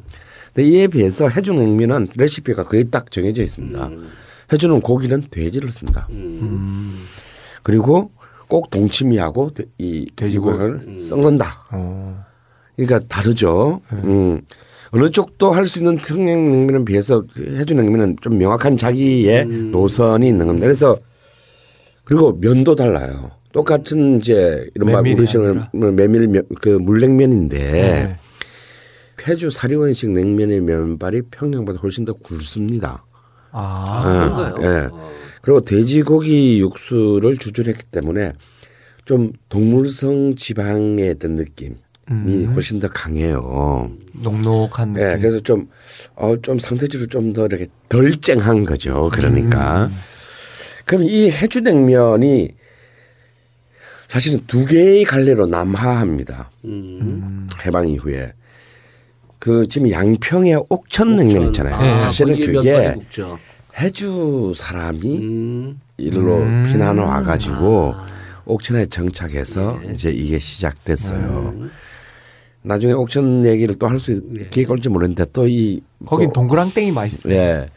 근데 이에 비해서 해중 냉면은 레시피가 거의 딱 정해져 있습니다. 음. 해주는 고기는 돼지를 씁니다. 음. 그리고 꼭 동치미하고 이 돼지고기를 음. 섞는다. 어. 그러니까 다르죠. 네. 음. 어느 쪽도 할 수 있는 평양냉면에 비해서 해주는 냉면은 좀 명확한 자기의 음. 노선이 있는 겁니다. 그래서 그리고 면도 달라요. 똑같은 이제 이런 말 우리식은 메밀 그 물냉면인데 네. 해주 사리원식 냉면의 면발이 평양보다 훨씬 더 굵습니다. 아, 예. 네. 네. 그리고 돼지고기 육수를 주출했기 때문에 좀 동물성 지방의 어떤 느낌이 음. 훨씬 더 강해요. 넉넉한 느낌. 네. 그래서 좀, 어, 좀 상태적으로 좀 더 이렇게 덜 쨍한 거죠. 그러니까. 음. 그럼 이 해주냉면이 사실은 두 개의 갈래로 남하합니다. 음. 해방 이후에. 그 지금 양평의 옥천냉면 있잖아요. 아, 사실은 그게 해주 사람이 음. 이리로 음. 피난을 와가지고 아. 옥천에 정착해서 네. 이제 이게 시작됐어요. 음. 나중에 옥천 얘기를 또 할 수 있는 기회가 올지 모르는데 또 이 거긴 동그랑땡이 맛있어요. 네.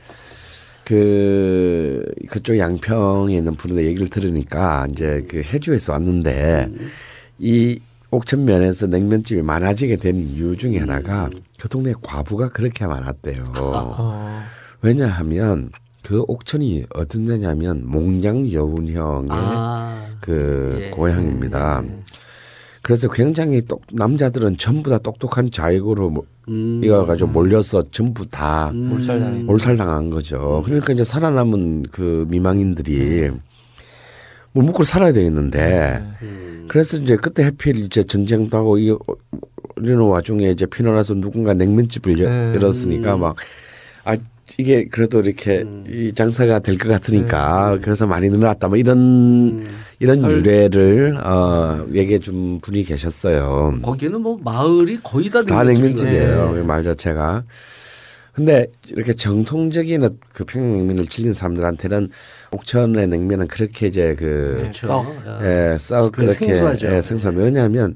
그 그쪽 양평에 있는 분의 얘기를 들으니까 이제 그 해주에서 왔는데 음. 이 옥천면에서 냉면집이 많아지게 된 이유 중에 하나가 음. 그 동네 과부가 그렇게 많았대요. 어. 왜냐하면 그 옥천이 어떤 데냐면 몽양 여운형의 아. 그 예. 고향입니다. 음. 그래서 굉장히 똑, 남자들은 전부 다 똑똑한 좌익으로 음. 이거 가지고 몰려서 전부 다 음. 몰살당한, 몰살당한 거죠. 그러니까 이제 살아남은 그 미망인들이 음. 뭐 먹고 살아야 되겠는데 음. 그래서 이제 그때 해필 이제 전쟁도 하고 이 이런 와중에 이제 피난와서 누군가 냉면집을 음. 열었으니까 막 아 이게 그래도 이렇게 음. 이 장사가 될 것 같으니까 음. 그래서 많이 늘어났다 뭐 이런 음. 이런 유래를 어 얘기해 준 분이 계셨어요. 거기는 뭐 마을이 거의 다, 다 냉면집이에요. 네. 말 자체가. 근데 이렇게 정통적인 그 평양냉면을 즐긴 사람들한테는 옥천의 냉면은 그렇게 이제 그 썩, 예, 썩 그렇게 생소하죠. 예, 생소하죠. 왜냐하면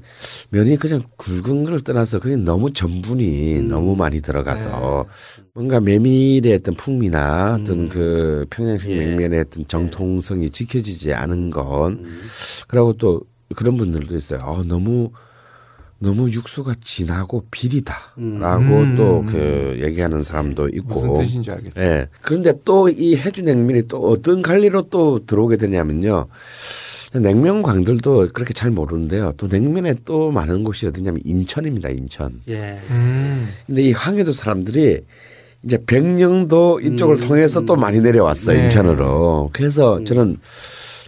면이 그냥 굵은 걸 떠나서 그게 너무 전분이 음. 너무 많이 들어가서 네. 뭔가 메밀의 어떤 풍미나 음. 어떤 그 평양식 예. 냉면의 어떤 정통성이 예. 지켜지지 않은 건 음. 그리고 또 그런 분들도 있어요. 어, 너무 너무 육수가 진하고 비리다라고 음. 또 그 얘기하는 사람도 있고 무슨 뜻인지 알겠어요. 예. 그런데 또 이 해주 냉면이 또 어떤 관리로 또 들어오게 되냐면요. 냉면광들도 그렇게 잘 모르는데요. 또 냉면에 또 많은 곳이 어디냐면 인천입니다. 인천. 예. 음. 근데 이 황해도 사람들이 이제 백령도 이쪽을 음. 통해서 또 많이 내려왔어요. 네. 인천으로. 그래서 음. 저는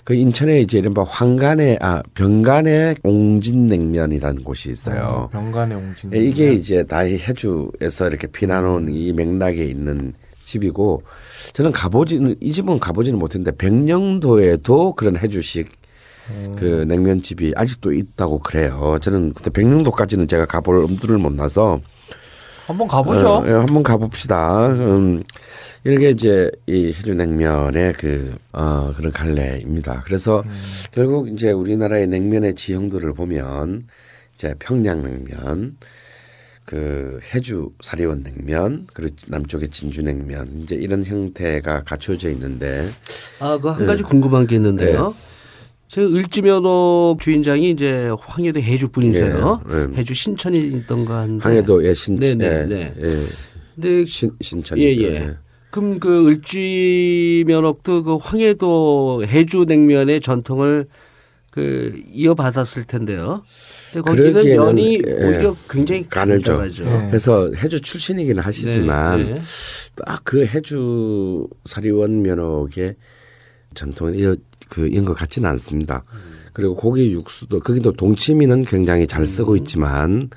그 인천에 이제 이른바 황간의 아 병간의 옹진냉면이라는 곳이 있어요. 병간의 옹진냉면. 이게 이제 다이 해주에서 이렇게 피난온 이 맥락에 있는 집이고 저는 가보지는 이 집은 가보지는 못했는데 백령도에도 그런 해주식 음. 그 냉면집이 아직도 있다고 그래요. 저는 그때 백령도까지는 제가 가볼 엄두를 못 나서 한번 가보죠. 어, 한번 가봅시다. 음. 이렇게 이제 이 해주냉면의 그 어, 그런 갈래입니다. 그래서 음. 결국 이제 우리나라의 냉면의 지형도를 보면 이제 평양냉면, 그 해주 사리원 냉면, 그리고 남쪽의 진주냉면 이제 이런 형태가 갖춰져 있는데 아, 그 한 가지 음. 궁금한 게 있는데요. 네. 제가 을지면옥 주인장이 이제 황해도 해주 분이세요. 네. 네. 해주 신천이 있던가 한데 황해도 예 신천. 네네네. 예. 근데 신 신천이죠. 예, 예. 예. 그럼 그 을지면옥도 그 황해도 해주 냉면의 전통을 그 이어받았을 텐데요. 근데 거기는 면이 예. 오히려 굉장히 가늘죠. 예. 그래서 해주 출신이긴 하시지만 네. 네. 딱 그 해주 사리원 면옥의 전통은 이어 그 이런 것 같지는 않습니다. 그리고 고기 육수도 거기도 동치미는 굉장히 잘 쓰고 있지만.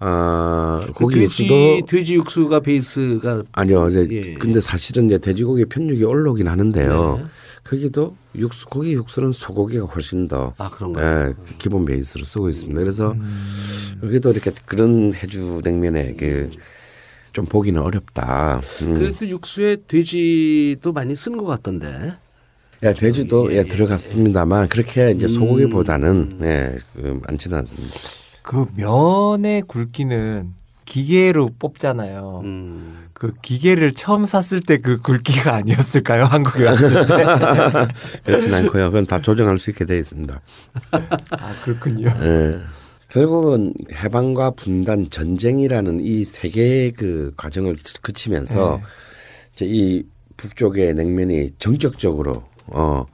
아, 어, 고기 돼지, 육수도 돼지 육수가 베이스가 아니요. 이제 예. 근데 사실은 이제 돼지고기 편육이 올라오긴 하는데요. 네. 거기도 육수 고기 육수는 소고기가 훨씬 더 아, 그런가요? 예, 기본 베이스로 쓰고 있습니다. 그래서 음. 여기도 이렇게 그런 해주 냉면에 그 좀 보기는 어렵다. 음. 그래도 육수에 돼지도 많이 쓴 것 같던데. 예, 돼지도 예, 예, 들어갔습니다만 예. 그렇게 이제 소고기보다는 음. 예, 그 많지는 않습니다. 그 면의 굵기는 기계로 뽑잖아요. 음. 그 기계를 처음 샀을 때 그 굵기가 아니었을까요? 한국에 왔을 때. 그렇진 않고요. 그건 다 조정할 수 있게 되어 있습니다. 아, 그렇군요. 예. 결국은 해방과 분단, 전쟁이라는 이 세 개의 그 과정을 거치면서 네. 이 북쪽의 냉면이 전격적으로 어,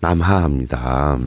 남하합니다.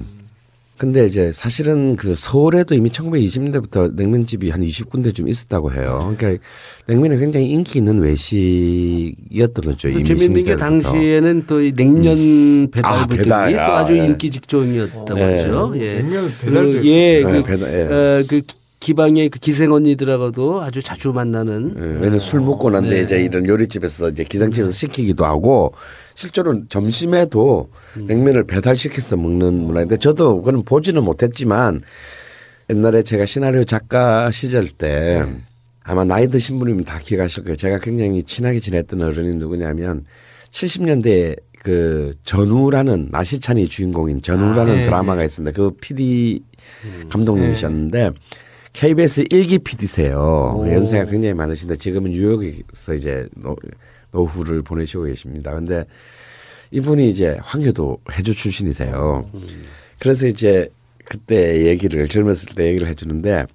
근데 이제 사실은 그 서울에도 이미 천구백이십 년대부터 냉면집이 한 이십 군데 좀 있었다고 해요. 그러니까 냉면이 굉장히 인기 있는 외식이었던 거죠. 이미 재미있는 게 당시에는 또 이 냉면 음. 배달 아, 배달이 또 아주 네. 인기 직종이었다고 하죠. 네. 예. 냉면 배달 예, 그, 네, 배달, 예. 어, 그 기방의 그 기생 언니들하고도 아주 자주 만나는. 네. 왜냐면 술 먹고 난데 네. 이제 이런 요리집에서 이제 기생집에서 시키기도 하고. 실제로 점심에도 냉면을 배달시켜서 먹는 문화인데 저도 그건 보지는 못했지만 옛날에 제가 시나리오 작가 시절 때 아마 나이 드신 분이면 다 기억하실 거예요. 제가 굉장히 친하게 지냈던 어른이 누구냐면 칠십 년대 그 전우라는 나시찬이 주인공인 전우라는 아, 네, 드라마가 있었는데 그 피디 감독님이셨는데 케이비에스 일 기 피디세요. 연세가 굉장히 많으신데 지금은 뉴욕에서 이제 오후를 보내시고 계십니다. 그런데 이분이 이제 황교도 해주 출신이세요. 그래서 이제 그때 얘기를 젊었을 때 얘기를 해주는데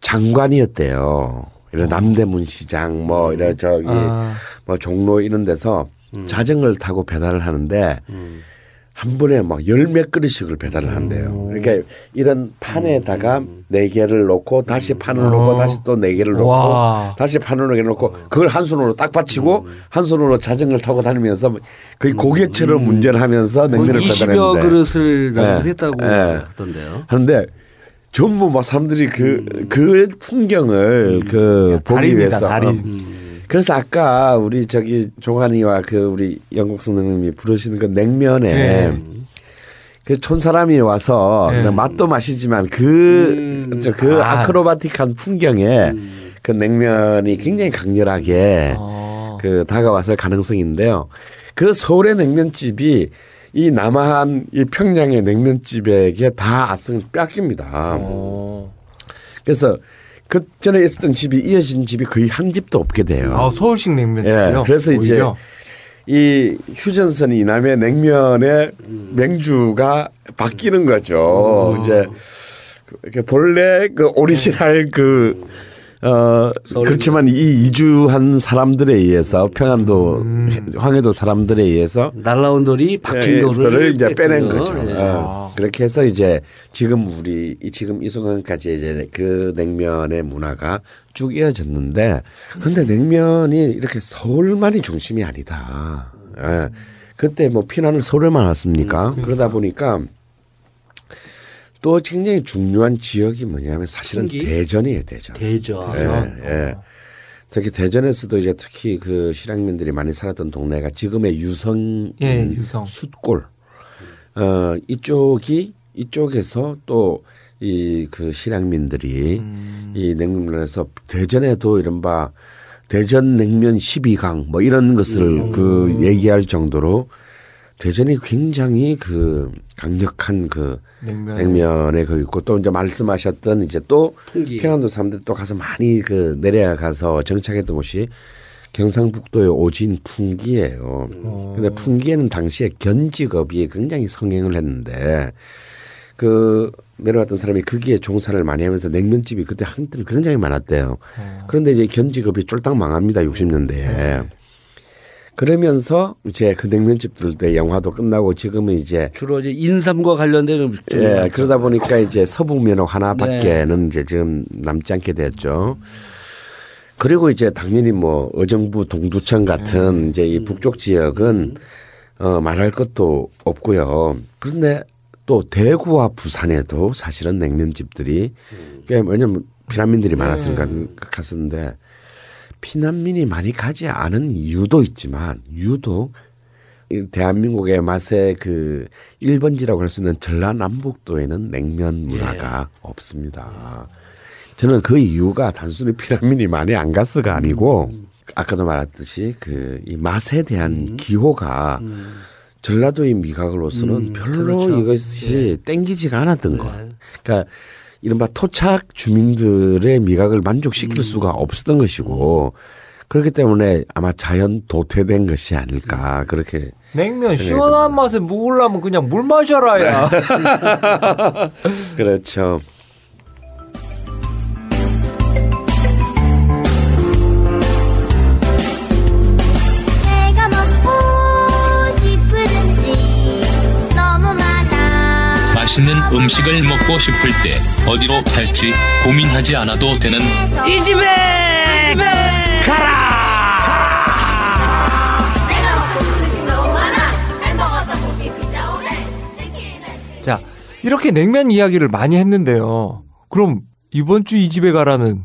장관이었대요. 이런 남대문 시장 뭐 이런 저기 아. 뭐 종로 이런 데서 음. 자전거를 타고 배달을 하는데 음. 한 번에 막 열 몇 그릇씩을 배달을 한대요. 그러니까 이런 판에다가 네 개를 놓고 다시 판을 놓고 다시 또 네 개를 놓고 와. 다시 판을 네 개를 놓고 그걸 한 손으로 딱 받치고 한 손으로 자전거를 타고 다니면서 거의 고개처럼 운전하면서 냉면을 배달했는데 이십여 그릇을 납품했다고 네. 네. 하던데요. 그런데 전부 막 사람들이 그, 그 풍경을 음. 그 보기 위해서. 그래서 아까 우리 저기 종환이와 그 우리 영국 선생님이 부르시는 그 냉면에 네. 그 촌사람이 와서 네. 맛도 마시지만 그, 음. 그 아. 아크로바틱한 풍경에 음. 그 냉면이 굉장히 강렬하게 아. 그 다가왔을 가능성인데요. 그 서울의 냉면집이 이 남한 이 평양의 냉면집에게 다 아승을 뺏깁니다. 오. 그래서 그 전에 있었던 집이 이어진 집이 거의 한 집도 없게 돼요. 아, 서울식 냉면집이요? 예, 그래서 이제 오히려. 이 휴전선 이남의 냉면의 맹주가 바뀌는 거죠. 오. 이제 본래 그 오리지널 그 어, 그렇지만 이 이주한 사람들에 의해서 평안도 음. 황해도 사람들에 의해서 날라온 돌이 박힌 돌을 예, 이제 빼낸 거죠. 네. 어. 그렇게 해서 이제 지금 우리 지금 이 순간까지 이제 그 냉면의 문화가 쭉 이어졌는데 그런데 냉면이 이렇게 서울만이 중심이 아니다. 예. 그때 뭐 피난을 서울에만 왔습니까? 음. 그러다 보니까 또 굉장히 중요한 지역이 뭐냐면 사실은 신기? 대전이에요, 대전. 대전. 예, 예. 특히 대전에서도 이제 특히 그 실향민들이 많이 살았던 동네가 지금의 유성, 예, 유성. 숫골. 어, 이쪽이 이쪽에서 또 이 그 실향민들이 음. 이 냉면에서 대전에도 이른바 대전 냉면 십이 강 뭐 이런 것을 음. 그 얘기할 정도로. 대전이 굉장히 그 강력한 그 냉면. 냉면에 그 있고 또 이제 말씀하셨던 이제 또 풍기. 평안도 사람들 또 가서 많이 그 내려가서 정착했던 곳이 경상북도의 오진 풍기예요. 그런데 풍기에는 당시에 견직업이 굉장히 성행을 했는데 그 내려왔던 사람이 거기에 종사를 많이 하면서 냉면집이 그때 한때는 굉장히 많았대요. 오. 그런데 이제 견직업이 쫄딱 망합니다. 육십 년대에. 네. 그러면서 이제 그 냉면집들도 영화도 끝나고 지금은 이제 주로 이제 인삼과 관련된 음식점. 예, 그러다 보니까 이제 서북면옥 하나밖에는 네. 이제 지금 남지 않게 되었죠. 그리고 이제 당연히 뭐 의정부 동두천 같은 네. 이제 이 북쪽 지역은 어, 말할 것도 없고요. 그런데 또 대구와 부산에도 사실은 냉면집들이 꽤 왜냐면 피난민들이 많았으니까 네. 갔었는데. 피난민이 많이 가지 않은 이유도 있지만 유독 대한민국의 맛의 그 일번지라고 할 수 있는 전라남북도에는 냉면 문화가 예. 없습니다. 저는 그 이유가 단순히 피난민이 많이 안 갔어가 아니고 아까도 말했듯이 그 이 맛에 대한 음. 기호가 음. 전라도의 미각으로서는 음, 별로 그렇죠. 이것이 네. 땡기지가 않았던 네. 것. 그러니까 이른바 토착 주민들의 미각을 만족시킬 음. 수가 없었던 것이고 그렇기 때문에 아마 자연 도태된 것이 아닐까 음. 그렇게. 냉면 시원한 맛에 먹으려면 그냥 물 마셔라야. 그렇죠. 맛있는 음식을 먹고 싶을 때 어디로 갈지 고민하지 않아도 되는 이 집에, 이 집에 가라. 가라. 내가 먹고 싶은 음식 너무 많아. 햄버거, 떡볶이, 피자, 오뎅, 치킨. 자, 이렇게 냉면 이야기를 많이 했는데요. 그럼 이번 주 이 집에 가라는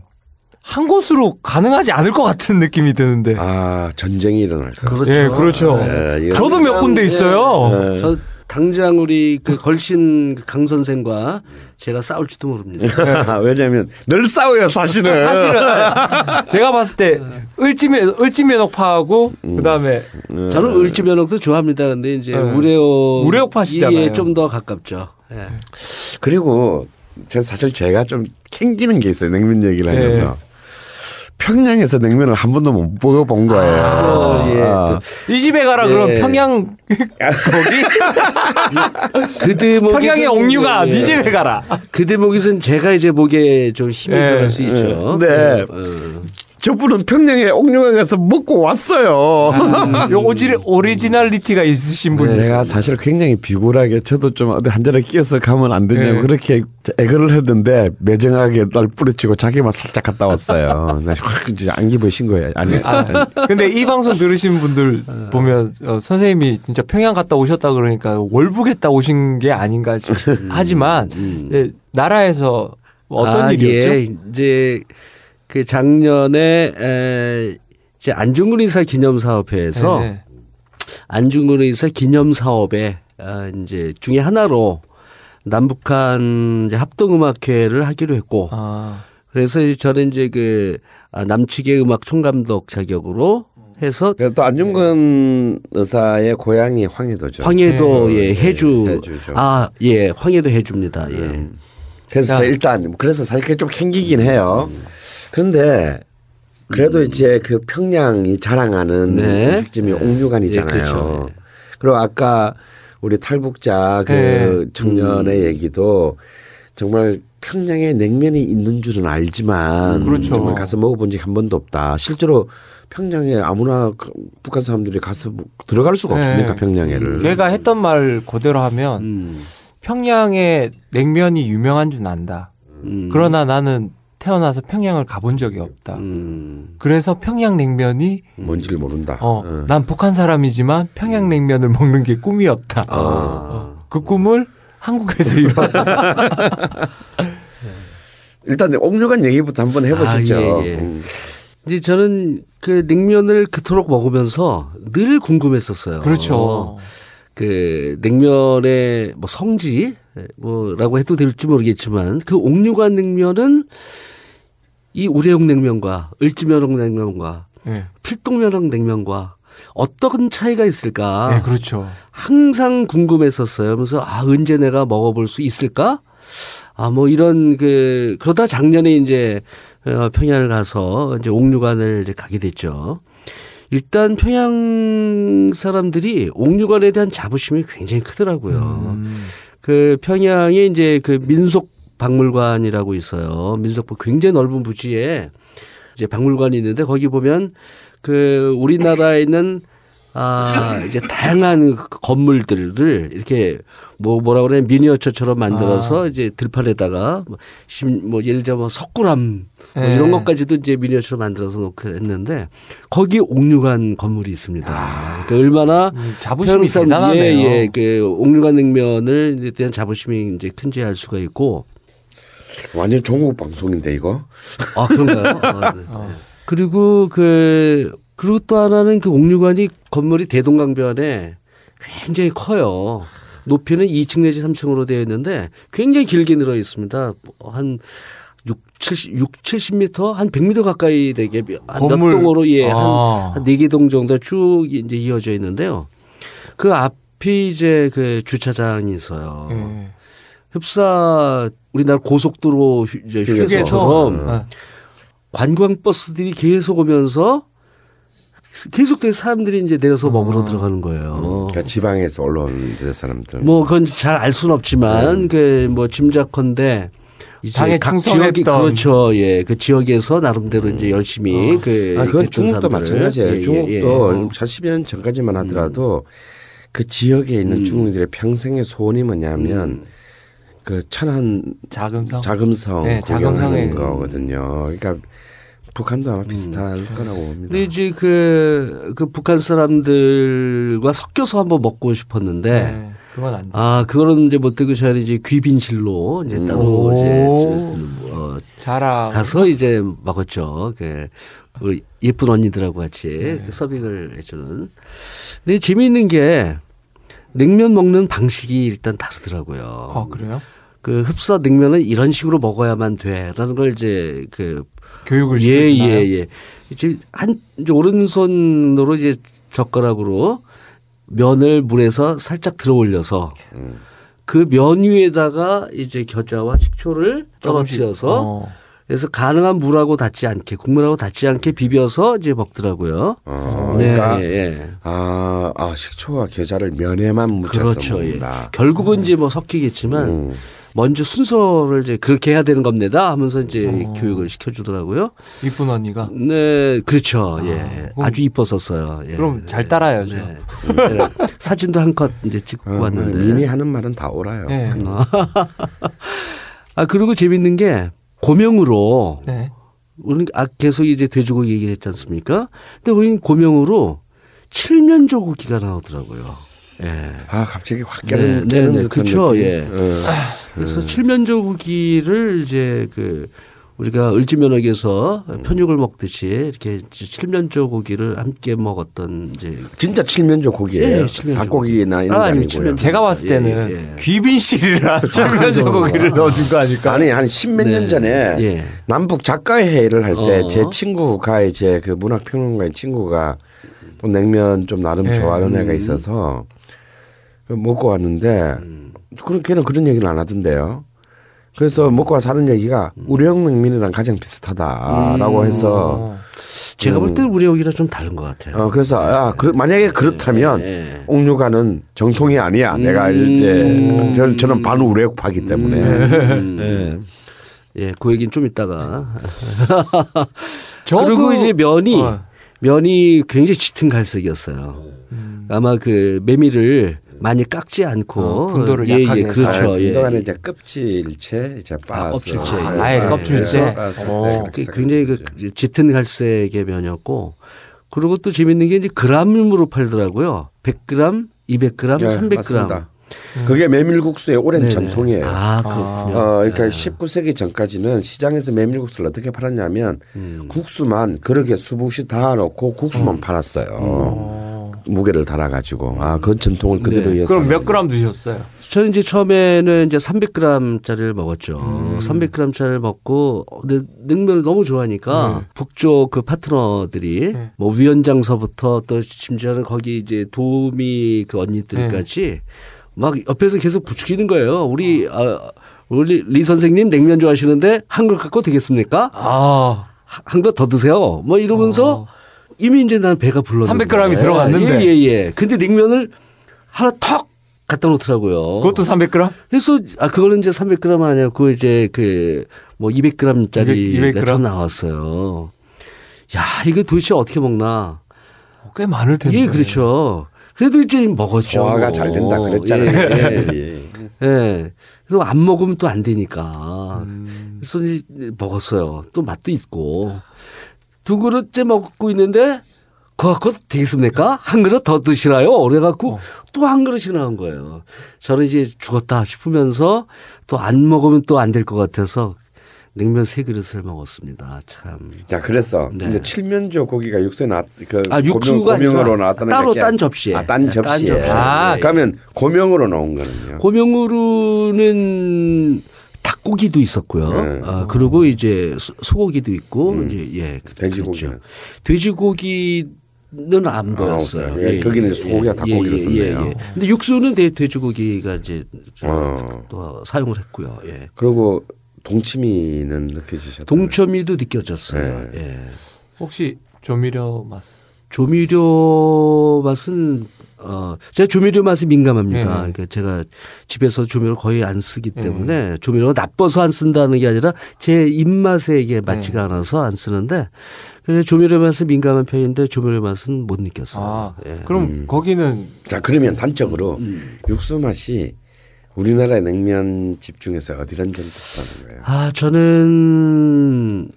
한 곳으로 가능하지 않을 것 같은 느낌이 드는데. 아, 전쟁이 일어날 것 같습니다. 예, 그렇죠. 네, 그렇죠. 저도 몇 군데 있어요. 네. 저 당장 우리 그 걸신 강 선생과 제가 싸울지도 모릅니다. 왜냐하면 늘 싸워요 사실은. 사실은 제가 봤을 때 을지면 을지면옥파하고 음. 그다음에 음. 저는 을지면옥도 좋아합니다. 근데 이제 음. 우래옥 우래옥파시잖아요. 좀 더 가깝죠. 네. 그리고 저 사실 제가 좀 캥기는 게 있어요 냉면 얘기를 하면서. 네. 평양에서 냉면을 한 번도 못 보고 본 거예요. 아, 예. 아. 이 집에 가라 예. 그럼 평양 거기 그 대목에서 평양의 옥류관 예. 이 집에 가라. 그 대목에서는 제가 이제 보기에 좀 힘이 들어갈 예. 수 있죠. 네. 네. 음. 저분은 평양에 옥류관 가서 먹고 왔어요. 음. 오지 오리지널리티가 있으신 분이. 네. 내가 사실 굉장히 비굴하게 저도 좀 어디 한 자리 끼어서 가면 안 되냐고 네. 그렇게 애걸을 했는데 매정하게 날 뿌리치고 자기만 살짝 갔다 왔어요. 나 확 이제 안 기부신 거예요. 아니. 아, 근데 이 방송 들으신 분들 보면 어, 선생님이 진짜 평양 갔다 오셨다 그러니까 월북했다 오신 게 아닌가 싶. 음. 하지만 음. 예, 나라에서 어떤 아, 일이었죠? 예, 이제. 그 작년에 에 이제 안중근 의사 기념 사업회에서 네. 안중근 의사 기념 사업에 이제 중에 하나로 남북한 이제 합동 음악회를 하기로 했고 아. 그래서 저는 이제 그 남측의 음악 총감독 자격으로 해서 그래서 또 안중근 네. 의사의 고향이 황해도죠. 황해도 네. 예 해주 네. 아 예 황해도 해주입니다. 예. 음. 그래서 자, 일단 그래서 사실 좀 캥기긴 해요. 음. 그런데 그래도 음. 이제 그 평양이 자랑하는 네. 음식점이 옥류관이잖아요. 네, 그렇죠. 네. 그리고 아까 우리 탈북자 그 네. 청년의 음. 얘기도 정말 평양에 냉면이 있는 줄은 알지만 그렇죠. 정말 가서 먹어본 적 한 번도 없다. 실제로 평양에 아무나 북한 사람들이 가서 들어갈 수가 네. 없으니까 평양에를. 걔가 했던 말 그대로 하면 음. 평양에 냉면이 유명한 줄 안다. 음. 그러나 나는 태어나서 평양을 가본 적이 없다. 음. 그래서 평양냉면이 뭔지를 모른다. 어, 어. 난 북한 사람이지만 평양냉면을 먹는 게 꿈이었다. 아. 어. 그 꿈을 한국에서 이뤘다. 일단 옥류관 얘기부터 한번 해보시죠. 아, 예, 예. 음. 이제 저는 그 냉면을 그토록 먹으면서 늘 궁금했었어요. 그렇죠. 어. 그 냉면의 뭐 성지 뭐라고 해도 될지 모르겠지만 그 옥류관 냉면은 이 우래옥 냉면과 을지면옥 냉면과 네. 필동면옥 냉면과 어떤 차이가 있을까? 네, 그렇죠. 항상 궁금했었어요. 그래서 아 언제 내가 먹어볼 수 있을까? 아 뭐 이런 그 그러다 작년에 이제 평양을 가서 이제 옥류관을 이제 가게 됐죠. 일단 평양 사람들이 옥류관에 대한 자부심이 굉장히 크더라고요. 음. 그 평양에 이제 그 민속 박물관이라고 있어요. 민속부 굉장히 넓은 부지에 이제 박물관이 있는데 거기 보면 그 우리나라에 있는 아 이제 다양한 건물들을 이렇게 뭐 뭐라 그래 미니어처처럼 만들어서 아. 이제 들판에다가 뭐, 심, 뭐 예를 들어 뭐 석굴암 뭐 이런 것까지도 이제 미니어처로 만들어서 놓고 했는데 거기 옥류관 건물이 있습니다. 아. 그러니까 얼마나 음, 자부심이 대단하네요. 예, 예, 그 옥류관 냉면을 대한 자부심이 이제 큰지 알 수가 있고 완전 전국 방송인데 이거 아 그런가요? 아, 네. 어. 그리고 그 그리고 또 하나는 그 옥류관이 건물이 대동강변에 굉장히 커요. 높이는 이 층 내지 삼 층으로 되어 있는데 굉장히 길게 늘어 있습니다. 한 육, 칠십, 육, 칠십 미터 한 백 미터 가까이 되게 몇 동으로 예, 아. 한 네 개 동 정도 쭉 이제 이어져 있는데요. 그 앞 옆이 이제 그 주차장이 있어요. 음. 흡사 우리나라 고속도로 휴, 이제 휴게소처럼 휴게소. 음. 관광버스들이 계속 오면서 계속되게 사람들이 이제 내려서 먹으러 아. 들어가는 거예요. 음, 그러니까 지방에서 올라온 사람들. 뭐 그건 잘 알 수는 없지만 음. 그 뭐 짐작컨대 이제 각 지역이 그렇죠. 예, 그 지역에서 나름대로 음. 이제 열심히 어. 그. 아, 그건 중국도 마찬가지예요. 예, 중국도 예, 예. 사십 년 전까지만 하더라도 음. 그 지역에 있는 음. 중국인들의 평생의 소원이 뭐냐면. 음. 그 천안 자금성 자금성 네, 구경하는 거거든요. 그러니까 북한도 아마 비슷할 음. 거라고 봅니다. 근데 이제 그, 그 북한 사람들과 섞여서 한번 먹고 싶었는데 네, 그건 안 돼. 아 그거는 이제 못 되고 저는 이제 귀빈실로 이제 따로 음. 이제 어, 자랑 가서 이제 먹었죠. 그 예쁜 언니들하고 같이 네. 그 서빙을 해주는. 근데 재미있는 게 냉면 먹는 방식이 일단 다르더라고요. 아 그래요? 그 흡사 냉면은 이런 식으로 먹어야만 돼라는 걸 이제 그 교육을 시켰나요? 예, 예, 예. 지금 한 이제 오른손으로 이제 젓가락으로 면을 물에서 살짝 들어 올려서 음. 그 면 위에다가 이제 겨자와 식초를 떨어뜨려서 어. 그래서 가능한 물하고 닿지 않게 국물하고 닿지 않게 비벼서 이제 먹더라고요. 아, 네. 그러니까 예. 아, 아, 식초와 계자를 면에만 묻혀서 그렇죠, 먹는다. 예. 결국은 음. 이제 뭐 섞이겠지만 음. 먼저 순서를 이제 그렇게 해야 되는 겁니다. 하면서 이제 어. 교육을 시켜주더라고요. 이쁜 언니가. 네, 그렇죠. 아, 예, 아주 이뻤었어요. 예. 그럼 잘 따라야죠. 네. 네. 사진도 한컷 이제 찍고 음, 왔는데. 이미 하는 말은 다 오라요. 네. 아 그리고 재밌는 게. 고명으로 네. 우리는 아 계속 이제 돼지고기 얘기를 했지 않습니까? 근데 우리는 고명으로 칠면 조고기가 나오더라고요. 예. 아 갑자기 확 깨는, 네, 깨는 네, 네, 그렇죠. 느낌. 예. 음. 그래서 칠면 조고기를 이제 그 우리가 을지면옥에서 편육을 먹듯이 이렇게 칠면 조고기를 함께 먹었던 이제 진짜 칠면 조고기예요. 예, 닭고기나 이런 거 아니, 아니고요. 제가 봤을 때는 예, 예. 귀빈실이라 칠면 조고기를 넣어준 거 아닐까. 아니 한 십몇 네. 년 전에 예. 남북 작가의 회의를 할 때 제 어. 친구가 이제 그 문학평론가인 친구가 또 냉면 좀 나름 예. 좋아하는 애가 있어서 먹고 왔는데 음. 그런 걔는 그런 얘기를 안 하던데요. 그래서 먹고 와서 하는 얘기가 우래옥 냉면이랑 가장 비슷하다라고 음. 해서 제가 볼 때는 우래옥이랑 좀 다른 것 같아요. 어, 그래서 아, 그, 만약에 그렇다면 네. 옥류관은 정통이 아니야. 음. 내가 이제 저는, 저는 반 우래옥파기 때문에. 음. 네. 예, 그 얘기는 좀 이따가. 그리고 이제 면이 어. 면이 굉장히 짙은 갈색이었어요. 음. 아마 그 메밀을 많이 깎지 않고 어, 분도를 예, 약하게 예, 그렇죠. 분도하는 예. 이제 껍질채 이제 빻아서 껍질채 아예 껍질채 굉장히 그 짙은 갈색의 면이었고 그리고 또 재밌는 게 이제 그램으로 팔더라고요. 백 그램, 이백 그램, 네, 삼백 그램. 맞습니다. 음. 그게 메밀국수의 오랜 네네. 전통이에요. 아, 그렇군요. 어, 그러니까 네. 십구 세기 전까지는 시장에서 메밀국수를 어떻게 팔았냐면 음. 국수만 그렇게 수북시 다 넣고 국수만 음. 팔았어요. 음. 무게를 달아가지고 아 그 전통을 그대로 이어서. 네. 그럼 몇 그램 드셨어요? 저는 이제 처음에는 이제 삼백 그램짜리를 먹었죠. 음. 삼백 그램짜리를 먹고 근데 냉면을 너무 좋아하니까 네. 북쪽 그 파트너들이 네. 뭐 위원장서부터 또 심지어는 거기 이제 도우미 그 언니들까지 네. 막 옆에서 계속 부추기는 거예요. 우리 어. 아, 우리 리 선생님 냉면 좋아하시는데 한 그릇 갖고 되겠습니까? 아 한 그릇 더 드세요. 뭐 이러면서. 어. 이미 이제 난 배가 불렀는데 삼백 그램이 들어갔는데. 예예. 예. 근데 냉면을 하나 턱 갖다 놓더라고요. 그것도 삼백 그램? 그래서 아 그거는 이제 삼백 그램 아니었고 이제 그 뭐 이백 그램짜리가 좀 나왔어요. 야 이거 도대체 어떻게 먹나? 꽤 많을 텐데. 예, 그렇죠. 그래도 이제 먹었죠. 소화가 잘 된다 그랬잖아요. 예. 예. 예. 그래서 안 먹으면 또 안 되니까. 음. 그래서 이제 먹었어요. 또 맛도 있고. 두 그릇째 먹고 있는데 그거 갖고 되겠습니까? 한 그릇 더 드시라요? 그래갖고 어. 또 한 그릇이 나온 거예요. 저는 이제 죽었다 싶으면서 또 안 먹으면 또 안 될 것 같아서 냉면 세 그릇을 먹었습니다. 참. 야, 그랬어. 네. 근데 칠면조 고기가 육수에 나, 그 아, 육수가 고명, 고명으로 나왔다는 따로 딴 접시에. 아, 딴 접시에. 딴 접시에. 아, 네. 그러면 고명으로 나온 거는요? 고명으로는 닭고기도 있었고요. 네. 아, 그리고 이제 소고기도 있고, 음. 이제 예, 돼지고기. 돼지고기도 는 안 보였어요. 아, 예, 예, 거기는 소고기와 닭고기를 썼네요. 예, 예, 예. 근데 육수는 돼, 돼지고기가 이제 어. 또 사용을 했고요. 예. 그리고 동치미는 느껴지셨나요? 동치미도 느껴졌어요. 예. 예. 혹시 조미료 맛은? 조미료 맛은 어, 제가 조미료 맛에 민감합니다. 예. 그러니까 제가 집에서 조미료를 거의 안 쓰기 때문에 예. 조미료가 나빠서 안 쓴다는 게 아니라 제 입맛에 이게 맞지가 예. 않아서 안 쓰는데 그래서 조미료 맛에 민감한 편인데 조미료 맛은 못 느꼈어요. 아, 예. 그럼 음. 거기는 자 그러면 단적으로 음. 육수 맛이 우리나라의 냉면집 중에서 어디랑 제일 비슷한 거예요? 아 저는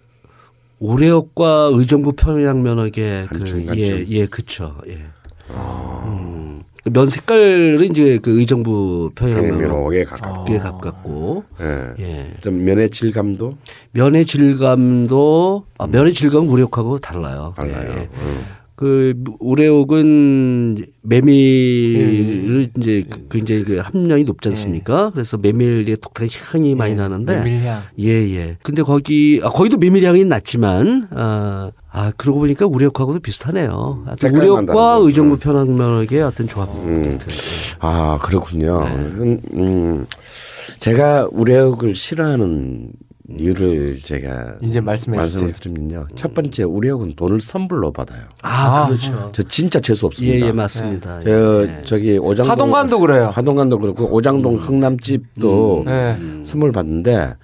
우래옥과 의정부 평양면옥의 그 예 예 그쵸 예. 아. 음, 면 색깔은 이제 그 의정부 평양면옥에 가깝고, 아. 가깝고. 네. 예. 좀 면의 질감도 면의 질감도 음. 아, 면의 질감은 우래옥하고 달라요. 달라요. 예. 음. 그 우래옥은 메밀을 음. 이제 굉장히 그 함량이 높지 않습니까? 예. 그래서 메밀의 독특한 향이 많이 예. 나는데 메밀향. 예예. 근데 거기 아, 거기도 메밀향이 났지만 아. 아, 그러고 보니까 우래옥하고도 비슷하네요. 우래옥과 의정부 평양면옥의 어떤 조합입니다. 음. 아, 그렇군요. 네. 음, 제가 우래옥을 싫어하는 이유를 제가 이제 말씀해 말씀을 드리면요. 첫 번째 우래옥은 돈을 선불로 받아요. 아, 아 그렇죠. 저 진짜 재수 없습니다. 예, 예 맞습니다. 예. 저 예. 저기 오장동 하동관도 그래요. 하동관도 그렇고 오장동 음. 흥남집도 음. 예. 선물 받는데.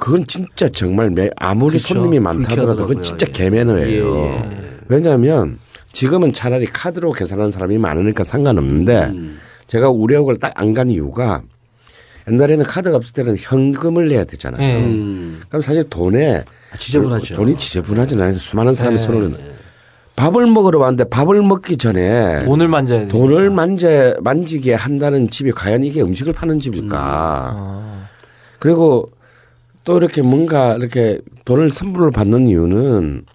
그건 진짜 정말 매, 아무리 그렇죠. 손님이 많다더라도 그건 진짜 개매너예요. 예, 예. 왜냐하면 지금은 차라리 카드로 계산하는 사람이 많으니까 상관없는데 음. 제가 우려옥을 딱 안 간 이유가 옛날에는 카드가 없을 때는 현금을 내야 되잖아요. 음. 그럼 사실 돈에 아, 지저분하죠. 돈이 지저분하지 않아요. 수많은 사람이 예, 손을 예. 밥을 먹으러 왔는데 밥을 먹기 전에 돈을 만져야 돈을 만져, 만지게 한다는 집이 과연 이게 음식을 파는 집일까. 음. 아. 그리고 또 이렇게 뭔가 이렇게 돈을 선불을 받는 이유는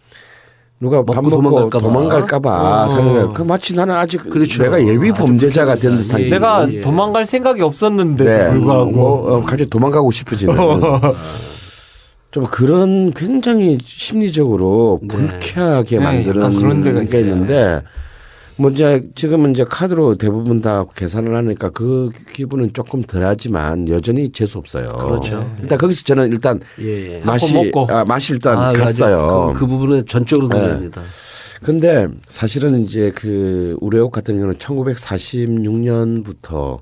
누가 밥 먹고 도망갈까봐 도망갈까봐 어. 그 마치 나는 아직 그렇죠. 내가 예비 범죄자가 된 듯한 예, 내가 예. 도망갈 생각이 없었는데 네. 불구하고 뭐, 어, 같이 도망가고 싶어지는 좀 그런 굉장히 심리적으로 불쾌하게 네. 만드는 아, 그런 데가 게 있는데 뭐 이제 지금은 이제 카드로 대부분 다 계산을 하니까 그 기분은 조금 덜하지만 여전히 재수 없어요. 그렇죠. 일단 예. 거기서 저는 일단 예, 예. 맛이 먹고. 아, 맛이 일단 아, 갔어요. 그, 그 부분은 전적으로 동의합니다. 그런데 예. 사실은 이제 그 우래옥 같은 경우는 천구백사십육 년부터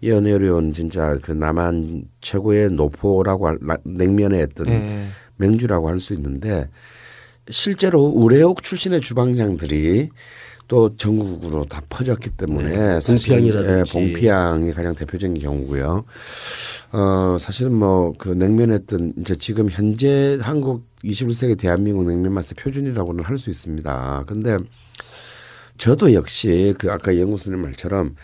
이 연해로운 진짜 그 남한 최고의 노포라고 할, 냉면의 어떤 예. 맹주라고 할 수 있는데 실제로 우래옥 출신의 주방장들이 또 전국으로 다 퍼졌기 때문에 네, 봉피향이라든지 예, 봉피향이 가장 대표적인 경우고요. 어 사실은 뭐 그 냉면했던 이제 지금 현재 한국 이십일 세기 대한민국 냉면 맛의 표준이라고는 할 수 있습니다. 그런데 저도 역시 그 아까 이영국 선생님 말처럼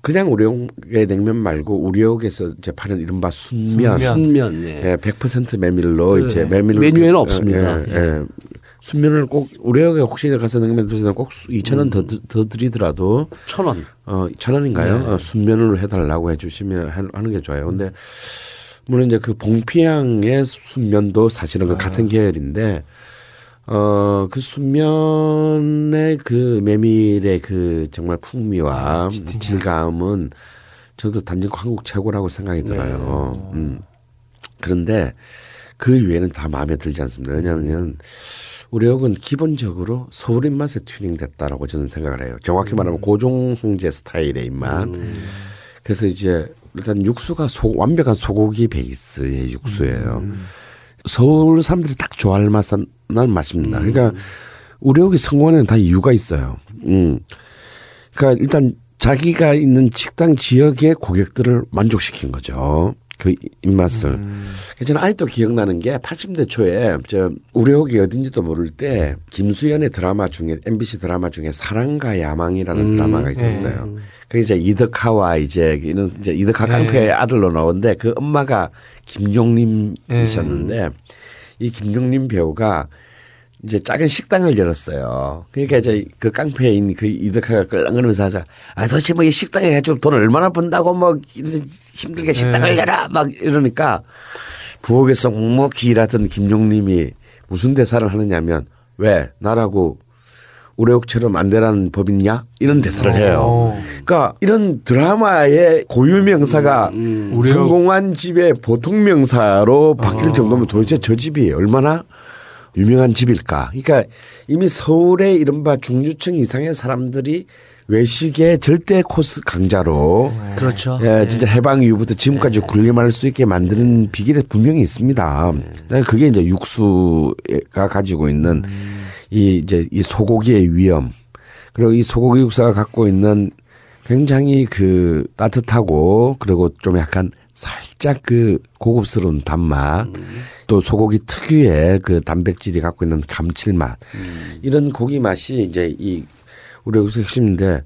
그냥 우려옥의 냉면 말고 우려옥에서 이제 파는 이른바 순면, 순면 예. 예, 백 퍼센트 메밀로 그래. 이제 메밀 메뉴에는 예, 없습니다. 예, 예. 예. 순면을 꼭 우리역에 혹시 가서 냉면 드시면 꼭 이천 원 더 더 드리더라도 천 원 어 천 원인가요? 네. 어, 순면을 해달라고 해주시면 하는 게 좋아요. 근데 물론 이제 그 봉피향의 순면도 사실은 네. 그 같은 계열인데 어 그 순면의 그 메밀의 그 정말 풍미와 네. 질감은 저도 단지 한국 최고라고 생각이 들어요. 네. 음. 그런데 그 외에는 다 마음에 들지 않습니다. 왜냐하면 우래옥은 기본적으로 서울 입맛에 튜닝됐다라고 저는 생각을 해요. 정확히 말하면 고종 황제 스타일의 입맛. 음. 그래서 이제 일단 육수가 소, 완벽한 소고기 베이스의 육수예요. 음. 서울 사람들이 딱 좋아할 맛은 난 맛입니다. 그러니까 우래옥이 성공하는 다 이유가 있어요. 음. 그러니까 일단 자기가 있는 식당 지역의 고객들을 만족시킨 거죠. 그 입맛을. 음. 저는 아직도 기억나는 게 팔십 년대 초에 저 우려옥이 어딘지도 모를 때 김수현의 드라마 중에 엠비씨 드라마 중에 사랑과 야망이라는 음. 드라마가 있었어요. 네. 그 이제 이덕하와 이제 이런 이제 이덕하 깡패의 네. 아들로 나오는데 그 엄마가 김용림이셨는데 네. 이 김용림 배우가 이제 작은 식당을 열었어요. 그러니까 이제 그 깡패인 그 이덕하가 끌렁거리면서 하자. 아, 도대체 뭐 이 식당에 좀 돈을 얼마나 번다고 뭐 힘들게 식당을 열어 막 이러니까 부엌에서 묵묵히 일하던 김용림이 무슨 대사를 하느냐면 왜 나라고 우래옥처럼 안 되라는 법 있냐? 이런 대사를 해요. 그러니까 이런 드라마의 고유 명사가 음, 음. 성공한 집의 보통 명사로 바뀔 어. 정도면 도대체 저 집이 얼마나 유명한 집일까. 그러니까 이미 서울의 이른바 중류층 이상의 사람들이 외식의 절대 코스 강자로 네. 그렇죠. 예, 진짜 해방 이후부터 지금까지 네. 군림할 수 있게 만드는 비결이 분명히 있습니다. 네. 그게 이제 육수가 가지고 있는 음. 이 이제 이 소고기의 위엄, 그리고 이 소고기 육수가 갖고 있는 굉장히 그 따뜻하고 그리고 좀 약간 살짝 그 고급스러운 단맛, 음. 또 소고기 특유의 그 단백질이 갖고 있는 감칠맛, 음. 이런 고기 맛이 이제 이 우리 여기서 핵심인데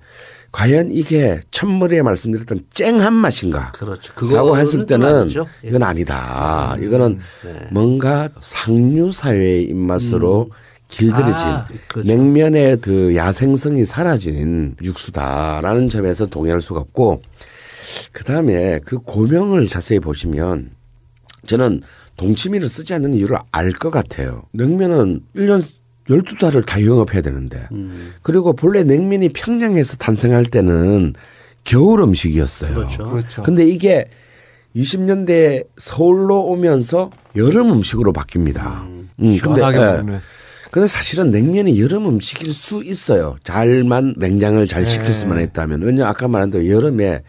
과연 이게 첫머리에 말씀드렸던 쨍한 맛인가? 그렇죠. 라고 했을 때는 이건 아니다. 음. 이거는 네. 뭔가 상류 사회의 입맛으로 음. 길들여진 아, 그렇죠. 냉면의 그 야생성이 사라진 육수다라는 점에서 동의할 수가 없고, 그 다음에 그 고명을 자세히 보시면 저는 동치미를 쓰지 않는 이유를 알 것 같아요. 냉면은 일 년 열두 달을 다 영업해야 되는데 음. 그리고 본래 냉면이 평양에서 탄생할 때는 겨울 음식이었어요. 그렇죠. 그렇죠. 근데 이게 이십 년대에 서울로 오면서 여름 음식으로 바뀝니다. 음, 음, 시원하게 먹는. 근데 사실은 냉면이 여름 음식일 수 있어요. 잘만 냉장을 잘 시킬 수만 있다면. 왜냐 아까 말한 대로 여름에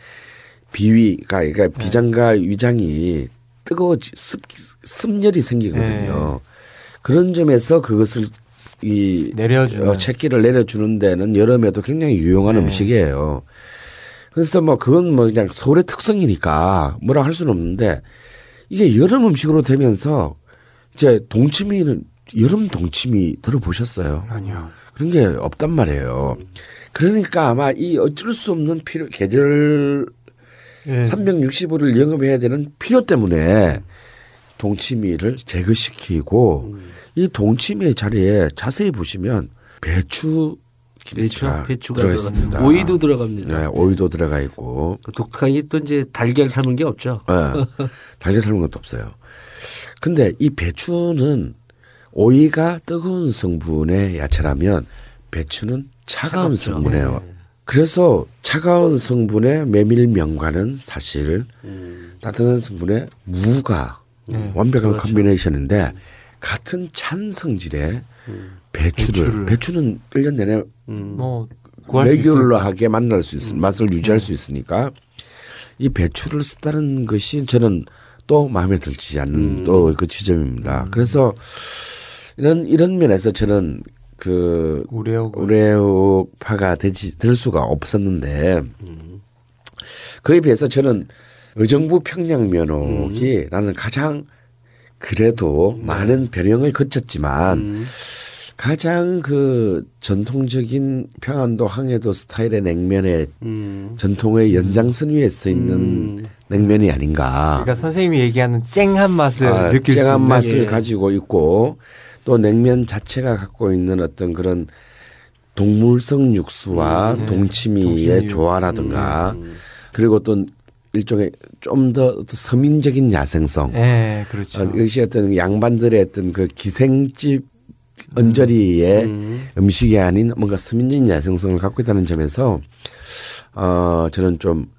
비위가 그러니까 비장과 위장이 뜨거워 습 습열이 생기거든요. 에이. 그런 점에서 그것을 이 내려주는 채기를 내려주는 데는 여름에도 굉장히 유용한 네. 음식이에요. 그래서 뭐 그건 뭐 그냥 서울의 특성이니까 뭐라 할 수는 없는데, 이게 여름 음식으로 되면서 이제 동치미는 여름 동치미 들어보셨어요? 아니요. 그런 게 없단 말이에요. 그러니까 아마 이 어쩔 수 없는 필요 계절 네. 삼백육십오 일 영업해야 되는 필요 때문에 동치미를 제거시키고 음. 이 동치미의 자리에 자세히 보시면 배추 김치가 배추, 들어가 있습니다. 오이도 들어갑니다. 네, 오이도 들어가 있고. 독특한 게 또 이제 달걀 삶은 게 없죠. 네, 달걀 삶은 것도 없어요. 그런데 이 배추는 오이가 뜨거운 성분의 야채라면 배추는 차가운 차갑죠. 성분이에요. 네. 그래서 차가운 성분의 메밀면과는 사실 음. 따뜻한 성분의 무가 네, 완벽한 그렇죠. 컨비네이션인데 같은 찬 성질의 음. 배추를, 배추를 배추는 일 년 내내 음. 뭐 레귤러하게 만날 수 있는 음. 맛을 유지할 음. 수 있으니까 이 배추를 쓰다는 것이 저는 또 마음에 들지 않는 음. 또 그 지점입니다. 음. 그래서 이런 이런 면에서 저는 그 우래옥파가 되지 될 수가 없었는데 음. 그에 비해서 저는 의정부 평양면옥이 음. 나는 가장 그래도 음. 많은 변형을 거쳤지만 음. 가장 그 전통적인 평안도 항해도 스타일의 냉면의 음. 전통의 연장선 위에 서 있는 음. 냉면이 아닌가. 그러니까 선생님이 얘기하는 쨍한 맛을 아, 느낄 수 있는. 쨍한 맛을 예. 가지고 있고 또 냉면 자체가 갖고 있는 어떤 그런 동물성 육수와 음. 동치미의 동치미. 조화라든가 음. 그리고 또 일종의 좀 더 서민적인 야생성. 예, 그렇죠. 역시 어떤 양반들의 어떤 그 기생집 언저리의 음. 음식이 아닌 뭔가 서민적인 야생성을 갖고 있다는 점에서 어, 저는 좀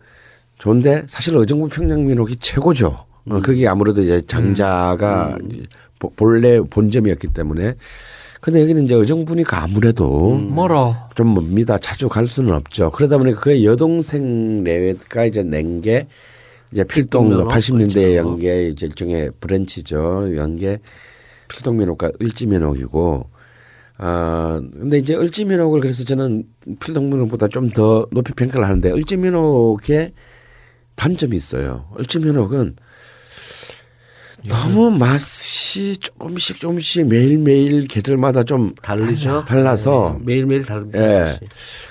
좋은데, 사실 의정부 평양면옥이 최고죠. 음. 어, 그게 아무래도 이제 장자가 음. 이제 본래 본점이었기 때문에. 근데 여기는 이제 의정부니까 아무래도 음. 멀어. 좀 멉니다. 자주 갈 수는 없죠. 그러다 보니까 그의 여동생 내외가 이제 낸 게 이제 필동 팔십 년대 연계 이제 일종의 브랜치죠. 연계 필동민옥과 을지면옥이고, 아 어, 근데 이제 을지면옥을 그래서 저는 필동민옥보다 좀 더 높이 평가를 하는데, 을지면옥의 단점이 있어요. 을지면옥은 너무 맛이 조금씩 조금씩 매일매일 계절마다 좀 다르죠. 달라서 네. 매일매일 다릅니다. 예.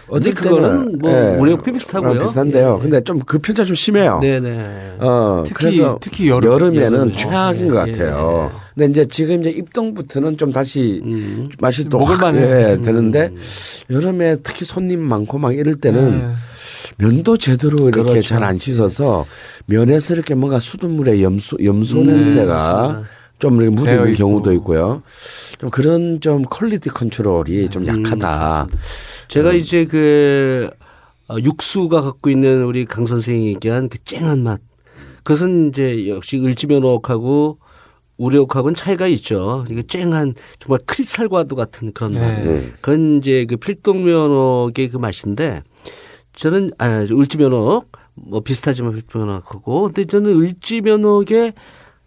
어제 그거는 뭐 예. 우리하고 비슷하고요. 비슷한데요. 예. 근데 좀 그 편차 좀 심해요. 네네. 어, 특히 그래서 특히 여름, 여름에는 여름. 최악인 것 같아요. 예. 근데 이제 지금 이제 입동부터는 좀 다시 음. 맛이 또 확 예, 음. 되는데 여름에 특히 손님 많고 막 이럴 때는. 예. 면도 제대로 이렇게 그렇죠. 잘 안 씻어서 면에서 이렇게 뭔가 수돗물의 염소, 염소 네, 냄새가 맞습니다. 좀 이렇게 묻어있는 경우도 있고요. 좀 그런 좀 퀄리티 컨트롤이 좀 약하다. 음, 제가 음. 이제 그 육수가 갖고 있는 우리 강 선생이 얘기한 그 쨍한 맛. 그것은 이제 역시 을지면옥하고 우래옥하고는 차이가 있죠. 이게 쨍한 정말 크리스탈과도 같은 그런 맛. 네. 그건 이제 그 필동면옥의 그 맛인데 저는 아, 을지면옥 뭐 비슷하지만 필동면옥하고 근데 저는 을지면옥의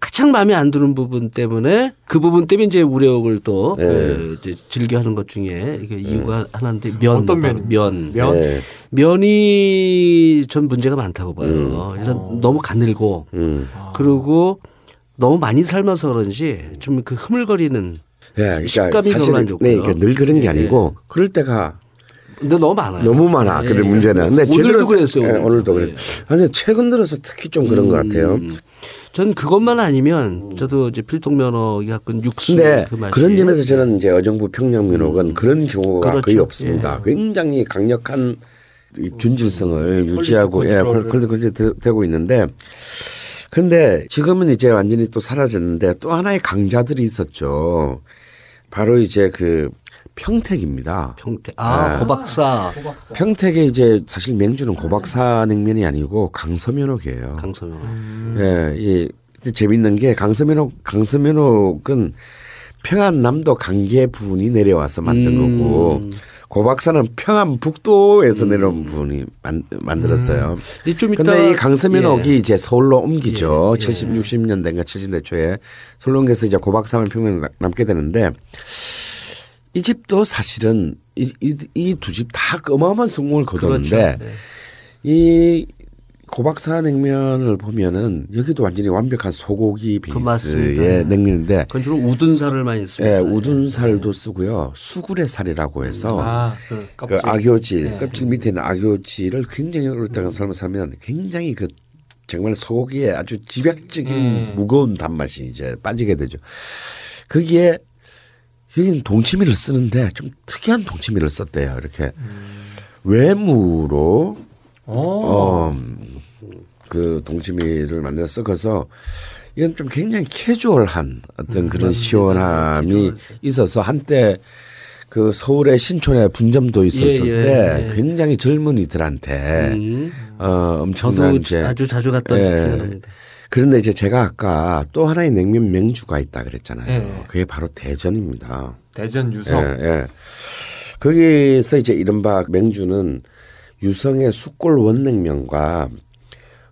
가장 마음에 안 드는 부분 때문에 그 부분 때문에 이제 우래옥을 또 네. 그 이제 즐겨하는 것 중에 이게 이유가 네. 하나인데 면 어떤 면 면 면 네. 면이 전 문제가 많다고 봐요. 음. 일단 어. 너무 가늘고 음. 그리고 너무 많이 삶아서 그런지 좀 그 흐물거리는 네. 식감이 별로 안 좋고요. 네, 그러니까 늘 그런 게 아니고 네. 그럴 때가 근데 너무 많아요. 너무 많아. 네. 근데 문제는 근데 오늘도 그랬어요. 오늘. 네. 오늘도 그랬어요. 네. 아니 최근 들어서 특히 좀 그런 음. 것 같아요. 전 그것만 아니면 저도 이제 필동면옥이 갖고 육수 그 맛이 그런 점에서 저는 이제 의정부 평양면옥은 음. 그런 경우가 그렇죠. 거의 없습니다. 예. 굉장히 강력한 균질성을 유지하고 예, 그렇게 되고 있는데 그런데 지금은 이제 완전히 또 사라졌는데 또 하나의 강자들이 있었죠. 바로 이제 그 평택입니다. 평택. 아, 네. 고박사. 고박사. 평택에 이제 사실 명주는 고박사 냉면이 아니고 강서면옥이에요. 강서면옥. 음. 예, 예. 재밌는 게 강서면옥, 강서면옥은 평안남도 강계 부분이 내려와서 만든 음. 거고 고박사는 평안북도에서 음. 내려온 부분이 만, 만들었어요. 그런데 음. 이 강서면옥이 예. 이제 서울로 옮기죠. 예. 칠십, 육십 년대인가 칠십 년대 초에 서울로 옮겨서 이제 고박사만 평면에 남게 되는데 이 집도 사실은 이 이 두 집 다 어마어마한 성공을 거뒀는데 그렇죠. 네. 이 고박사 냉면을 보면은 여기도 완전히 완벽한 소고기 베이스의 냉면인데 그건 주로 우둔살을 많이 씁니다. 예, 우둔살도 네. 쓰고요. 수구레 살이라고 해서 아, 그, 그 악요질 네. 껍질 밑에 있는 악요질을 굉장히 오랫동안 삶을 살면 굉장히 그 정말 소고기의 아주 집약적인 네. 무거운 단맛이 이제 빠지게 되죠. 거기에 여기는 동치미를 쓰는데 좀 특이한 동치미를 썼대요. 이렇게 음. 외무로 어, 그 동치미를 만들어 섞어서 이건 좀 굉장히 캐주얼한 어떤 음, 그런 시원함이 캐주얼. 있어서 한때 그 서울의 신촌에 분점도 있었을 예, 예, 때 예. 굉장히 젊은이들한테 음. 어, 엄청난 저도 아주 자주 갔던 생각입니다. 예. 그런데 이제 제가 아까 또 하나의 냉면 명주가 있다 그랬잖아요. 네. 그게 바로 대전입니다. 대전 유성. 예, 예. 거기서 이제 이른바 명주는 유성의 숯골 원냉면과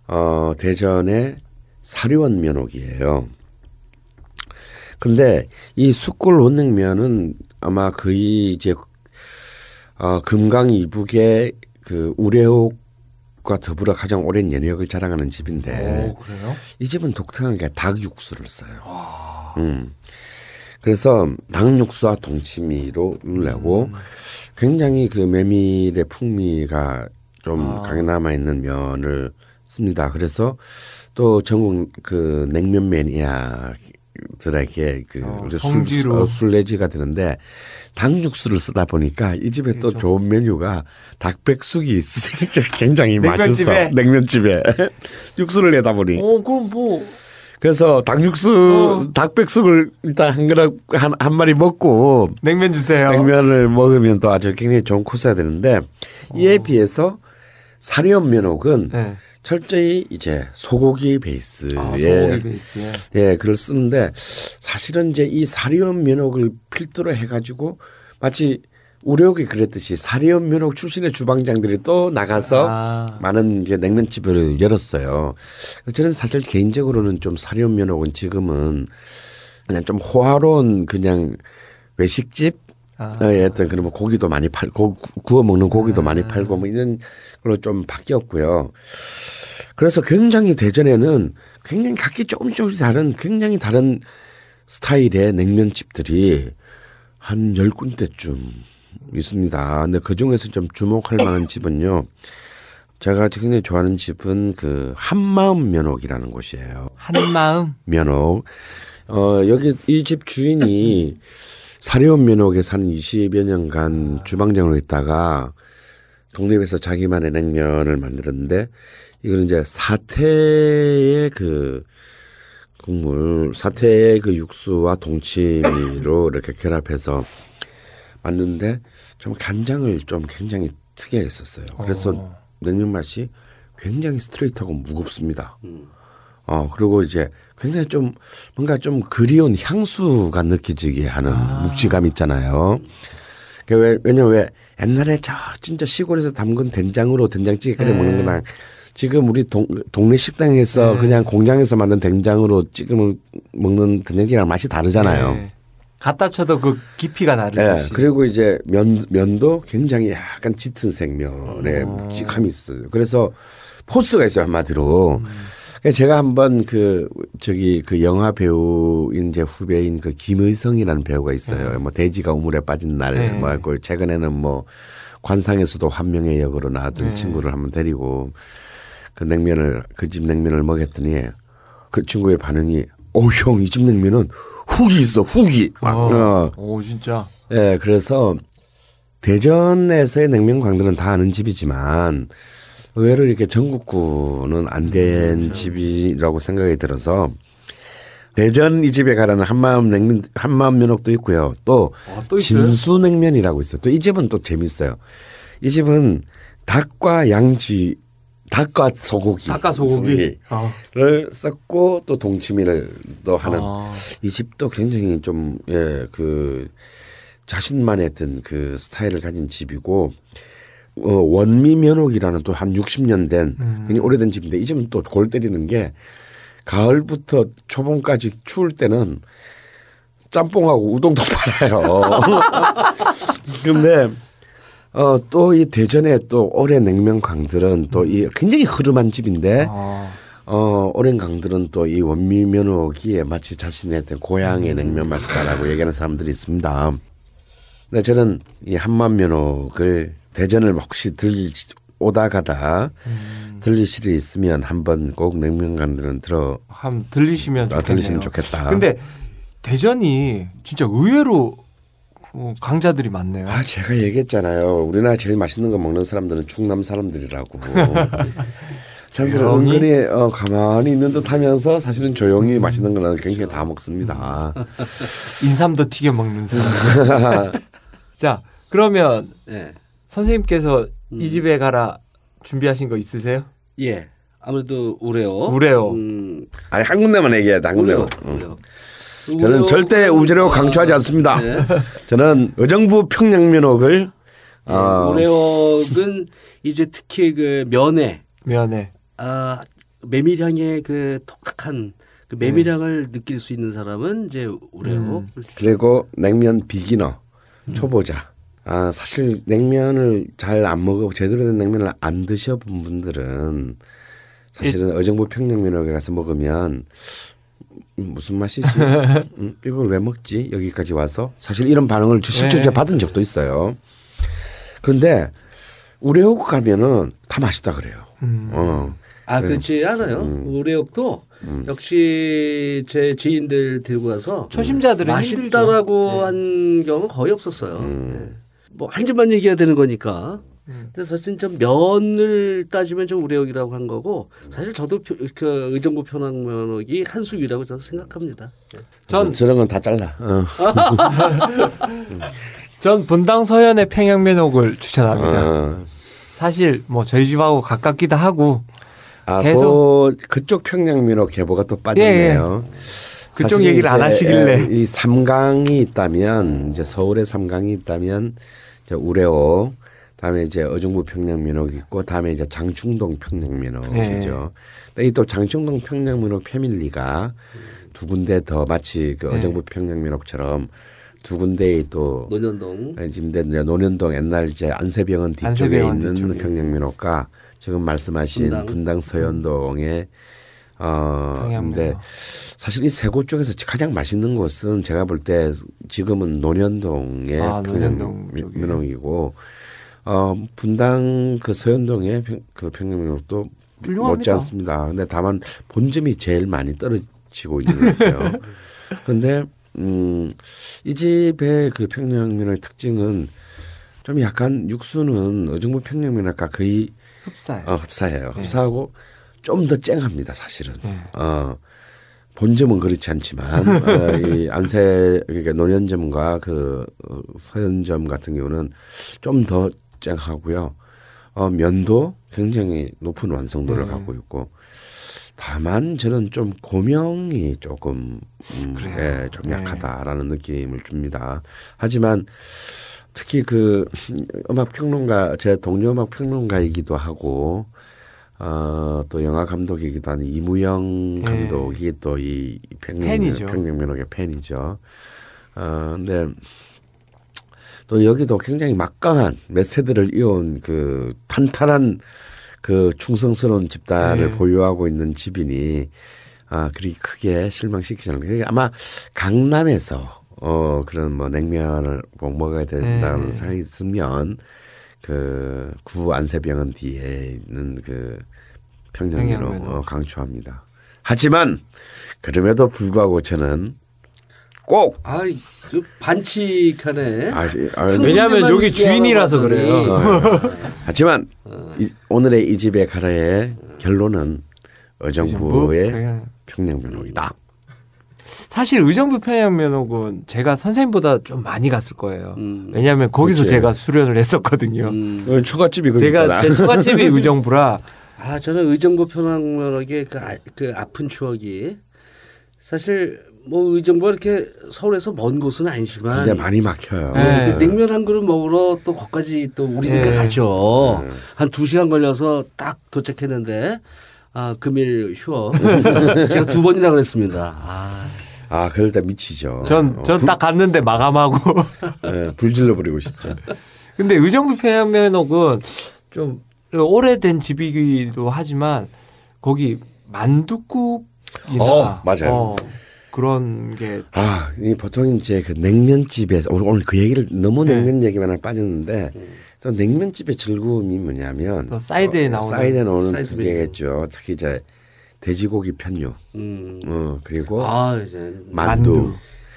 어, 대전의 사리원 면옥이에요. 그런데 이 숯골 원냉면은 아마 거의 이제 어, 금강 이북의 그 우래옥 과 더불어 가장 오랜 연역을 자랑하는 집인데 오, 그래요? 이 집은 독특한 게 닭 육수를 써요. 음. 그래서 닭 육수와 동치미로 내고 음. 굉장히 그 메밀의 풍미가 좀 아. 강하게 남아 있는 면을 씁니다. 그래서 또 전국 그 냉면 매니아들에게 그 어, 성지로 술래지가 되는데. 닭육수를 쓰다 보니까 이 집에 또 좋은 메뉴가 닭백숙이 있으니까 굉장히 맛있어. 냉면집에 육수를 내다 보니. 어, 그럼 뭐. 그래서 닭육수, 어. 닭백숙을 일단 한 그릇 한, 한 마리 먹고 냉면 주세요. 냉면을 먹으면 또 아주 굉장히 좋은 코스가 되는데 어. 이에 비해서 사리원 면옥은 네. 철저히 이제 소고기 베이스에 아, 소고기 베이스에 예, 그걸 쓰는데 사실은 이제 이 사리원 면옥을 필두로 해가지고 마치 우래옥이 그랬듯이 사리원 면옥 출신의 주방장들이 또 나가서 아. 많은 이제 냉면집을 열었어요. 저는 사실 개인적으로는 좀 사리원 면옥은 지금은 그냥 좀 호화로운 그냥 외식집 아. 어떤 그런 뭐 고기도 많이 팔고 구워 먹는 고기도 아. 많이 팔고 뭐 이런 걸로 좀 바뀌었고요. 그래서 굉장히 대전에는 굉장히 각기 조금씩 조금씩 다른 굉장히 다른 스타일의 냉면집들이 한 열 군데쯤 있습니다. 근데 그 중에서 좀 주목할 만한 집은요. 제가 굉장히 좋아하는 집은 그 한마음 면옥이라는 곳이에요. 한마음 면옥. 어 여기 이 집 주인이 사리원 면옥에 산 이십여 년간 아. 주방장으로 있다가 독립해서 자기만의 냉면을 만들었는데 이거는 이제 사태의 그 국물, 사태의 그 육수와 동치미로 이렇게 결합해서 만드는데 좀 간장을 좀 굉장히 특이하 했었어요. 그래서 어. 냉면 맛이 굉장히 스트레이트하고 무겁습니다. 음. 어 그리고 이제 굉장히 좀 뭔가 좀 그리운 향수가 느껴지게 하는 아. 묵직감 있잖아요. 그 왜 왜냐 왜 옛날에 저 진짜 시골에서 담근 된장으로 된장찌개 끓여 먹는 거랑 지금 우리 동, 동네 식당에서 네. 그냥 공장에서 만든 된장으로 지금 먹는 된장찌개랑 맛이 다르잖아요. 네. 갖다 쳐도 그 깊이가 다르지. 네. 그리고 이제 면, 면도 굉장히 약간 짙은 생면에 음. 묵직함이 있어요. 그래서 포스가 있어요, 한마디로. 음. 제가 한번 그 저기 그 영화 배우인 제 후배인 그 김의성이라는 배우가 있어요. 음. 뭐 돼지가 우물에 빠진 날 네. 뭐 할걸 최근에는 뭐 관상에서도 한 명의 역으로 나왔던 네. 친구를 한번 데리고 그 냉면을 그 집 냉면을 먹였더니 그 친구의 반응이 오 형 이 집 냉면은 훅이 있어 훅이. 어, 어. 오 진짜. 예, 그래서 대전에서의 냉면 광들은 다 아는 집이지만 의외로 이렇게 전국구는 안 된 그렇죠. 집이라고 생각이 들어서 대전 이 집에 가라는 한마음 냉면 한마음 면옥도 있고요. 또, 아, 또 진수 냉면이라고 있어요. 또 이 집은 또 재밌어요. 이 집은 닭과 양지 닭과 소고기, 닭과 소고기를 아. 썼고 또 동치미를 또 하는 아. 이 집도 굉장히 좀 예 그 자신만의 어떤 그 스타일을 가진 집이고 어, 원미 면옥이라는 또 한 육십 년 된 음. 굉장히 오래된 집인데 이 집은 또 골 때리는 게 가을부터 초봄까지 추울 때는 짬뽕하고 우동도 팔아요. 그런데. 어, 또 이 대전에 또 올해 냉면 강들은 또 이 굉장히 흐름한 집인데 아. 어, 오랜 강들은 또 이 원미 면옥이에 마치 자신의 고향의 냉면 맛이다라고 얘기하는 사람들이 있습니다. 근데 저는 이 한마음 면옥을 대전을 혹시 들리 오다 가다 음. 들리실 일이 있으면 한번 꼭 냉면 강들은 들어 한 들리시면 아, 들리시면 좋겠다. 근데 대전이 진짜 의외로 강자들이 많네요. 아, 제가 얘기했잖아요. 우리나라 제일 맛있는 거 먹는 사람들은 충남 사람들이라고. 사람들은 은근히 어, 가만히 있는 듯 하면서 사실은 조용히 맛있는 거는 굉장히 다 먹습니다. 인삼도 튀겨 먹는 사람. 자, 그러면 네. 선생님께서 음. 이 집에 가라 준비하신 거 있으세요? 예. 아무래도 우래옥. 우래옥. 음. 아니, 한 군데만 얘기해야 돼. 한 군데만. 저는 절대 우래옥 강추하지 않습니다. 네. 저는 의정부 평양면옥을 네, 어. 우래옥은 이제 특히 그 면에 면에 아 메밀향의 그 독특한 그 메밀향을 네. 느낄 수 있는 사람은 이제 우래옥. 음. 그리고 냉면 비기너 초보자. 아 사실 냉면을 잘 안 먹어 제대로 된 냉면을 안 드셔본 분들은 사실은 이. 의정부 평양면옥에 가서 먹으면. 무슨 맛이지? 음, 이걸 왜 먹지? 여기까지 와서 사실 이런 반응을 실제로 네. 받은 적도 있어요. 그런데 우래옥 가면은 다 맛있다 그래요. 음. 어. 아 그렇지 않아요. 음. 우래옥도 음. 역시 제 지인들 들고 와서 초심자들은 맛있다라고 네. 한 경우는 거의 없었어요. 음. 네. 뭐 한 집만 얘기해야 되는 거니까. 그래서 진짜 면을 따지면 좀 우래옥이라고 한 거고 사실 저도 표, 그 의정부 평양면옥이 한 수위라고 저도 생각합니다. 전 저런 건 다 잘라. 어. 전 분당 서현의 평양면옥을 추천합니다. 어. 사실 뭐 저희 집하고 가깝기도 하고 아, 계속 그, 그쪽 평양면옥 계보가 또 빠졌네요. 예, 예. 그쪽 얘기를 안 하시길래 이 삼강이 있다면 이제 서울의 삼강이 있다면 이제 우래옥 다음에 이제 의정부 평양면옥 있고 다음에 이제 장충동 평양면옥이죠. 네. 이 또 장충동 평양면옥 패밀리가 두 군데 더 마치 그 의정부 네. 평양면옥처럼 두 군데의 또 논현동 지금 논현동 옛날 이제 안세병원 뒤쪽에 안세병원 있는 뒤쪽에. 평양면옥과 지금 말씀하신 분당, 분당 서현동의 어 근데 사실 이 세 곳 중에서 가장 맛있는 곳은 제가 볼 때 지금은 논현동의 아, 평양면옥이고. 어 분당 그 서현동의 평, 그 평양면옥도 못지않습니다. 근데 다만 본점이 제일 많이 떨어지고 있는 것 같아요. 그런데 음, 이 집의 그 평양면옥의 특징은 좀 약간 육수는 의정부 평양면옥과 거의 흡사해요. 어, 흡사해요. 네. 흡사하고 좀 더 쨍합니다, 사실은. 네. 어 본점은 그렇지 않지만 어, 이 안세 그러니까 논현점과 그 서현점 같은 경우는 좀 더 쨍하고요. 어, 면도 굉장히 높은 완성도를 네. 갖고 있고 다만 저는 좀 고명이 조금 음, 예, 좀 약하다라는 네. 느낌을 줍니다. 하지만 특히 그 음악 평론가 제 동료 음악 평론가이기도 하고 어, 또 영화 감독이기도 한 이무영 감독이 네. 또 이 평양면옥의 팬이죠. 어, 근데 또 여기도 굉장히 막강한 몇 세대를 이어온 그 탄탄한 그 충성스러운 집단을 네. 보유하고 있는 집이니 아, 그리 크게 실망시키지 않을까. 아마 강남에서 어, 그런 뭐 냉면을 꼭 먹어야 된다는 네. 생각이 있으면 그 구 안세병원 뒤에 있는 그 평양면옥 강추합니다. 하지만 그럼에도 불구하고 저는 꼭 아이 그 반칙하네. 아, 아, 왜냐하면 여기 주인이라서 그래요. 어, 하지만 어. 이, 오늘의 이 집의 가라의 결론은 의정부의 평양. 평양면옥이다. 사실 의정부 평양면옥은 제가 선생님보다 좀 많이 갔을 거예요. 음. 왜냐하면 거기서 그치. 제가 수련을 했었거든요. 음. 처갓집이 거기 있잖아. 제가 처갓집이 의정부라. 아 저는 의정부 평양면옥의 그, 아, 그 아픈 추억이 사실 뭐 의정부가 이렇게 서울에서 먼 곳은 아니지만 근데 많이 막혀요. 네. 냉면 한 그릇 먹으러 또 거기까지 또 우리니까 네. 가죠. 네. 한 두 시간 걸려서 딱 도착했는데. 아 금일 휴업 제가 두 번이나 그랬습니다. 아, 아 그럴 때 미치죠. 전 전 딱 어, 갔는데 마감하고 네, 불질러 버리고 싶죠. 근데 의정부 평양면옥은 좀 오래된 집이기도 하지만 거기 만둣국이나 어, 맞아요. 어, 그런 게 아 보통 이제 그 냉면집에서 오늘, 오늘 그 얘기를 너무 냉면 네. 얘기만 빠졌는데. 네. 또 냉면집의 즐거움이 뭐냐면 또 사이드에 어, 나오는 사이드에 나오는 사이드 두 개겠죠. 특히 이제 돼지고기 편육, 음. 어, 그리고 아, 이제 만두. 만두.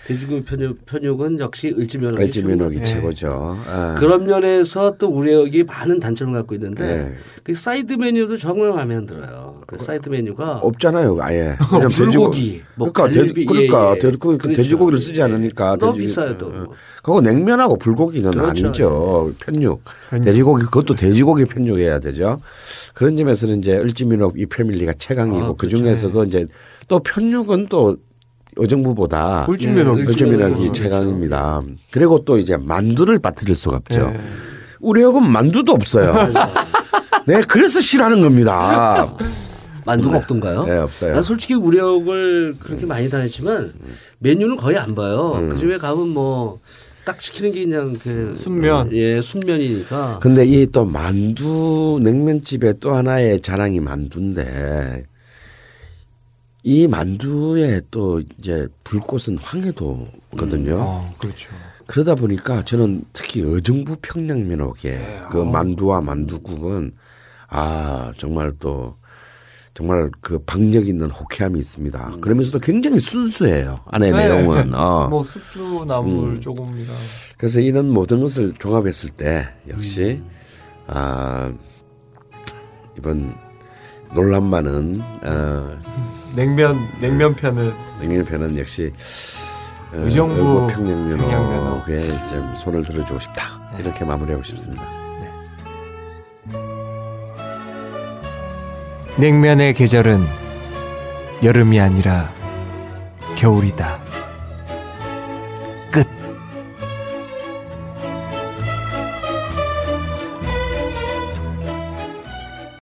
돼지고기 편육 편육은 역시 을지면옥이, 을지면옥이 최고죠. 네. 아. 그런 면에서 또 우래옥이 많은 단점을 갖고 있는데 네. 그 사이드 메뉴도 정말 마음에 안 들어요. 그 사이드 메뉴가 없잖아요, 아예. 불고기, 뭐 그러니까 갈비, 대, 그러니까 예, 예. 돼지고기, 그렇죠. 돼지고기를 쓰지 않으니까 예. 돼지고기. 너무 비싸요, 또. 뭐. 그거 냉면하고 불고기는 그렇죠. 아니죠. 예. 편육, 편육, 돼지고기 그것도 돼지고기 편육해야 되죠. 그런 점에서는 이제 을지면옥 이 패밀리가 최강이고 아, 그 중에서 그 그렇죠. 이제 또 편육은 또 의정부보다 을지면옥이 최강입니다. 그리고 또 이제 만두를 빠뜨릴 수가 없죠. 예. 우래옥은 만두도 없어요. 네, 그래서 싫어하는 겁니다. 만두 먹던가요? 네, 없어요. 난 솔직히 우래옥을 그렇게 음. 많이 다녔지만 메뉴는 거의 안 봐요. 음. 그 집에 가면 뭐 딱 시키는 게 그냥 그 순면, 예, 순면이니까. 근데 이 또 만두 냉면집의 또 하나의 자랑이 만두인데. 이 만두에 또 이제 불꽃은 황해도거든요. 음, 아, 그렇죠. 그러다 보니까 저는 특히 의정부 평양면옥의 네, 그 아. 만두와 만두국은 아 정말 또 정말 그 박력 있는 호쾌함이 있습니다. 음. 그러면서도 굉장히 순수해요. 안에 네. 내용은. 어. 뭐 숙주 나물 음. 조금이나. 그래서 이런 모든 것을 종합했을 때 역시 음. 아, 이번 논란만은 어, 냉면 냉면 편은 냉면 편은 역시 의정부 어, 평양면옥에 좀 손을 들어주고 싶다 네. 이렇게 마무리하고 싶습니다. 네. 냉면의 계절은 여름이 아니라 겨울이다.